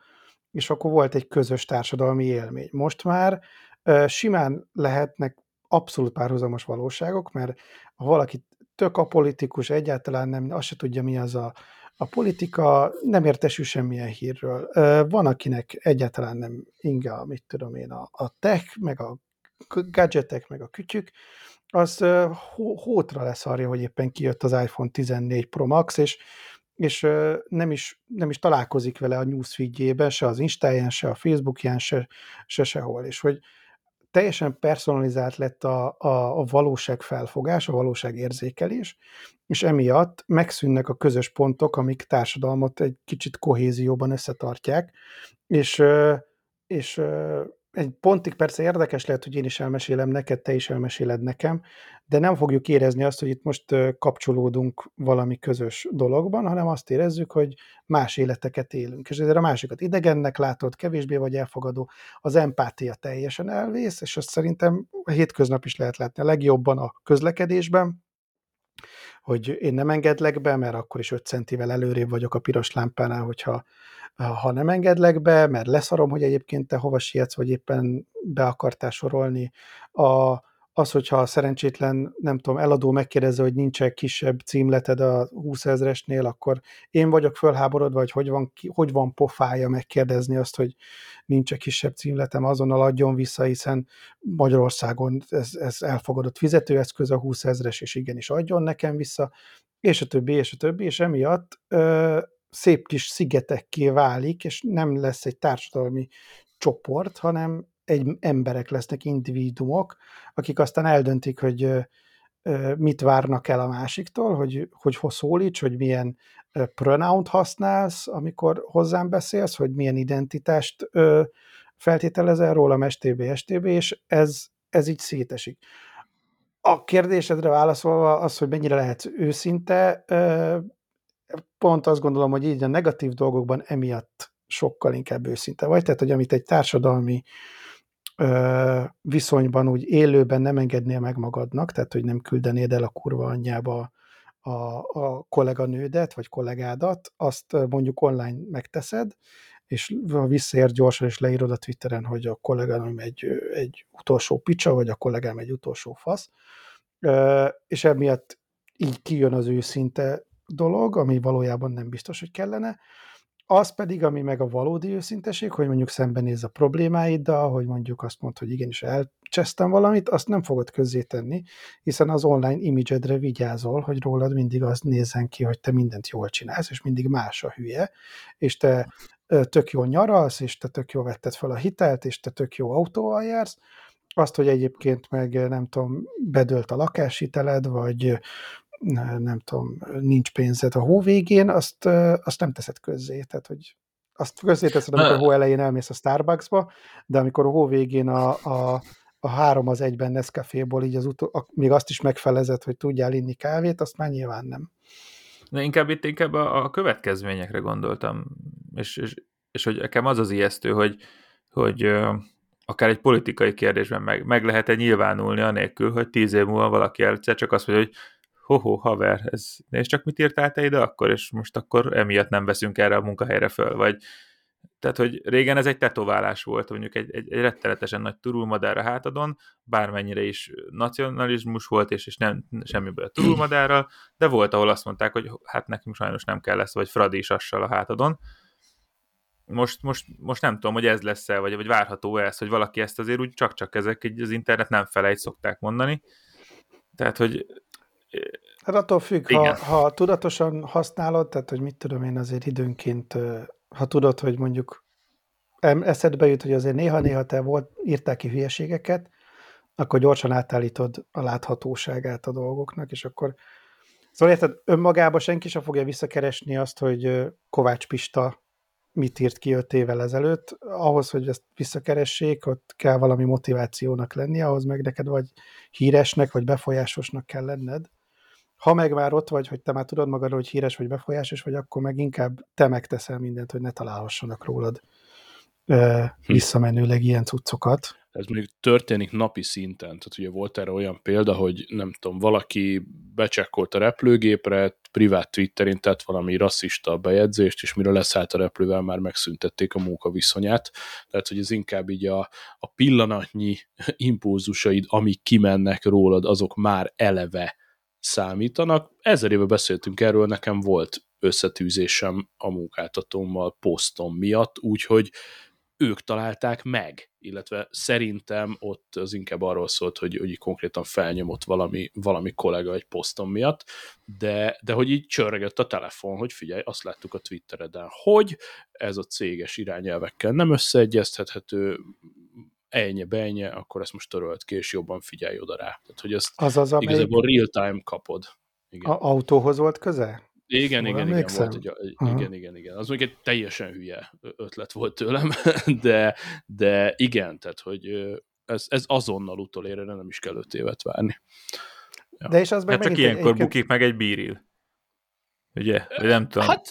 és akkor volt egy közös társadalmi élmény. Most már simán lehetnek abszolút párhuzamos valóságok, mert ha valaki tök apolitikus, egyáltalán nem, azt se tudja, mi az a, a politika, nem értesül semmilyen hírről. Van, akinek egyáltalán nem inga, mit tudom én, a, a tech, meg a gadgetek, meg a kütyük, az hótra leszarja, hogy éppen kijött az iPhone tizennégy Pro Max, és, és nem, is, nem is találkozik vele a newsfeedjében, se az Instáján, se a Facebookján, se, se sehol. És hogy teljesen personalizált lett a, a, a valóság felfogás, a valóság érzékelés, és emiatt megszűnnek a közös pontok, amik társadalmat egy kicsit kohézióban összetartják, és, és egy pontig persze érdekes lehet, hogy én is elmesélem neked, te is elmeséled nekem, de nem fogjuk érezni azt, hogy itt most kapcsolódunk valami közös dologban, hanem azt érezzük, hogy más életeket élünk. És ezért a másikat idegennek látod, kevésbé vagy elfogadó, az empátia teljesen elvész, és azt szerintem a hétköznap is lehet látni a legjobban a közlekedésben, hogy én nem engedlek be, mert akkor is öt centivel előrébb vagyok a piros lámpánál, hogyha ha nem engedlek be, mert leszarom, hogy egyébként te hova sietsz, vagy éppen be akartál sorolni. A, az, hogyha a szerencsétlen, nem tudom, eladó megkérdezi, hogy nincs egy kisebb címleted a húszezresnél, akkor én vagyok fölháborodva, vagy hogy van, hogy van pofája megkérdezni azt, hogy nincs egy kisebb címletem, azonnal adjon vissza, hiszen Magyarországon ez, ez elfogadott fizetőeszköz a húszezres, és igenis adjon nekem vissza, és a többi, és a többi, és emiatt ö, szép kis szigetekké válik, és nem lesz egy társadalmi csoport, hanem egy emberek lesznek, individuumok, akik aztán eldöntik, hogy mit várnak el a másiktól, hogy, hogy szólíts, hogy milyen pronount használsz, amikor hozzám beszélsz, hogy milyen identitást feltételezel rólam, es té bé, es té bé, és ez, ez így szétesik. A kérdésedre válaszolva az, hogy mennyire lehetsz őszinte, pont azt gondolom, hogy így a negatív dolgokban emiatt sokkal inkább őszinte vagy, tehát, hogy amit egy társadalmi ö, viszonyban úgy élőben nem engednél meg magadnak, tehát, hogy nem küldenéd el a kurva anyjába a, a kolléganődet, vagy kollégádat, azt mondjuk online megteszed, és visszaér gyorsan, és leírod a Twitteren, hogy a kollégám egy, egy utolsó picsa, vagy a kollégám egy utolsó fasz, ö, és emiatt így kijön az őszinte dolog, ami valójában nem biztos, hogy kellene. Az pedig, ami meg a valódi őszinteség, hogy mondjuk szembenézz a problémáiddal, hogy mondjuk azt mondd, hogy igenis elcsesztem valamit, azt nem fogod közzétenni, hiszen az online image-edre vigyázol, hogy rólad mindig az nézzen ki, hogy te mindent jól csinálsz, és mindig más a hülye, és te tök jól nyaralsz, és te tök jól vetted fel a hitelt, és te tök jó autóval jársz. Azt, hogy egyébként meg nem tudom, bedőlt a lakáshiteled, vagy nem tudom, nincs pénzed a hó végén, azt, azt nem teszed közzé. Tehát, hogy azt közzé teszed, amikor a hó elején elmész a Starbucksba, de amikor a hó végén a, a, a három az egyben Nescaféból így az utol, a, még azt is megfelezed, hogy tudjál inni kávét, azt már nyilván nem. De inkább itt inkább a, a következményekre gondoltam. És, és, és hogy nekem az az ijesztő, hogy, hogy akár egy politikai kérdésben meg, meg lehet-e nyilvánulni anélkül, hogy tíz év múlva valaki egyszer csak azt mondja, hogy hoho, haver, ez, nézd csak, mit írtál te ide akkor, és most akkor emiatt nem veszünk erre a munkahelyre föl, vagy tehát, hogy régen ez egy tetoválás volt, mondjuk egy, egy, egy rettenetesen nagy turulmadár a hátadon, bármennyire is nacionalizmus volt, és, és nem semmiből a turulmadárral, de volt, ahol azt mondták, hogy hát nekünk sajnos nem kell lesz, vagy fradisassal a hátadon. Most, most, most nem tudom, hogy ez lesz-e, vagy, vagy várható ez, hogy valaki ezt azért úgy csak-csak ezek, így az internet nem felejt, szokták mondani. Tehát, hogy hát attól függ, ha, ha tudatosan használod, tehát, hogy mit tudom én azért időnként, ha tudod, hogy mondjuk eszedbe jut, hogy azért néha-néha te volt, írtál ki hülyeségeket, akkor gyorsan átállítod a láthatóságát a dolgoknak, és akkor szóval érted, önmagában senki sem fogja visszakeresni azt, hogy Kovács Pista mit írt ki öt évvel ezelőtt, ahhoz, hogy ezt visszakeressék, ott kell valami motivációnak lenni, ahhoz meg neked vagy híresnek, vagy befolyásosnak kell lenned. Ha meg már ott vagy, hogy te már tudod magadról, hogy híres vagy befolyásos vagy, akkor meg inkább te megteszel mindent, hogy ne találhassanak rólad ö, visszamenőleg ilyen cuccokat. Ez mondjuk történik napi szinten. Tehát ugye volt erre olyan példa, hogy nem tudom, valaki becsekkolt a repülőgépre, privát Twitterén tett valami rasszista bejegyzést, és mire leszállt a repülővel, már megszüntették a munkaviszonyát. Tehát, hogy ez inkább így a, a pillanatnyi impulzusaid, amik kimennek rólad, azok már eleve számítanak. Ezer éve beszéltünk erről, nekem volt összetűzésem a munkáltatómmal posztom miatt, úgyhogy ők találták meg, illetve szerintem ott az inkább arról szólt, hogy, hogy konkrétan felnyomott valami, valami kollega egy posztom miatt, de, de hogy így csörregett a telefon, hogy figyelj, azt láttuk a Twittereden, hogy ez a céges irányelvekkel nem összeegyeztethető, ennyi, bennyi, akkor ezt most törölt ki, és jobban figyelj oda rá. Tehát, hogy ezt az, igazából real-time kapod. Igen. A autóhoz volt köze? Igen, igen igen, volt egy, igen, igen, igen. Az mondjuk egy teljesen hülye ötlet volt tőlem, de, de igen, tehát, hogy ez, ez azonnal utolérőre nem is kell öt évet várni. Ja. De és az hát csak ilyenkor egyébként... bukik meg egy bíril. Ugye? Vagy nem tudom. Hát...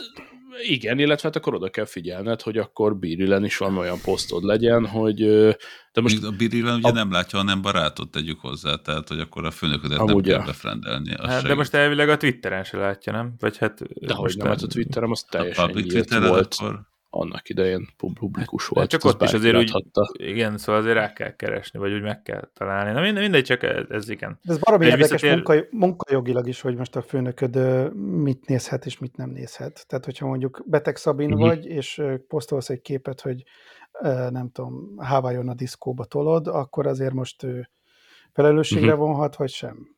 Igen, illetve hát akkor oda kell figyelned, hogy akkor Birilen is van olyan posztod legyen, hogy... De most a Birilen ugye a... nem látja, hanem barátot tegyük hozzá, tehát hogy akkor a főnöködet amúgy nem kell befrendelni. Hát, de most elvileg a Twitteren se látja, nem? Vagy hát de most nem, hát a Twitterem az teljesen nyílt volt. Akkor... Annak idején publikus volt. Csak ott is azért úgy, igen, szóval azért rá kell keresni, vagy úgy meg kell találni. Na mindegy, csak ez, ez igen. De ez baromi érdekes visszatér... munka, munkajogilag is, hogy most a főnököd mit nézhet és mit nem nézhet. Tehát, hogyha mondjuk beteg Szabin uh-huh. vagy, és posztolsz egy képet, hogy nem tudom, Hawaiion a diszkóba tolod, akkor azért most felelősségre uh-huh. vonhat, vagy sem.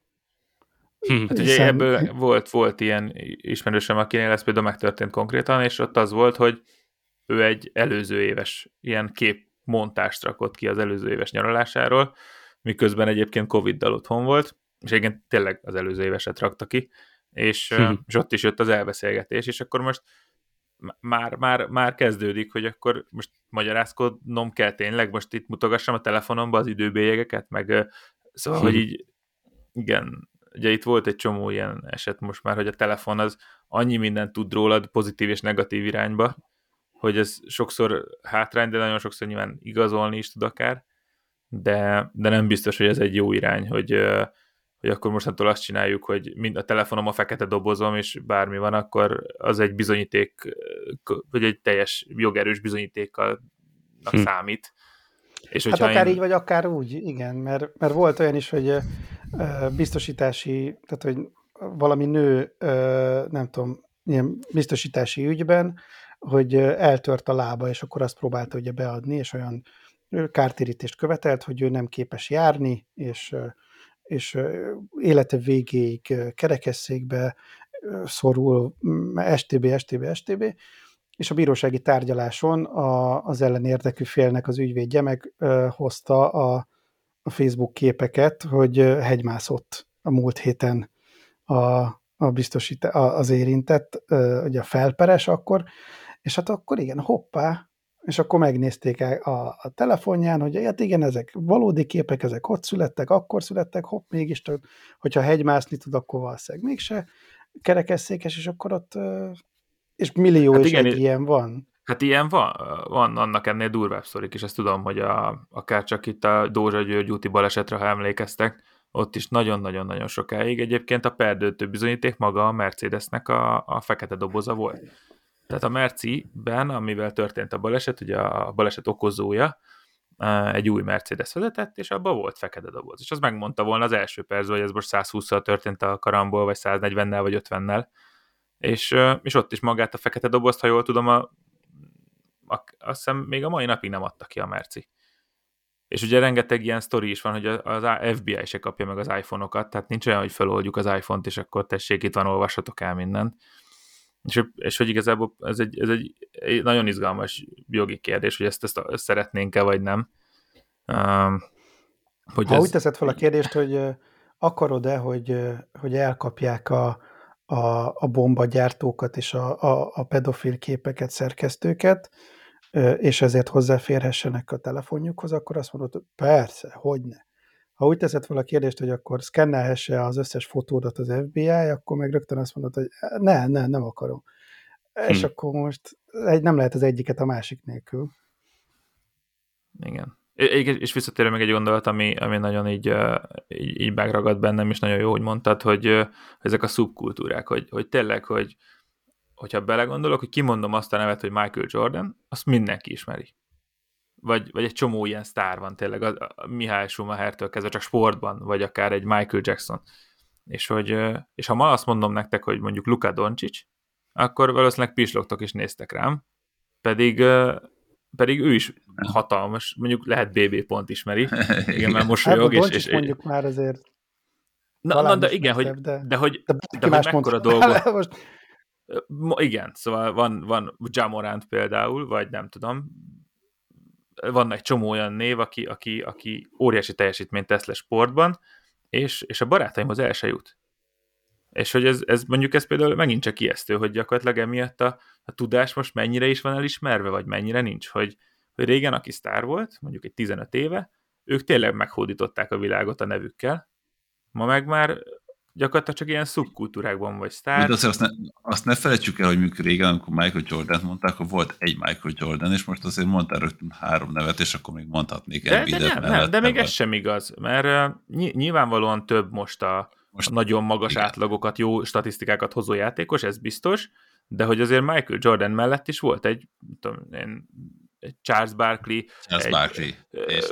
Hmm. Hát ugye ebből volt, volt ilyen ismerősöm, akinél ez például megtörtént konkrétan, és ott az volt, hogy ő egy előző éves ilyen képmontást rakott ki az előző éves nyaralásáról, miközben egyébként Covid-dal otthon volt, és igen, tényleg az előző éveset rakta ki, és, és ott is jött az elbeszélgetés, és akkor most már, már, már kezdődik, hogy akkor most magyarázkodnom kell tényleg, most itt mutogassam a telefonomba az időbélyegeket, meg szóval, hogy így, igen, ugye itt volt egy csomó ilyen eset most már, hogy a telefon az annyi mindent tud rólad pozitív és negatív irányba, hogy ez sokszor hátrány, de nagyon sokszor nyilván igazolni is tud akár, de, de nem biztos, hogy ez egy jó irány, hogy, hogy akkor mostantól azt csináljuk, hogy mind a telefonom a fekete dobozom, és bármi van, akkor az egy bizonyíték, vagy egy teljes jogerős bizonyítékkal hm. számít. És hát akár én... így, vagy akár úgy, igen, mert, mert volt olyan is, hogy biztosítási, tehát hogy valami nő, nem tudom, ilyen biztosítási ügyben, hogy eltört a lába, és akkor azt próbálta ugye beadni, és olyan kártérítést követelt, hogy ő nem képes járni, és, és élete végéig kerekesszékbe szorul, stb., stb., stb., és a bírósági tárgyaláson a, az ellenérdekű félnek az ügyvédje meghozta a, a Facebook képeket, hogy hegymászott a múlt héten a, a biztosít, az érintett, ugye a felperes akkor, és hát akkor igen, hoppá, és akkor megnézték a, a telefonján, hogy hát igen, ezek valódi képek, ezek ott születtek, akkor születtek, hopp, mégis, tört, hogyha hegymászni tud, akkor valószínűleg mégse kerekesszékes, és akkor ott, és millió hát is igen, egy ilyen van. Hát ilyen van, van annak ennél durvább sztorik, és ezt tudom, hogy a, akár csak itt a Dózsa-György úti balesetre, ha emlékeztek, ott is nagyon-nagyon-nagyon sokáig egyébként a perdőtő bizonyíték maga a Mercedesnek a, a fekete doboza volt. Tehát a Merci-ben, amivel történt a baleset, ugye a baleset okozója egy új Mercedes vezetett, és abban volt fekete doboz. És az megmondta volna az első percben, hogy ez most száz hússzal történt a karamból, vagy száznegyvennel, vagy ötvennel. És, és ott is magát a fekete dobozt, ha jól tudom, a, a, azt hiszem még a mai napig nem adta ki a Merci. És ugye rengeteg ilyen sztori is van, hogy az ef bé i se kapja meg az iPhone-okat, tehát nincs olyan, hogy feloldjuk az iPhone-t, és akkor tessék, itt van, olvashatok el mindent. És, és hogy igazából ez egy, ez egy nagyon izgalmas jogi kérdés, hogy ezt, ezt szeretnénk-e, vagy nem. Hogy ha ez... úgy teszed fel a kérdést, hogy akarod-e, hogy, hogy elkapják a, a, a bombagyártókat és a, a, a pedofil képeket, szerkesztőket, és ezért hozzáférhessenek a telefonjukhoz, akkor azt mondod, hogy persze, hogyne. Ha úgy teszed fel a kérdést, hogy akkor szkennelhesse az összes fotódat az ef bé i, akkor meg rögtön azt mondod, hogy ne, ne, nem akarom. Hm. És akkor most nem lehet az egyiket a másik nélkül. Igen. És visszatérő meg egy gondolat, ami, ami nagyon így, így, így megragad bennem, és nagyon jó, hogy mondtad, hogy ezek a szubkultúrák, hogy, hogy tényleg, hogy hogyha belegondolok, hogy kimondom azt a nevet, hogy Michael Jordan, azt mindenki ismeri. Vagy, vagy egy csomó ilyen sztár van tényleg, a Mihály Schumachertől kezdve csak sportban, vagy akár egy Michael Jackson. És, hogy, és ha ma azt mondom nektek, hogy mondjuk Luka Doncic, akkor valószínűleg pislogtok és néztek rám, pedig, pedig ő is hatalmas, mondjuk lehet bé bé pont ismeri, igen, már mosolyog. Hát, és, és mondjuk már azért na, na de igen, hogy, de, de hogy, de de, hogy mekkora dolgot. Most... Igen, szóval van, van Ja Morant például, vagy nem tudom, van egy csomó olyan név, aki, aki, aki óriási teljesítményt tesz le sportban, és, és a barátaimhoz el se jut. És hogy ez, ez mondjuk ez például megint csak ijesztő, hogy gyakorlatilag emiatt a, a tudás most mennyire is van elismerve, vagy mennyire nincs, hogy, hogy régen aki sztár volt, mondjuk egy tizenöt éve, ők tényleg meghódították a világot a nevükkel, ma meg már gyakorlatilag csak ilyen szubkultúrákban vagy sztár. Azért azt, ne, azt ne felejtsük el, hogy mikor régen, amikor Michael Jordan mondták, akkor volt egy Michael Jordan, és most azért mondtál rögtön három nevet, és akkor még mondhatnék de, Embiidet. De, nem, nem, de még ez sem igaz, mert ny- nyilvánvalóan több most a, most a nagyon magas igen. átlagokat, jó statisztikákat hozó játékos, ez biztos, de hogy azért Michael Jordan mellett is volt egy, tudom én, Charles Barkley. Charles egy, Barkley. És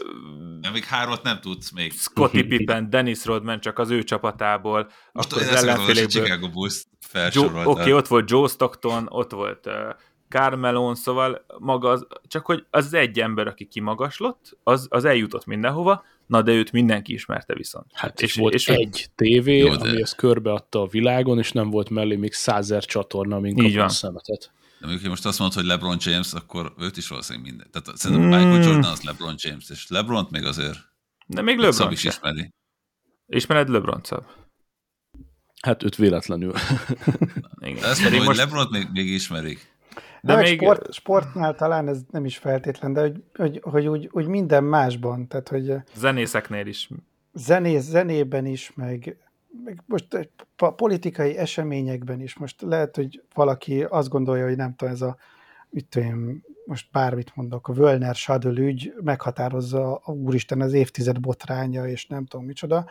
uh, még hármat nem tudsz még. Scottie Pippen, Dennis Rodman csak az ő csapatából. Most az ellenféléből. Chicago Bulls felsorolta. Oké, okay, ott volt Joe Stockton, ott volt uh, Carmelo, szóval maga az, csak hogy az egy ember, aki kimagaslott, az, az eljutott mindenhova, na de őt mindenki ismerte viszont. Hát és volt és egy tévé, jó, de... ami ezt körbeadta a világon, és nem volt mellé még százer csatorna, amin kapott szemetet. De mondjuk, most azt mondod, hogy LeBron James, akkor őt is valószínűleg minden. Tehát szerintem mm. Michael Jordan az LeBron James, és LeBront még azért. De még LeBron Szab is ismeri. Ismered LeBron Szab? Hát őt véletlenül. De azt mondom, most... hogy LeBront még, még ismerik. De, de még... sport, sportnál talán ez nem is feltétlen, de hogy, hogy, hogy úgy, úgy minden másban. Tehát, hogy zenészeknél is. Zenész, zenében is, meg... most politikai eseményekben is, most lehet, hogy valaki azt gondolja, hogy nem tudom, ez a, mit tudom, most bármit mondok, a Völner Schadl ügy meghatározza, úristen, az évtized botránya, és nem tudom micsoda.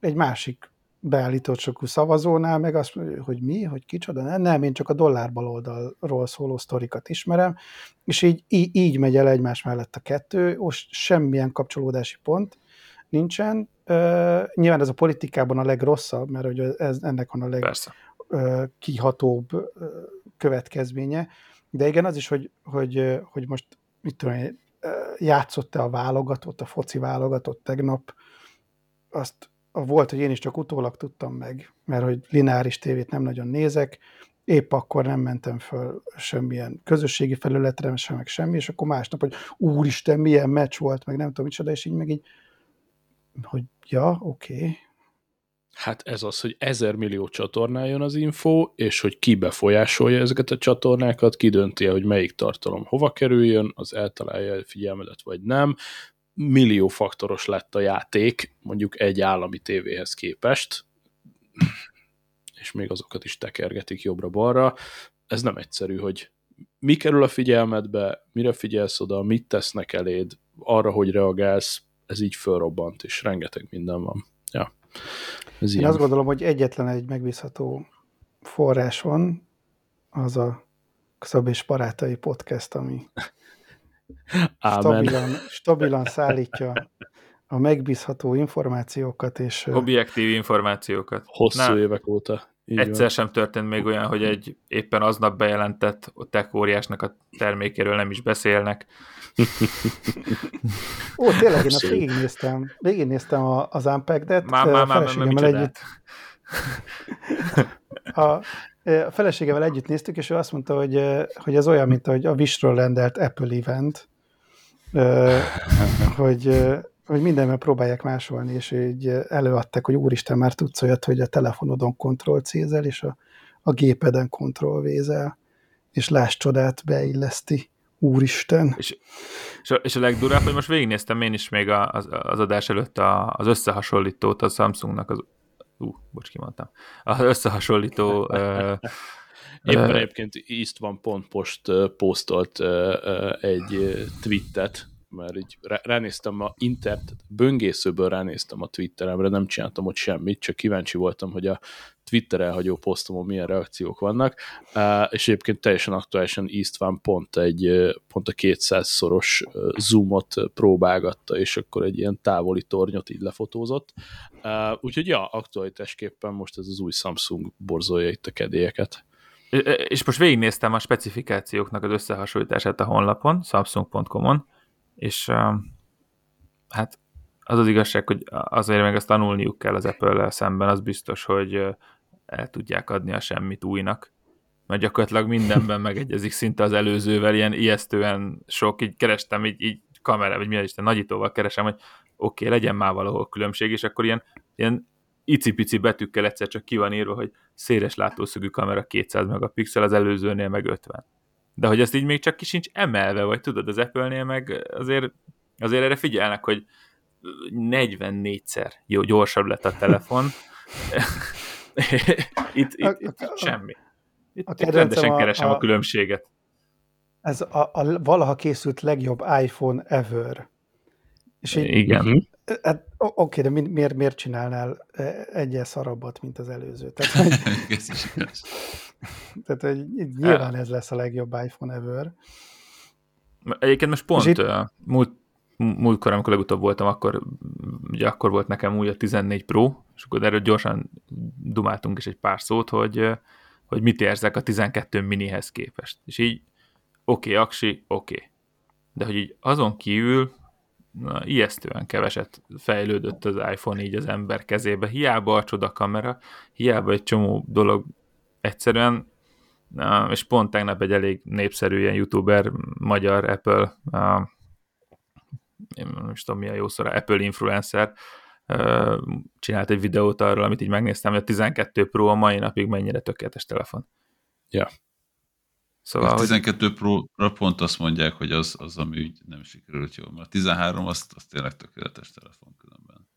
Egy másik beállított sokú szavazónál meg azt mondja, hogy mi, hogy kicsoda, nem, én csak a dollárbaloldalról szóló sztorikat ismerem, és így, így, így megy el egymás mellett a kettő, most semmilyen kapcsolódási pont nincsen. Uh, nyilván ez a politikában a legrosszabb, mert hogy ez, ennek van a legkihatóbb uh, uh, következménye, de igen, az is, hogy, hogy, uh, hogy most mit tudom én, uh, játszott-e a válogatott, a foci válogatott tegnap, azt uh, volt, hogy én is csak utólag tudtam meg, mert hogy lineáris tévét nem nagyon nézek, épp akkor nem mentem föl semmilyen közösségi felületre, sem meg semmi, és akkor másnap, hogy úristen, milyen meccs volt, meg nem tudom micsoda, és így meg így hogy ja, oké. Okay. Hát ez az, hogy ezer millió csatornán jön az info, és hogy ki befolyásolja ezeket a csatornákat, ki dönti, hogy melyik tartalom hova kerüljön, az eltalálja a figyelmedet, vagy nem. Millió faktoros lett a játék, mondjuk egy állami tévéhez képest, és még azokat is tekergetik jobbra-balra. Ez nem egyszerű, hogy mi kerül a figyelmedbe, mire figyelsz oda, mit tesznek eléd, arra, hogy reagálsz, ez így fölrobbant, és rengeteg minden van. Ja. Ez én ilyen. Azt gondolom, hogy egyetlen egy megbízható forrás van, az a Szabés Barátai Podcast, ami stabilan, stabilan szállítja a megbízható információkat, és... objektív információkat. Hosszú Na, évek óta. Egyszer van. Sem történt még olyan, hogy egy éppen aznap bejelentett tech óriásnak a termékéről nem is beszélnek. Ó, tényleg, én azt végignéztem, végignéztem az Unpackedet. Már, már, már, már, együtt. A, a feleségemmel együtt néztük, és ő azt mondta, hogy, hogy ez olyan, mint a Wish-ről rendelt Apple event, hogy, hogy mindenben próbálják másolni, és így előadták, hogy úristen, már tudsz olyat, hogy a telefonodon kontroll cézel, és a a gépeden Control V-zel, és láss csodát, beilleszti. Úristen! És, és a legdurább, hogy most végignéztem én is még az, az adás előtt a, az összehasonlítót a Samsungnak az... Ú, bocs, kimondtam. Az összehasonlító... ö, éppen egyébként István pont most uh, posztolt uh, uh, egy uh, tweetet, mert így ránéztem a internet, böngészőből ránéztem a Twitteremre, nem csináltam ott semmit, csak kíváncsi voltam, hogy a Twitter elhagyó posztomon milyen reakciók vannak, uh, és egyébként teljesen aktuálisan István pont egy, pont a kétszázszoros zoomot próbálgatta, és akkor egy ilyen távoli tornyot így lefotózott. Uh, úgyhogy ja, aktualitásképpen most ez az új Samsung borzolja itt a kedélyeket. És most végignéztem a specifikációknak az összehasonlítását a honlapon, samsung pont com-on, és um, hát az az igazság, hogy azért meg azt tanulniuk kell az Apple-lel szemben, az biztos, hogy el tudják adni a semmit újnak, mert gyakorlatilag mindenben megegyezik szinte az előzővel, ilyen ijesztően sok, így kerestem, így, így kamera, vagy mi az Isten, nagyítóval keresem, hogy oké, okay, legyen már valahol különbség, és akkor ilyen, ilyen icipici betűkkel egyszer csak ki van írva, hogy széles látószögű kamera kétszáz megapixel, az előzőnél meg ötven. De hogy ezt így még csak ki sincs emelve, vagy tudod, az Apple-nél meg azért, azért erre figyelnek, hogy negyvennégyszer jó, gyorsabb lett a telefon. itt, itt, itt, itt semmi. Itt, itt rendesen a, keresem a, a különbséget. Ez a, a valaha készült legjobb iPhone ever. És így, igen. Hát, oké, de mi, miért, miért csinálnál egyel szarabbat, mint az előző? Tehát, hogy, tehát hogy nyilván ez lesz a legjobb iPhone ever. Egyébként most pont itt... múlt, múltkor, amikor legutóbb voltam, akkor, ugye akkor volt nekem új a tizennégy Pro, és akkor erről gyorsan dumáltunk is egy pár szót, hogy, hogy mit érzek a tizenkettedik minihez képest. És így oké, okay, aksi, oké. Okay. De hogy így azon kívül na, ijesztően keveset fejlődött az iPhone így az ember kezébe. Hiába a csodakamera, hiába egy csomó dolog egyszerűen, na, és pont tegnap egy elég népszerű ilyen youtuber, magyar Apple, na, én nem is tudom mi a jószora, Apple influencer uh, csinált egy videót arról, amit így megnéztem, hogy a tizenkettedik Pro a mai napig mennyire tökéletes telefon. Ja. Szóval, a tizenkettedik Pro-ra pont azt mondják, hogy az, az ami nem sikerült jól, mert a tizenhárom az, az tényleg tökéletes telefon különben.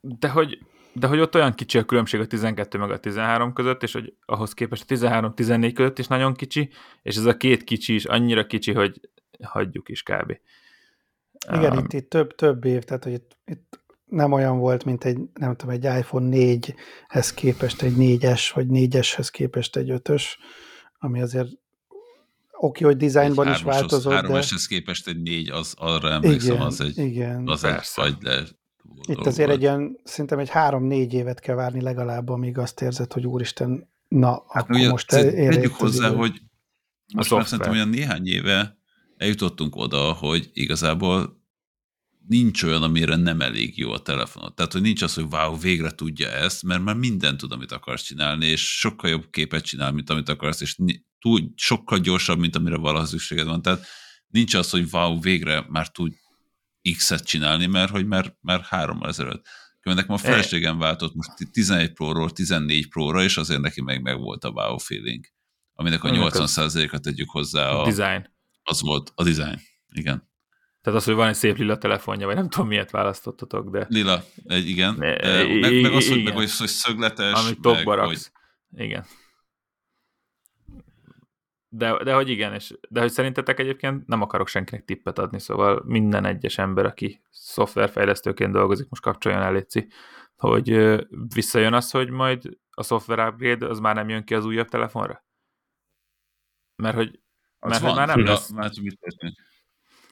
De hogy, de hogy ott olyan kicsi a különbség a tizenkettő meg a tizenhárom között, és hogy ahhoz képest a tizenhárom tizennégy között is nagyon kicsi, és ez a két kicsi is annyira kicsi, hogy hagyjuk is kb. Igen, um, itt, itt több, több év, tehát hogy itt, itt nem olyan volt, mint egy, nem tudom, egy iPhone négyhez képest egy négyes, vagy négyeshez képest egy ötös, ami azért oké, hogy dizájnban is változott, de... hármashoz képest egy négy, az, arra emlékszem, igen, az egy... Igen, az egy fagyler. Itt azért egy ilyen, szerintem egy három-négy évet kell várni legalább, amíg azt érzed, hogy úristen, na, hát, akkor ugye, most érjük el, hozzá, idő. Hogy most már szerintem olyan néhány éve eljutottunk oda, hogy igazából nincs olyan, amire nem elég jó a telefonod. Tehát, hogy nincs az, hogy wow, végre tudja ezt, mert már mindent tud, amit akarsz csinálni, és sokkal jobb képet csinál, mint amit akarsz, és túl, sokkal gyorsabb, mint amire valaha szükséged van. Tehát nincs az, hogy wow, végre már tud X-et csinálni, mert hogy már, már hárommal ezelőtt. Ennek ma a feleségem váltott most tizenegy Pro-ról tizennégy Pro-ra, és azért neki meg megvolt a wow feeling, aminek a nyolcvan százalékát tegyük hozzá. A, a design. Az volt, a design, igen. Tehát az, hogy van egy szép lila telefonja, vagy nem tudom, miért választottatok, de... Lila, egy, igen. Meg, meg az, hogy, meg, hogy szögletes, amit tokba raksz. Hogy... Igen. De, de hogy igen, és, de hogy szerintetek egyébként nem akarok senkinek tippet adni, szóval minden egyes ember, aki szoftverfejlesztőként dolgozik, most kapcsoljon el, létszik, hogy visszajön az, hogy majd a szoftver upgrade az már nem jön ki az újabb telefonra? Mert hogy, mert, hogy már nem lesz... Ja,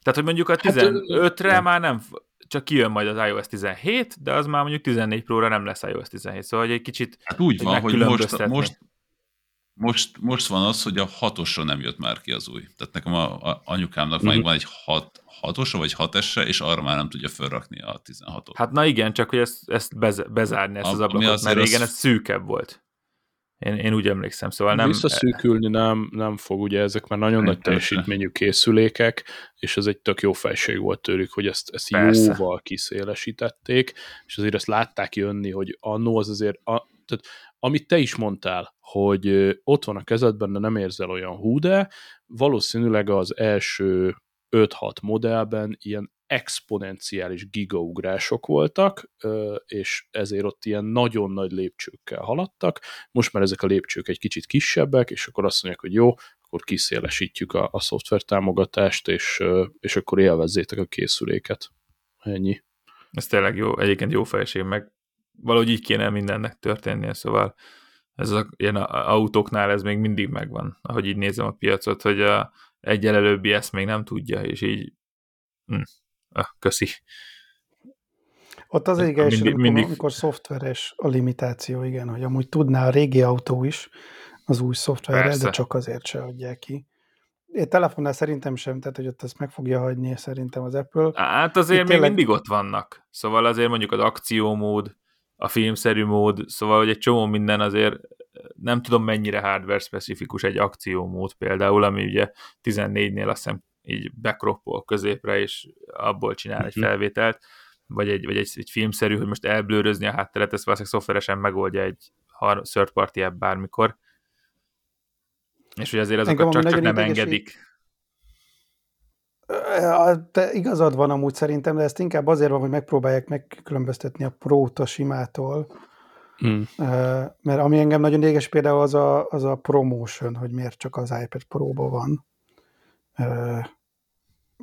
tehát, hogy mondjuk a tizenötre hát, már nem, csak kijön majd az iOS tizenhét, de az már mondjuk tizennégy Pro-ra nem lesz iOS tizenhét, szóval egy kicsit hát úgy van, hogy most, most, most, most van az, hogy a hatosra nem jött már ki az új. Tehát nekem a, a anyukámnak mm-hmm. már van egy hat, hatosa vagy hatesre, és arra már nem tudja felrakni a tizenhatot. Hát na igen, csak hogy ezt, ezt bez, bezárni, ezt a, az ablakot, mert régen az... ez szűkebb volt. Én, én úgy emlékszem, szóval nem... Visszaszűkülni nem, nem fog, ugye ezek már nagyon nagy teljesítményű készülékek, és ez egy tök jó felség volt tőlük, hogy ezt, ezt jóval kiszélesítették, és azért ezt látták jönni, hogy annó az azért, a, tehát amit te is mondtál, hogy ott van a kezedben, de nem érzel olyan hú, de valószínűleg az első öt-hat modellben ilyen exponenciális gigaugrások voltak, és ezért ott ilyen nagyon nagy lépcsőkkel haladtak. Most már ezek a lépcsők egy kicsit kisebbek, és akkor azt mondják, hogy jó, akkor kiszélesítjük a, a szoftvertámogatást, és, és akkor élvezzétek a készüléket. Ennyi. Ez tényleg jó, egyébként jó fejség, meg valahogy így kéne mindennek történnie, szóval ez a, ilyen autóknál ez még mindig megvan, ahogy így nézem a piacot, hogy a egyelőbbi ezt még nem tudja, és így hm, ah, köszi. Ott az igen, és mindig, amikor, mindig... amikor szoftveres a limitáció, igen, hogy amúgy tudná a régi autó is az új szoftverre, persze, de csak azért se adják ki. Én telefonnál szerintem sem, tehát hogy ott ezt meg fogja hagyni szerintem az Apple. Hát azért itt még tényleg... mindig ott vannak. Szóval azért mondjuk az akciómód, a filmszerű mód, szóval hogy egy csomó minden azért nem tudom mennyire hardware-specifikus egy akciómód például, ami ugye tizennégynél azt hiszem így bekroppol középre, és abból csinál mm-hmm. egy felvételt, vagy egy, vagy egy, egy filmszerű, hogy most elblőrözni a hátteret, ezt valószínűleg szoftveresen megoldja egy third party app bármikor. És hogy azért azokat csak, csak nem engedik. De igazad van amúgy szerintem, de ezt inkább azért van, hogy megpróbálják megkülönböztetni a Pro-t a simától. Hmm. Mert ami engem nagyon éges például az a, az a promotion, hogy miért csak az iPad Pro-ba van.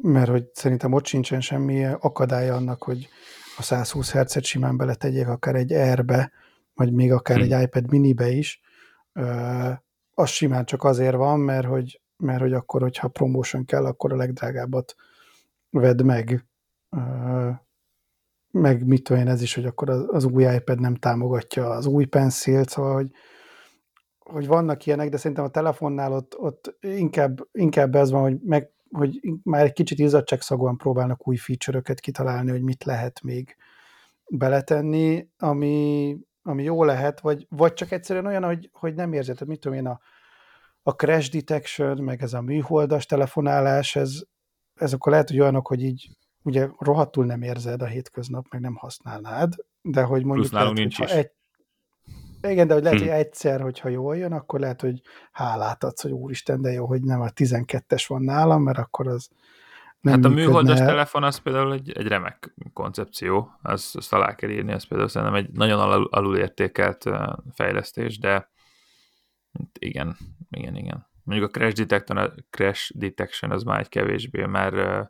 Mert hogy szerintem ott sincsen semmi akadálya annak, hogy a száz húsz hertzet simán beletegyék akár egy Air-be, vagy még akár hmm. egy iPad Mini-be is. Az simán csak azért van, mert hogy, mert hogy akkor, hogyha promotion kell, akkor a legdrágábbat vedd meg. Meg mit tudom én, ez is, hogy akkor az, az új iPad nem támogatja az új Pencilt, szóval, hogy, hogy vannak ilyenek, de szerintem a telefonnál ott, ott inkább, inkább ez van, hogy, meg, hogy már egy kicsit izzadságszagúan próbálnak új feature-öket kitalálni, hogy mit lehet még beletenni, ami... ami jó lehet, vagy, vagy csak egyszerűen olyan, hogy, hogy nem érzed, mit tudom én, a, a crash detection, meg ez a műholdas telefonálás, ez, ez akkor lehet, hogy olyanok, hogy így ugye rohadtul nem érzed a hétköznap, meg nem használnád, de hogy mondjuk lehet, hogyha egy, igen, de hogy lehet, hmm. hogy egyszer, hogyha jól jön, akkor lehet, hogy hálát adsz, hogy úristen, de jó, hogy nem a tizenkettes van nálam, mert akkor az nem hát működne. A műholdas telefon az például egy, egy remek koncepció, azt, azt alá kell írni, ez például szerintem egy nagyon alul, alulértékelt fejlesztés, de igen, igen, igen. Mondjuk a crash detection, a crash detection az már egy kevésbé, mert, mert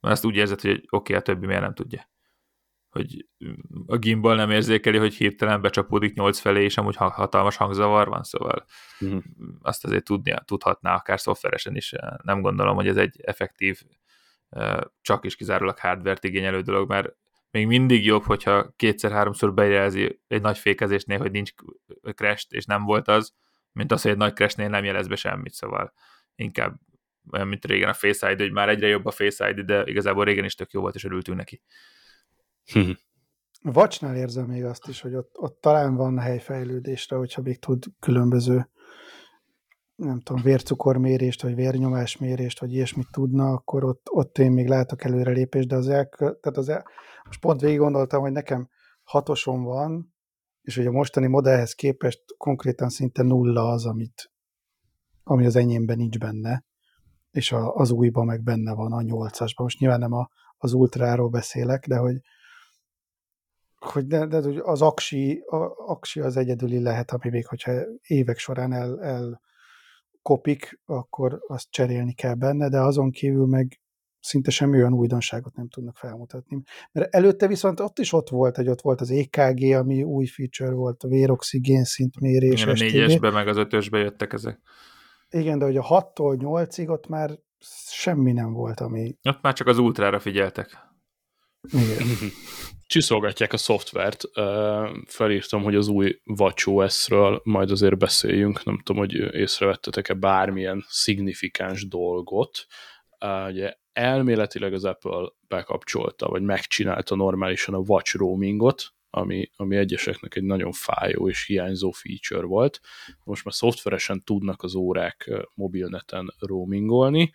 azt úgy érzed, hogy oké, okay, a többi miért nem tudja. Hogy a gimbal nem érzékeli, hogy hirtelen becsapódik nyolc felé, és amúgy hatalmas hangzavar van, szóval mm. azt azért tudnia, tudhatná akár szoftveresen is. Nem gondolom, hogy ez egy effektív csak is kizárólag hardware-t igényelő dolog, mert még mindig jobb, hogyha kétszer-háromszor bejelzi egy nagy fékezésnél, hogy nincs crash, és nem volt az, mint az, hogy egy nagy crashnél nem jelez be semmit, szóval inkább olyan, mint régen a Face i dé, hogy már egyre jobb a Face i dé, de igazából régen is tök jó volt, és örültünk neki. Watchnál érzem még azt is, hogy ott, ott talán van helyfejlődésre, hogyha még tud különböző nem tudom, vércukormérést, vagy vérnyomásmérést, vagy ilyesmit tudna, akkor ott, ott én még látok előrelépést, de az, el, tehát az el, most pont végig gondoltam, hogy nekem hatosom van, és hogy a mostani modellhez képest konkrétan szinte nulla az, amit, ami az enyémben nincs benne, és a, az újban meg benne van, a nyolcasban. Most nyilván nem a, az ultráról beszélek, de hogy, hogy de, de az aksi, a, aksi az egyedüli lehet, ami még, hogyha évek során el, el kopik, akkor azt cserélni kell benne, de azon kívül meg szinte semmi olyan újdonságot nem tudnak felmutatni. Mert előtte viszont ott is ott volt, hogy ott volt az é ká gé, ami új feature volt, a véroxigén szintmérés. Igen, a négyesbe meg az ötösbe jöttek ezek. Igen, de hogy a hattól nyolcig ott már semmi nem volt, ami... Ott már csak az ultrára figyeltek. Igen. Csiszolgatják a szoftvert. Felírtam, hogy az új watchOS-ről majd azért beszéljünk. Nem tudom, hogy észrevettetek-e bármilyen szignifikáns dolgot. Ugye elméletileg az Apple bekapcsolta, vagy megcsinálta normálisan a watch roamingot, ami, ami egyeseknek egy nagyon fájó és hiányzó feature volt. Most már szoftveresen tudnak az órák mobilneten roamingolni,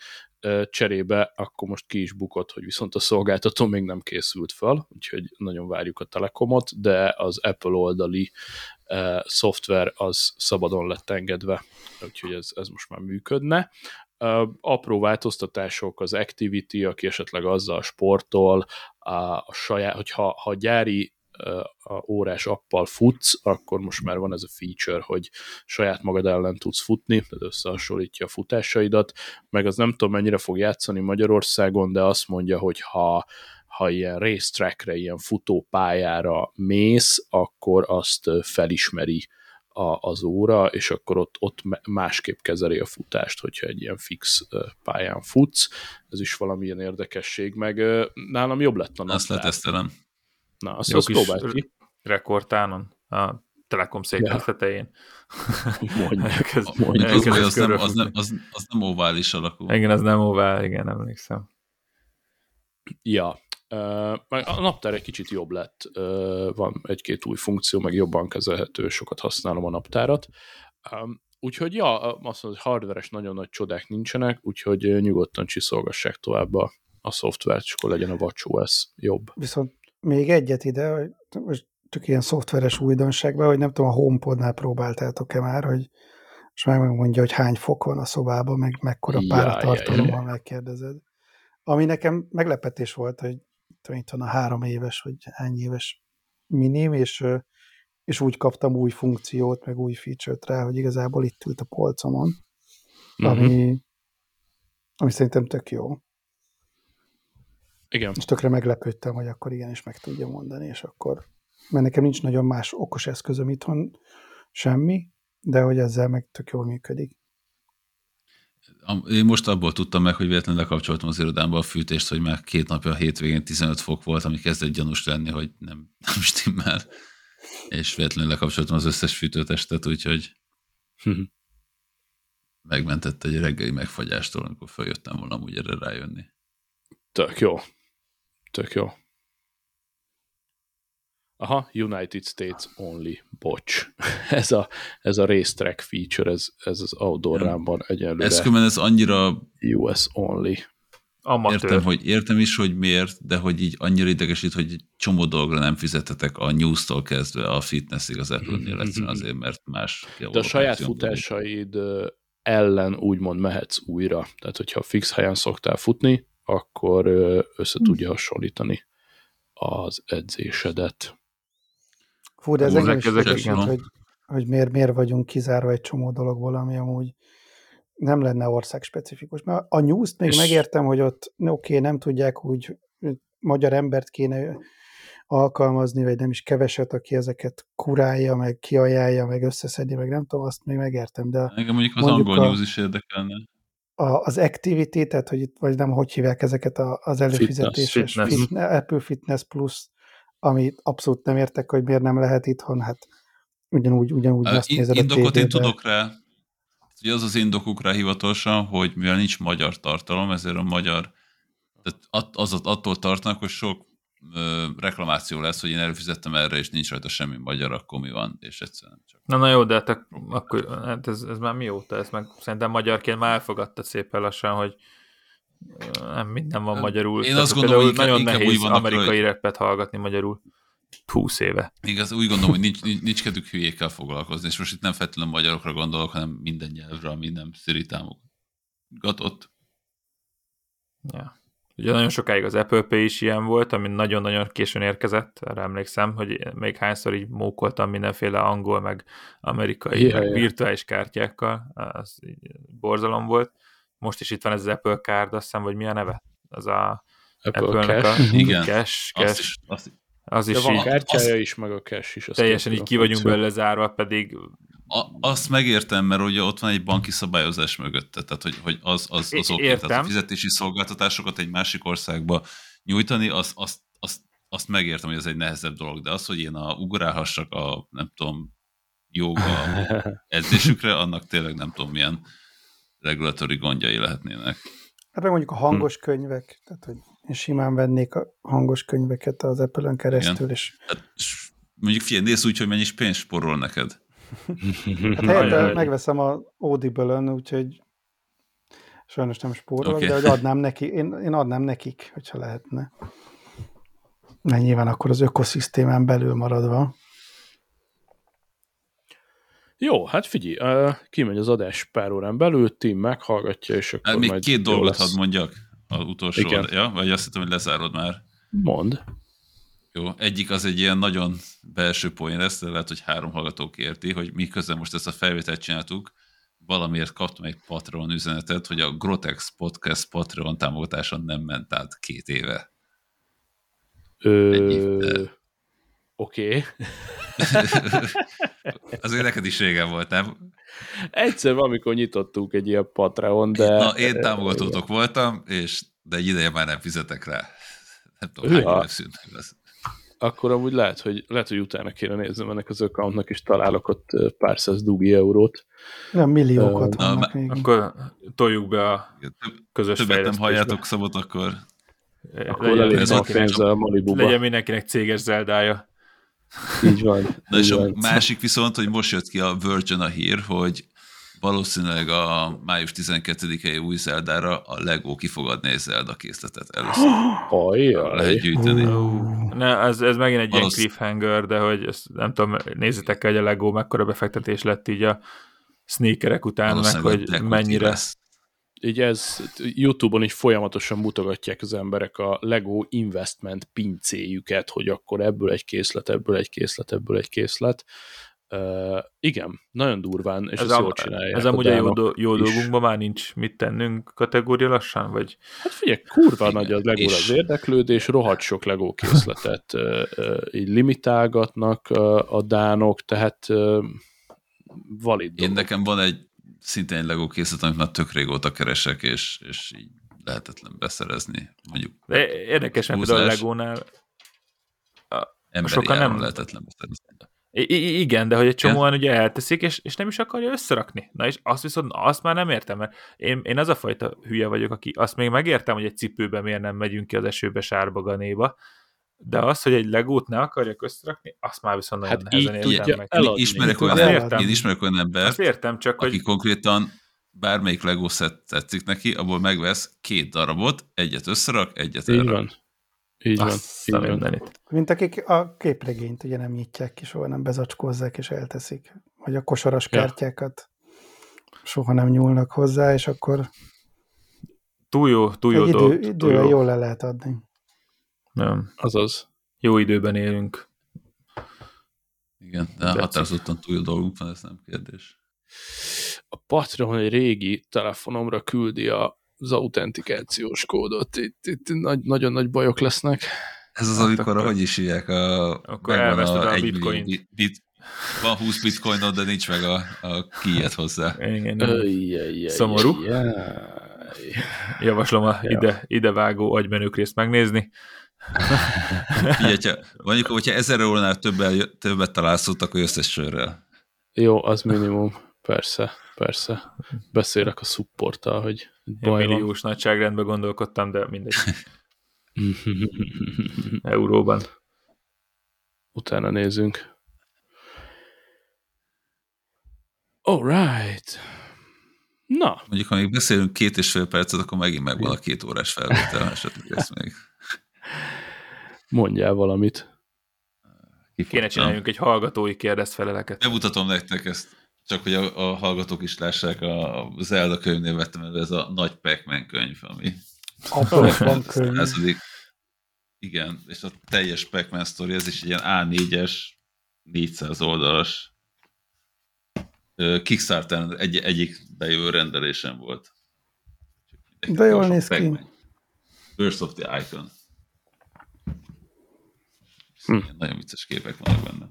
cserébe akkor most ki is bukott, hogy viszont a szolgáltató még nem készült fel, úgyhogy nagyon várjuk a Telekomot, de az Apple oldali uh, szoftver az szabadon lett engedve, úgyhogy ez, ez most már működne. Uh, apró változtatások az Activity, aki esetleg azzal sportol, a saját, hogyha ha gyári a órás appal futsz, akkor most már van ez a feature, hogy saját magad ellen tudsz futni, tehát összehasonlítja a futásaidat, meg az nem tudom mennyire fog játszani Magyarországon, de azt mondja, hogy ha, ha ilyen racetrackre, ilyen futópályára mész, akkor azt felismeri a, az óra, és akkor ott, ott másképp kezeli a futást, hogyha egy ilyen fix pályán futsz. Ez is valamilyen érdekesség, meg nálam jobb lett a naptár. Azt letesztelem. Na, azt, azt próbáld ki. Rekordtánon, a Telekom székház tetején. Az nem ovális alakú. Igen, az nem ovál, igen, emlékszem. Ja. A naptár egy kicsit jobb lett. Van egy-két új funkció, meg jobban kezelhető, sokat használom a naptárat. Úgyhogy ja, azt mondom, hogy hardveres nagyon nagy csodák nincsenek, úgyhogy nyugodtan csiszolgassák tovább a, a szoftvert, és akkor legyen a watchOS jobb. Viszont még egyet ide, hogy most csak ilyen szoftveres újdonságban, hogy nem tudom, a HomePodnál próbáltátok-e már, hogy most már megmondja, hogy hány fok van a szobában, meg mekkora páratartalommal megkérdezed. Ami nekem meglepetés volt, hogy itt van a három éves, vagy hány éves minim, és, és úgy kaptam új funkciót, meg új feature-t rá, hogy igazából itt ült a polcomon, mm-hmm. ami, ami szerintem tök jó. Igen. És tökre meglepődtem, hogy akkor igenis meg tudja mondani, és akkor, mert nekem nincs nagyon más okos eszközöm itthon, semmi, de hogy ezzel meg tök jól működik. Én most abból tudtam meg, hogy véletlenül lekapcsoltam az irodámba a fűtést, hogy már két napja a hétvégén tizenöt fok volt, ami kezdett gyanús lenni, hogy nem, nem stimmel. És véletlenül lekapcsoltam az összes fűtőtestet, úgyhogy megmentett egy reggeli megfagyástól, amikor feljöttem volna amúgy erre rájönni. Tök jó. Tök jó. Aha, United States only, bocs. Ez a, ez a racetrack feature, ez, ez az outdoor rámban egyenlőre. Ez különben ez annyira... u es only. Amatőr. Értem, hogy értem is, hogy miért, de hogy így annyira idegesít, hogy csomó dolgra nem fizetetek a news-tól kezdve a fitnessig az Apple-nél egyszerűen azért, mert más... De a saját futásaid ellen úgymond mehetsz újra. Tehát, hogyha fix helyen szoktál futni, akkor össze tudja hasonlítani az edzésedet. Fú, de ez engem is érdekelt, hogy, hogy miért, miért vagyunk kizárva egy csomó dologból, ami amúgy nem lenne országspecifikus. Mert a news-t még és... megértem, hogy ott oké, okay, nem tudják úgy magyar embert kéne alkalmazni, vagy nem is keveset, aki ezeket kurálja, meg kiajálja, meg összeszedi, meg nem tudom, azt még megértem. De engem mondjuk az mondjuk angol a... news is érdekelne. Az Activity, tehát hogy itt, vagy nem, hogy hívják ezeket az előfizetéses fitness, fitness. Fitne, Apple Fitness Plus, amit abszolút nem értek, hogy miért nem lehet itthon, hát ugyanúgy, ugyanúgy azt nézed a tévében. Indokot én tudok rá, ugye az az indokuk rá hivatalosan, hogy mivel nincs magyar tartalom, ezért a magyar, tehát az attól tartanak, hogy sok ö, reklamáció lesz, hogy én előfizettem erre, és nincs rajta semmi magyar, akkor mi van, és egyszerűen csak. Na, na jó, de te, akkor, hát ez, ez már mióta? Ez meg szerintem magyarként már elfogadtad szépen lassan, hogy nem minden van magyarul. Én azt gondolom, hogy nagyon nehéz amerikai repet hallgatni magyarul. Húsz éve. Igaz, úgy gondolom, hogy nincs, nincs, nincs kedvük hülyékkel foglalkozni, és most itt nem feltétlenül magyarokra gondolok, hanem minden nyelvre, ami nem Siri támogatott. Ja. Ugye nagyon sokáig az Apple Pay is ilyen volt, ami nagyon-nagyon későn érkezett, erre emlékszem, hogy még hányszor így mókoltam mindenféle angol, meg amerikai, yeah, meg yeah. virtuális kártyákkal, az borzalom volt. Most is itt van ez az Apple Card, azt hiszem, vagy mi a neve? Az a Apple, Apple Cash. A... Igen. Cash, cash. Azt is, azt is. Az is. De van így, kártyája azt... is, meg a cash is. Teljesen így ki vagyunk belőle zárva, pedig... A, azt megértem, mert ugye ott van egy banki szabályozás mögötte, tehát hogy, hogy az, az, az oké, tehát a fizetési szolgáltatásokat egy másik országba nyújtani, azt az, az, az megértem, hogy ez egy nehezebb dolog, de az, hogy én a, ugrálhassak a, nem tudom, jóga edzésükre, annak tényleg nem tudom, milyen regulatóri gondjai lehetnének. Hát meg mondjuk a hangos hm. könyvek, tehát hogy én simán vennék a hangos könyveket az Apple-ön keresztül, és... Hát, mondjuk figyelj, nézd úgy, hogy mennyi pénzt spórol neked. Hát helyette megveszem az Audible-ön, úgyhogy sajnos nem spórolok, okay. De hogy adnám neki, én, én adnám nekik, hogyha lehetne. Mert nyilván akkor az ökoszisztémán belül maradva. Jó, hát figyelj, kimegy az adás pár órán belül, Tim meghallgatja, és akkor hát még két dolgot hadd mondjak az utolsó, ja? Vagy azt hittem, hogy lezárod már. Mondd. Jó, egyik az egy ilyen nagyon belső poén lesz, de lehet, hogy három hallgatók érti, hogy miközben most ezt a felvételt csináltuk, valamiért kaptam egy Patreon üzenetet, hogy a Grotex Podcast Patreon támogatása nem ment át két éve. Ö... Oké. Okay. Azért neked is régen volt, nem? Egyszer valamikor nyitottunk egy ilyen Patreon, de... Na, én támogatótok voltam, és de egy ideje már nem fizetek rá. Nem tudom, hány éve szűnt meg az. Akkor amúgy lehet, hogy, lehet, hogy utána kéne néznem ennek az accountnak, és találok ott pár száz dugi eurót. Nem, milliókat uh, vannak még. Akkor toljuk be a közös fejlesztésbe. Többet nem halljátok szabot, akkor... Akkor legyen mindenkinek céges Zeldája. Így van. Na és a másik viszont, hogy most jött ki a Virgin a hír, hogy valószínűleg a május tizenkettedikei új Zeldára a Lego ki fog adni egy Zelda készletet először. Hajjaj! Lehet gyűjteni. Na, ez, ez megint egy Valószín... ilyen cliffhanger, de hogy ezt, nem tudom, nézzétek el, hogy a Lego mekkora befektetés lett így a sneakerek után, meg hogy mennyire... Lesz. Így ez, YouTube-on így folyamatosan mutogatják az emberek a Lego investment pincéjüket, hogy akkor ebből egy készlet, ebből egy készlet, ebből egy készlet. Uh, igen, nagyon durván, és ez ezt jól csinálják. Ez amúgy a jó, do- jó dolgunkban már nincs mit tennünk kategória lassan, vagy? Hát figyelj, kurva nagy a Lego az érdeklődés, rohadt sok Lego készletet uh, uh, így limitálgatnak uh, a dánok, tehát uh, valid dolog. Én nekem van egy szintén egy Lego készlet, amit már tök régóta keresek, és, és így lehetetlen beszerezni, mondjuk. De érdekes, mert a Legónál emberi sokan nem lehetetlen beszerezni. I- igen, de hogy egy csomóan ugye elteszik, és, és nem is akarja összerakni. Na és azt viszont azt már nem értem, mert én, én az a fajta hülye vagyok, aki azt még megértem, hogy egy cipőbe miért nem megyünk ki az esőbe, sárba, ganéba, de az, hogy egy Legót ne akarjak összerakni, azt már viszont nagyon hát nehezen értem meg. Eladni. Ismerek olyan ember, én ismerek olyan embert, értem, csak aki hogy... konkrétan bármelyik Lego szett tetszik neki, abból megvesz két darabot, egyet összerak, egyet elrak. Így van. Így van. Így van. Mindenit. Mint akik a képregényt ugye nem nyitják ki, soha nem bezacskózzák és elteszik. Vagy a kosaras ja. kártyákat soha nem nyúlnak hozzá, és akkor túl jó, túl jó dolog. Idővel jól le lehet adni. Nem. Azaz. Jó időben élünk. Igen, de Tetszik. Határozottan túl dolgunk van, ez nem kérdés. A Patreon egy régi telefonomra küldi az autentikációs kódot. Itt, itt nagy, nagyon nagy bajok lesznek. Ez az, hát amikor, ahogy is hívják, a, akkor elveszted a, a bitcoint. Bit, bit, van húsz bitcoinod, de nincs meg a, a kiét hozzá. Igen. Szomorú. Javaslom a ide, idevágó agymenők részt megnézni. Figyelj, mondjuk, hogyha ezer eurónál többet, többet találsz ott, akkor jössz egy sörrel. Jó, az minimum. Persze, persze. Beszélek a supporttal, hogy baj én milliós van. Nagyságrendben gondolkodtam, de mindegy. Euróban. Utána nézzünk. All right. Na. Mondjuk, ha még beszélünk két és fél percet, akkor megint megvan a két órás felvétel, esetleg ez még... Mondjál valamit. Kifogtam. Kéne csináljunk egy hallgatói kérdezfeleleket. Bemutatom nektek ezt, csak hogy a, a hallgatók is lássák, a Zelda könyvnél vettem elő, ez a nagy Pac-Man könyv, ami... Pac-Man könyv. Ez, ez, igen, és a teljes Pac-Man sztori, ez is ilyen á négyes, négyszáz oldalas Kickstarter egy, egyik bejövő rendelésem volt. De jól néz ki. Burst of the Icon. Hm. Nagyon vicces képek vannak benne.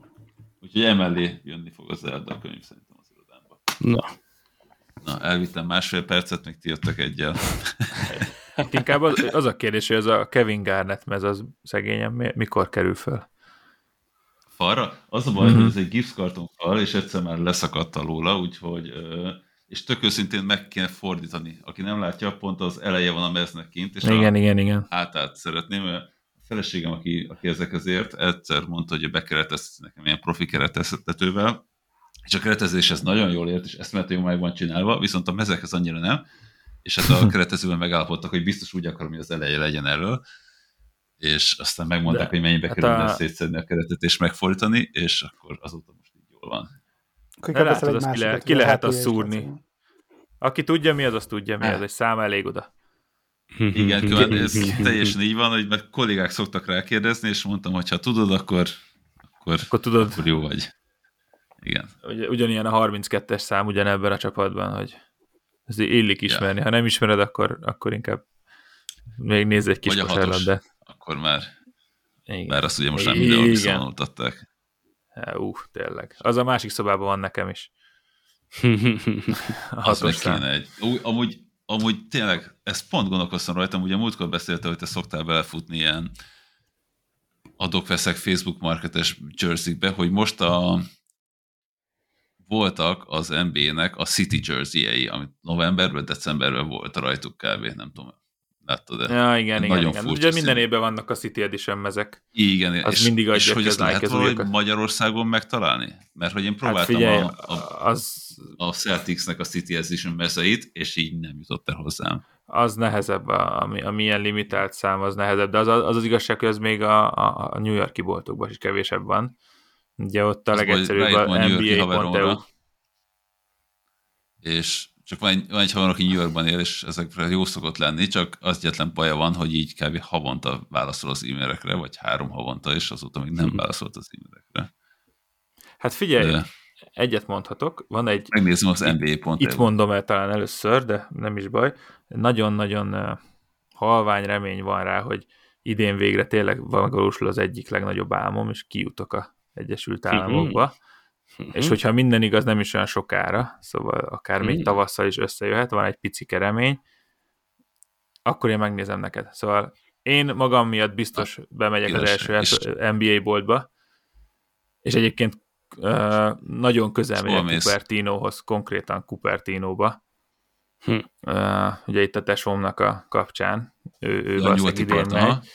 Úgyhogy emellé jönni fog az Zelda könyv szerintem az irodámba. Na. Na, elvittem másfél percet, még ti jöttek egyel. Hát inkább az, az a kérdés, hogy ez a Kevin Garnett mez az szegényem mikor kerül fel? Falra? Az a baj, mm-hmm. hogy ez egy gipszkarton fal, és egyszer már leszakadt alóla, úgyhogy és tök őszintén meg kéne fordítani. Aki nem látja, pont az eleje van a meznek kint, és igen, a igen, igen. hátát szeretném, mert a feleségem, aki, aki ezekhez ért, egyszer mondta, hogy bekereteztet nekem ilyen profi kereteztetővel, és a keretezéshez nagyon jól ért, és eszméletlenül meg van csinálva, viszont a mezekhez annyira nem, és hát a keretezőben megállapodtak, hogy biztos úgy akarom, hogy az eleje legyen erről, és aztán megmondták, de, hogy mennyibe hát kerülne a... szétszedni a keretet és megfordítani, és akkor azóta most így jól van. Látod, azt ki lehet, ki lehet azt szúrni. Aki tudja mi az, azt tudja mi az, egy szám elég oda. Igen, külön, ez teljesen így van, hogy mert kollégák szoktak rákérdezni, és mondtam, hogy ha tudod, akkor, akkor, akkor, tudod. Akkor jó vagy. Igen. Ugyanilyen a harminckettes szám ugyanebben a csapatban, hogy ez illik ismerni. Ja. Ha nem ismered, akkor, akkor inkább még nézz egy kis kosárlabdát. De... Akkor már, már azt ugye most nem mindenhol visszavonultatták. Hú, uh, tényleg. Az a másik szobában van nekem is. Az meg kéne egy. Ú, amúgy, amúgy tényleg, ezt pont gondolkoztam rajtam, ugye múltkor beszéltem, hogy te szoktál belefutni ilyen adok-veszek Facebook marketes jerseybe, hogy most a voltak az en bé á-nek a City jersey-ei, amit novemberben, decemberben volt rajtuk kb. Nem tudom, láttad-e? Ja, igen, igen, nagyon igen. Ugye minden évben vannak a City Edition mezek. Igen, igen. Az és, mindig és hogy ezt lehet valahogy Magyarországon megtalálni? Mert hogy én próbáltam hát figyelj, a, a, az... a Celtics-nek a City Edition mezeit, és így nem jutott el hozzám. Az nehezebb, a, a, a milyen limitált szám, az nehezebb, de az az, az igazság, hogy az még a, a New York-i boltokban is kevésebb van. Ugye ott a legegyszerűbb a en bé á pont e u. És csak van egy, van egy haverom, aki New Yorkban él, és ezekre jó szokott lenni, csak az egyetlen baja van, hogy így kb. Havonta válaszol az e-mailekre, vagy három havonta, és azóta még nem válaszolt az e-mailekre. Hát figyelj, de... egyet mondhatok, van egy... Megnézem az en bé á pont e u. Itt mondom el talán először, de nem is baj. Nagyon-nagyon halvány remény van rá, hogy idén végre tényleg megvalósul az egyik legnagyobb álmom, és kijutok a Egyesült Államokba, uh-huh. és hogyha minden igaz, nem is olyan sokára, szóval akár uh-huh. még tavasszal is összejöhet, van egy picike remény, akkor én megnézem neked. Szóval én magam miatt biztos bemegyek Ilyes, az első en bé á boltba, és egyébként uh, nagyon közel megyek Cupertinohoz, konkrétan Cupertinóba. Hm. Uh, ugye itt a tesómnak a kapcsán, ő, ő valószínűleg idén megy.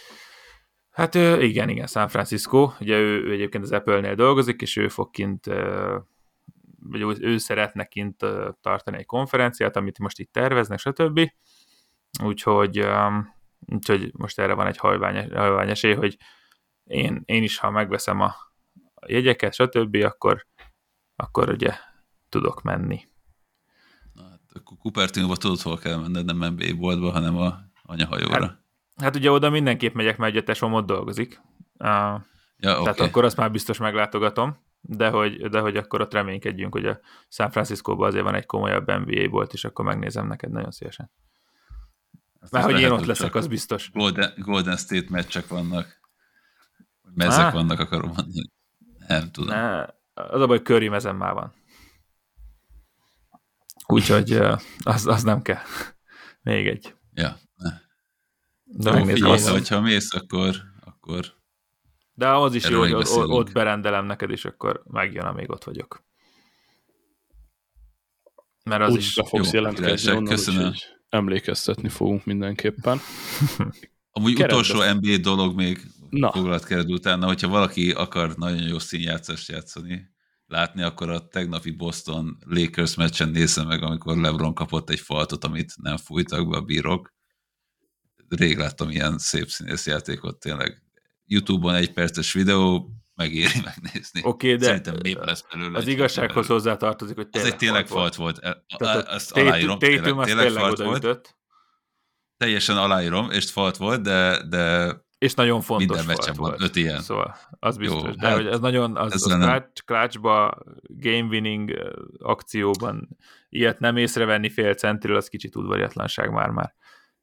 Hát igen, igen, San Francisco, ugye ő, ő egyébként az Apple-nél dolgozik, és ő fog kint, vagy ő szeretne kint tartani egy konferenciát, amit most itt terveznek, stb. Úgyhogy, úgyhogy most erre van egy halvány, halvány esély, hogy én, én is, ha megveszem a jegyeket, stb., akkor, akkor ugye tudok menni. Na, hát akkor Cupertinóba tudod, hol kell menned, nem en bé á boltba, hanem a anyahajóra. Hát, Hát ugye oda mindenképp megyek, mert ugye tesóm ott dolgozik. Uh, ja, tehát okay. Akkor azt már biztos meglátogatom, de hogy, de hogy akkor ott reménykedjünk, hogy a San Francisco-ban azért van egy komolyabb en bé á bolt, és akkor megnézem neked nagyon szívesen. Már hogy én ott leszek, az biztos. Golden, Golden State meccsek vannak. Mezek ah. vannak, akarom mondani. Nem tudom. Ne, az a baj, Curry mezem már van. Úgyhogy az, az nem kell. Még egy. Ja, de jó, figyelj, az... hogyha mész, akkor, akkor... De az is jó, hogy ott berendelem neked, és akkor megjön, amíg ott vagyok. Mert az úgy is... fogsz jó, jelentkezni onnan, úgyhogy emlékeztetni fogunk mindenképpen. Amúgy Kerendes. Utolsó en bé á dolog még foglalatkered utána, hogyha valaki akar nagyon jó színjátszást játszani, látni, akkor a tegnapi Boston Lakers meccsen nézze meg, amikor LeBron kapott egy faltot, amit nem fújtak be a bírok. Rég láttam ilyen szép színész játékot, tényleg. YouTube-on egy perces videó, megéri megnézni. Oké, okay, de az igazsághoz hozzátartozik, hogy tényleg, ez egy tényleg falt volt. Ezt aláírom, tényleg falt volt. Teljesen aláírom, és falt volt, de és nagyon fontos falt volt. Öt ilyen. Szóval, az biztos. De hogy ez nagyon, az clutchba, game-winning akcióban ilyet nem észrevenni fél centről, az kicsit udvariatlanság már-már.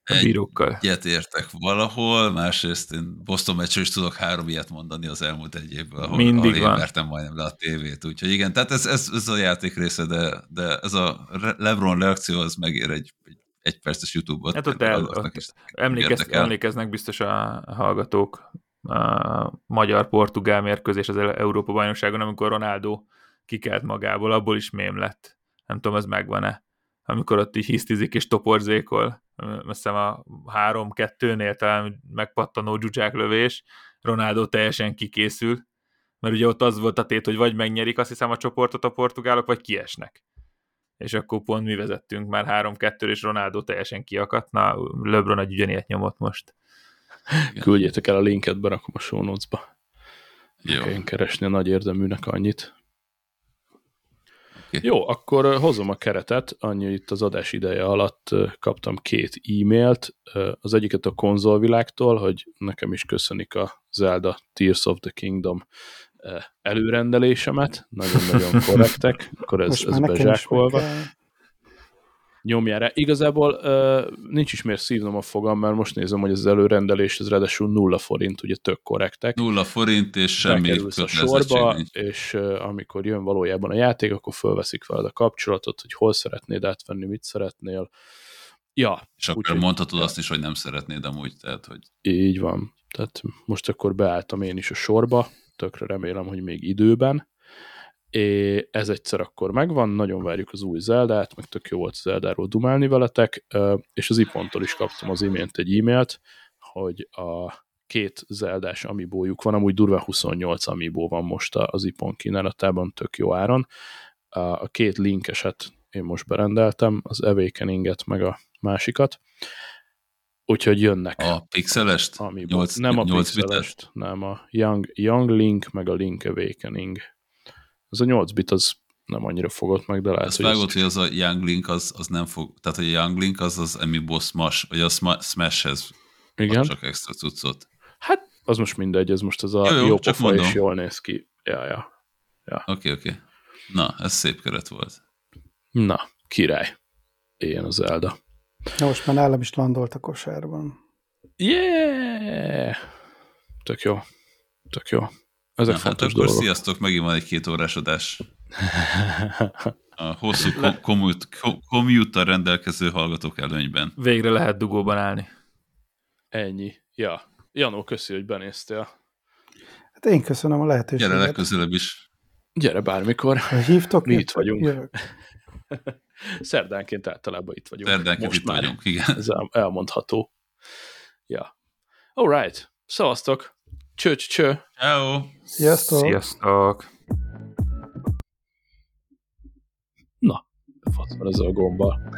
A bírókkal. Egyet értek valahol, másrészt én Boston meccsről is tudok három ilyet mondani az elmúlt egy évben, ahol, ahol én vertem majdnem le a tévét, úgyhogy igen, tehát ez, ez, ez a játék része, de, de ez a LeBron reakció, az megér egy, egy, egy perces YouTube-ot. Hát ott el, ott is, emlékez, emlékeznek biztos a hallgatók a magyar-portugál mérkőzés az Európa-bajnokságon, amikor Ronaldo kikelt magából, abból is mém lett. Nem tudom, ez megvan-e. Amikor ott így hisztizik és toporzékol. Azt hiszem a három kettőnél talán megpattanó dzsudzsáklövés, Ronaldo teljesen kikészül, mert ugye ott az volt a tét, hogy vagy megnyerik azt hiszem a csoportot a portugálok, vagy kiesnek. És akkor pont mi vezettünk már három kettőre, és Ronaldo teljesen kiakadt. Na, LeBron egy ugyanilyet nyomott most. Küldjétek el a linket, berakom a show notes-ba. Jó. Kelljen keresni a nagy érdeműnek annyit. Okay. Jó, akkor hozom a keretet, annyi itt az adás ideje alatt kaptam két e-mailt, az egyiket a konzolvilágtól, hogy nekem is köszönik a Zelda Tears of the Kingdom előrendelésemet, nagyon-nagyon korrektek, akkor ez, ez bezsákolva. Nyomjára. Igazából nincs is miért szívnom a fogam, mert most nézem, hogy az előrendelés, ez ráadásul nulla forint, ugye tök korrektek. Nulla forint, és semmi kötelezettség. És amikor jön valójában a játék, akkor fölveszik veled a kapcsolatot, hogy hol szeretnéd átvenni, mit szeretnél. Ja. És akkor úgy, mondhatod azt is, hogy nem szeretnéd amúgy, tehát, hogy... Így van. Tehát most akkor beálltam én is a sorba, tökre remélem, hogy még időben. É, ez egyszer akkor megvan, nagyon várjuk az új Zeldát, meg tök jó volt Zeldáról dumálni veletek, és az Ippontól is kaptam az imént egy e-mailt, hogy a két Zeldás amibójuk van, amúgy durván huszonnyolc amibó van most az Ippon kínálatában, tök jó áron. A két linkeset én most berendeltem, az Awakeninget, meg a másikat, úgyhogy jönnek. A pixelest? nyolc, nem a pixelest, nem a Young, Young Link, meg a Link Awakening. Ez a nyolc bit az nem annyira fogott meg, de lehet, ezt hogy... Vágott, ezt... hogy az a Young Link az, az nem fog... Tehát a Young Link az az Amiibo Smash, vagy a Smash-hez csak extra cuccot. Hát az most mindegy, ez most az a jó, jó, jó pofa mondom. És jól néz ki. Ja, ja. Ja. Oké, oké. Na, ez szép keret volt. Na, király. Éljen az Zelda. Na, most már nálam is landolt a kosárban. Yeah! Tök jó. Tök jó. Ezek na, hát akkor dolgok. Sziasztok, megint van egy két órás adás. A hosszú komjúttal rendelkező hallgatók előnyben. Végre lehet dugóban állni. Ennyi. Ja. Janó, köszi, hogy benéztél. Hát én köszönöm a lehetőséget. Gyere legközelebb is. Gyere bármikor. Hívtok? Mi itt vagyunk. Szerdánként általában itt vagyunk. Szerdánként most itt már vagyunk, igen. Ez elmondható. Ja. All right. Szevasztok. Cső, cső, cső. Hello. Sziasztok. Sziasztok. Na, fasz van ezzel a gombbal.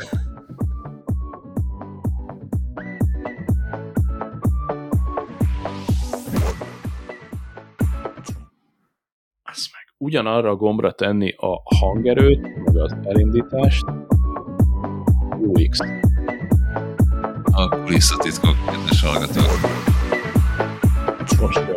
Azt meg ugyanarra a gombra tenni a hangerőt, meg az elindítást. u iksz. A kulisszatitkok, kedves hallgatók. Most jó.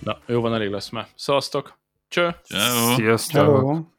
Na, jó van, elég lesz már. Szavaztok. Cső! Sziasztok!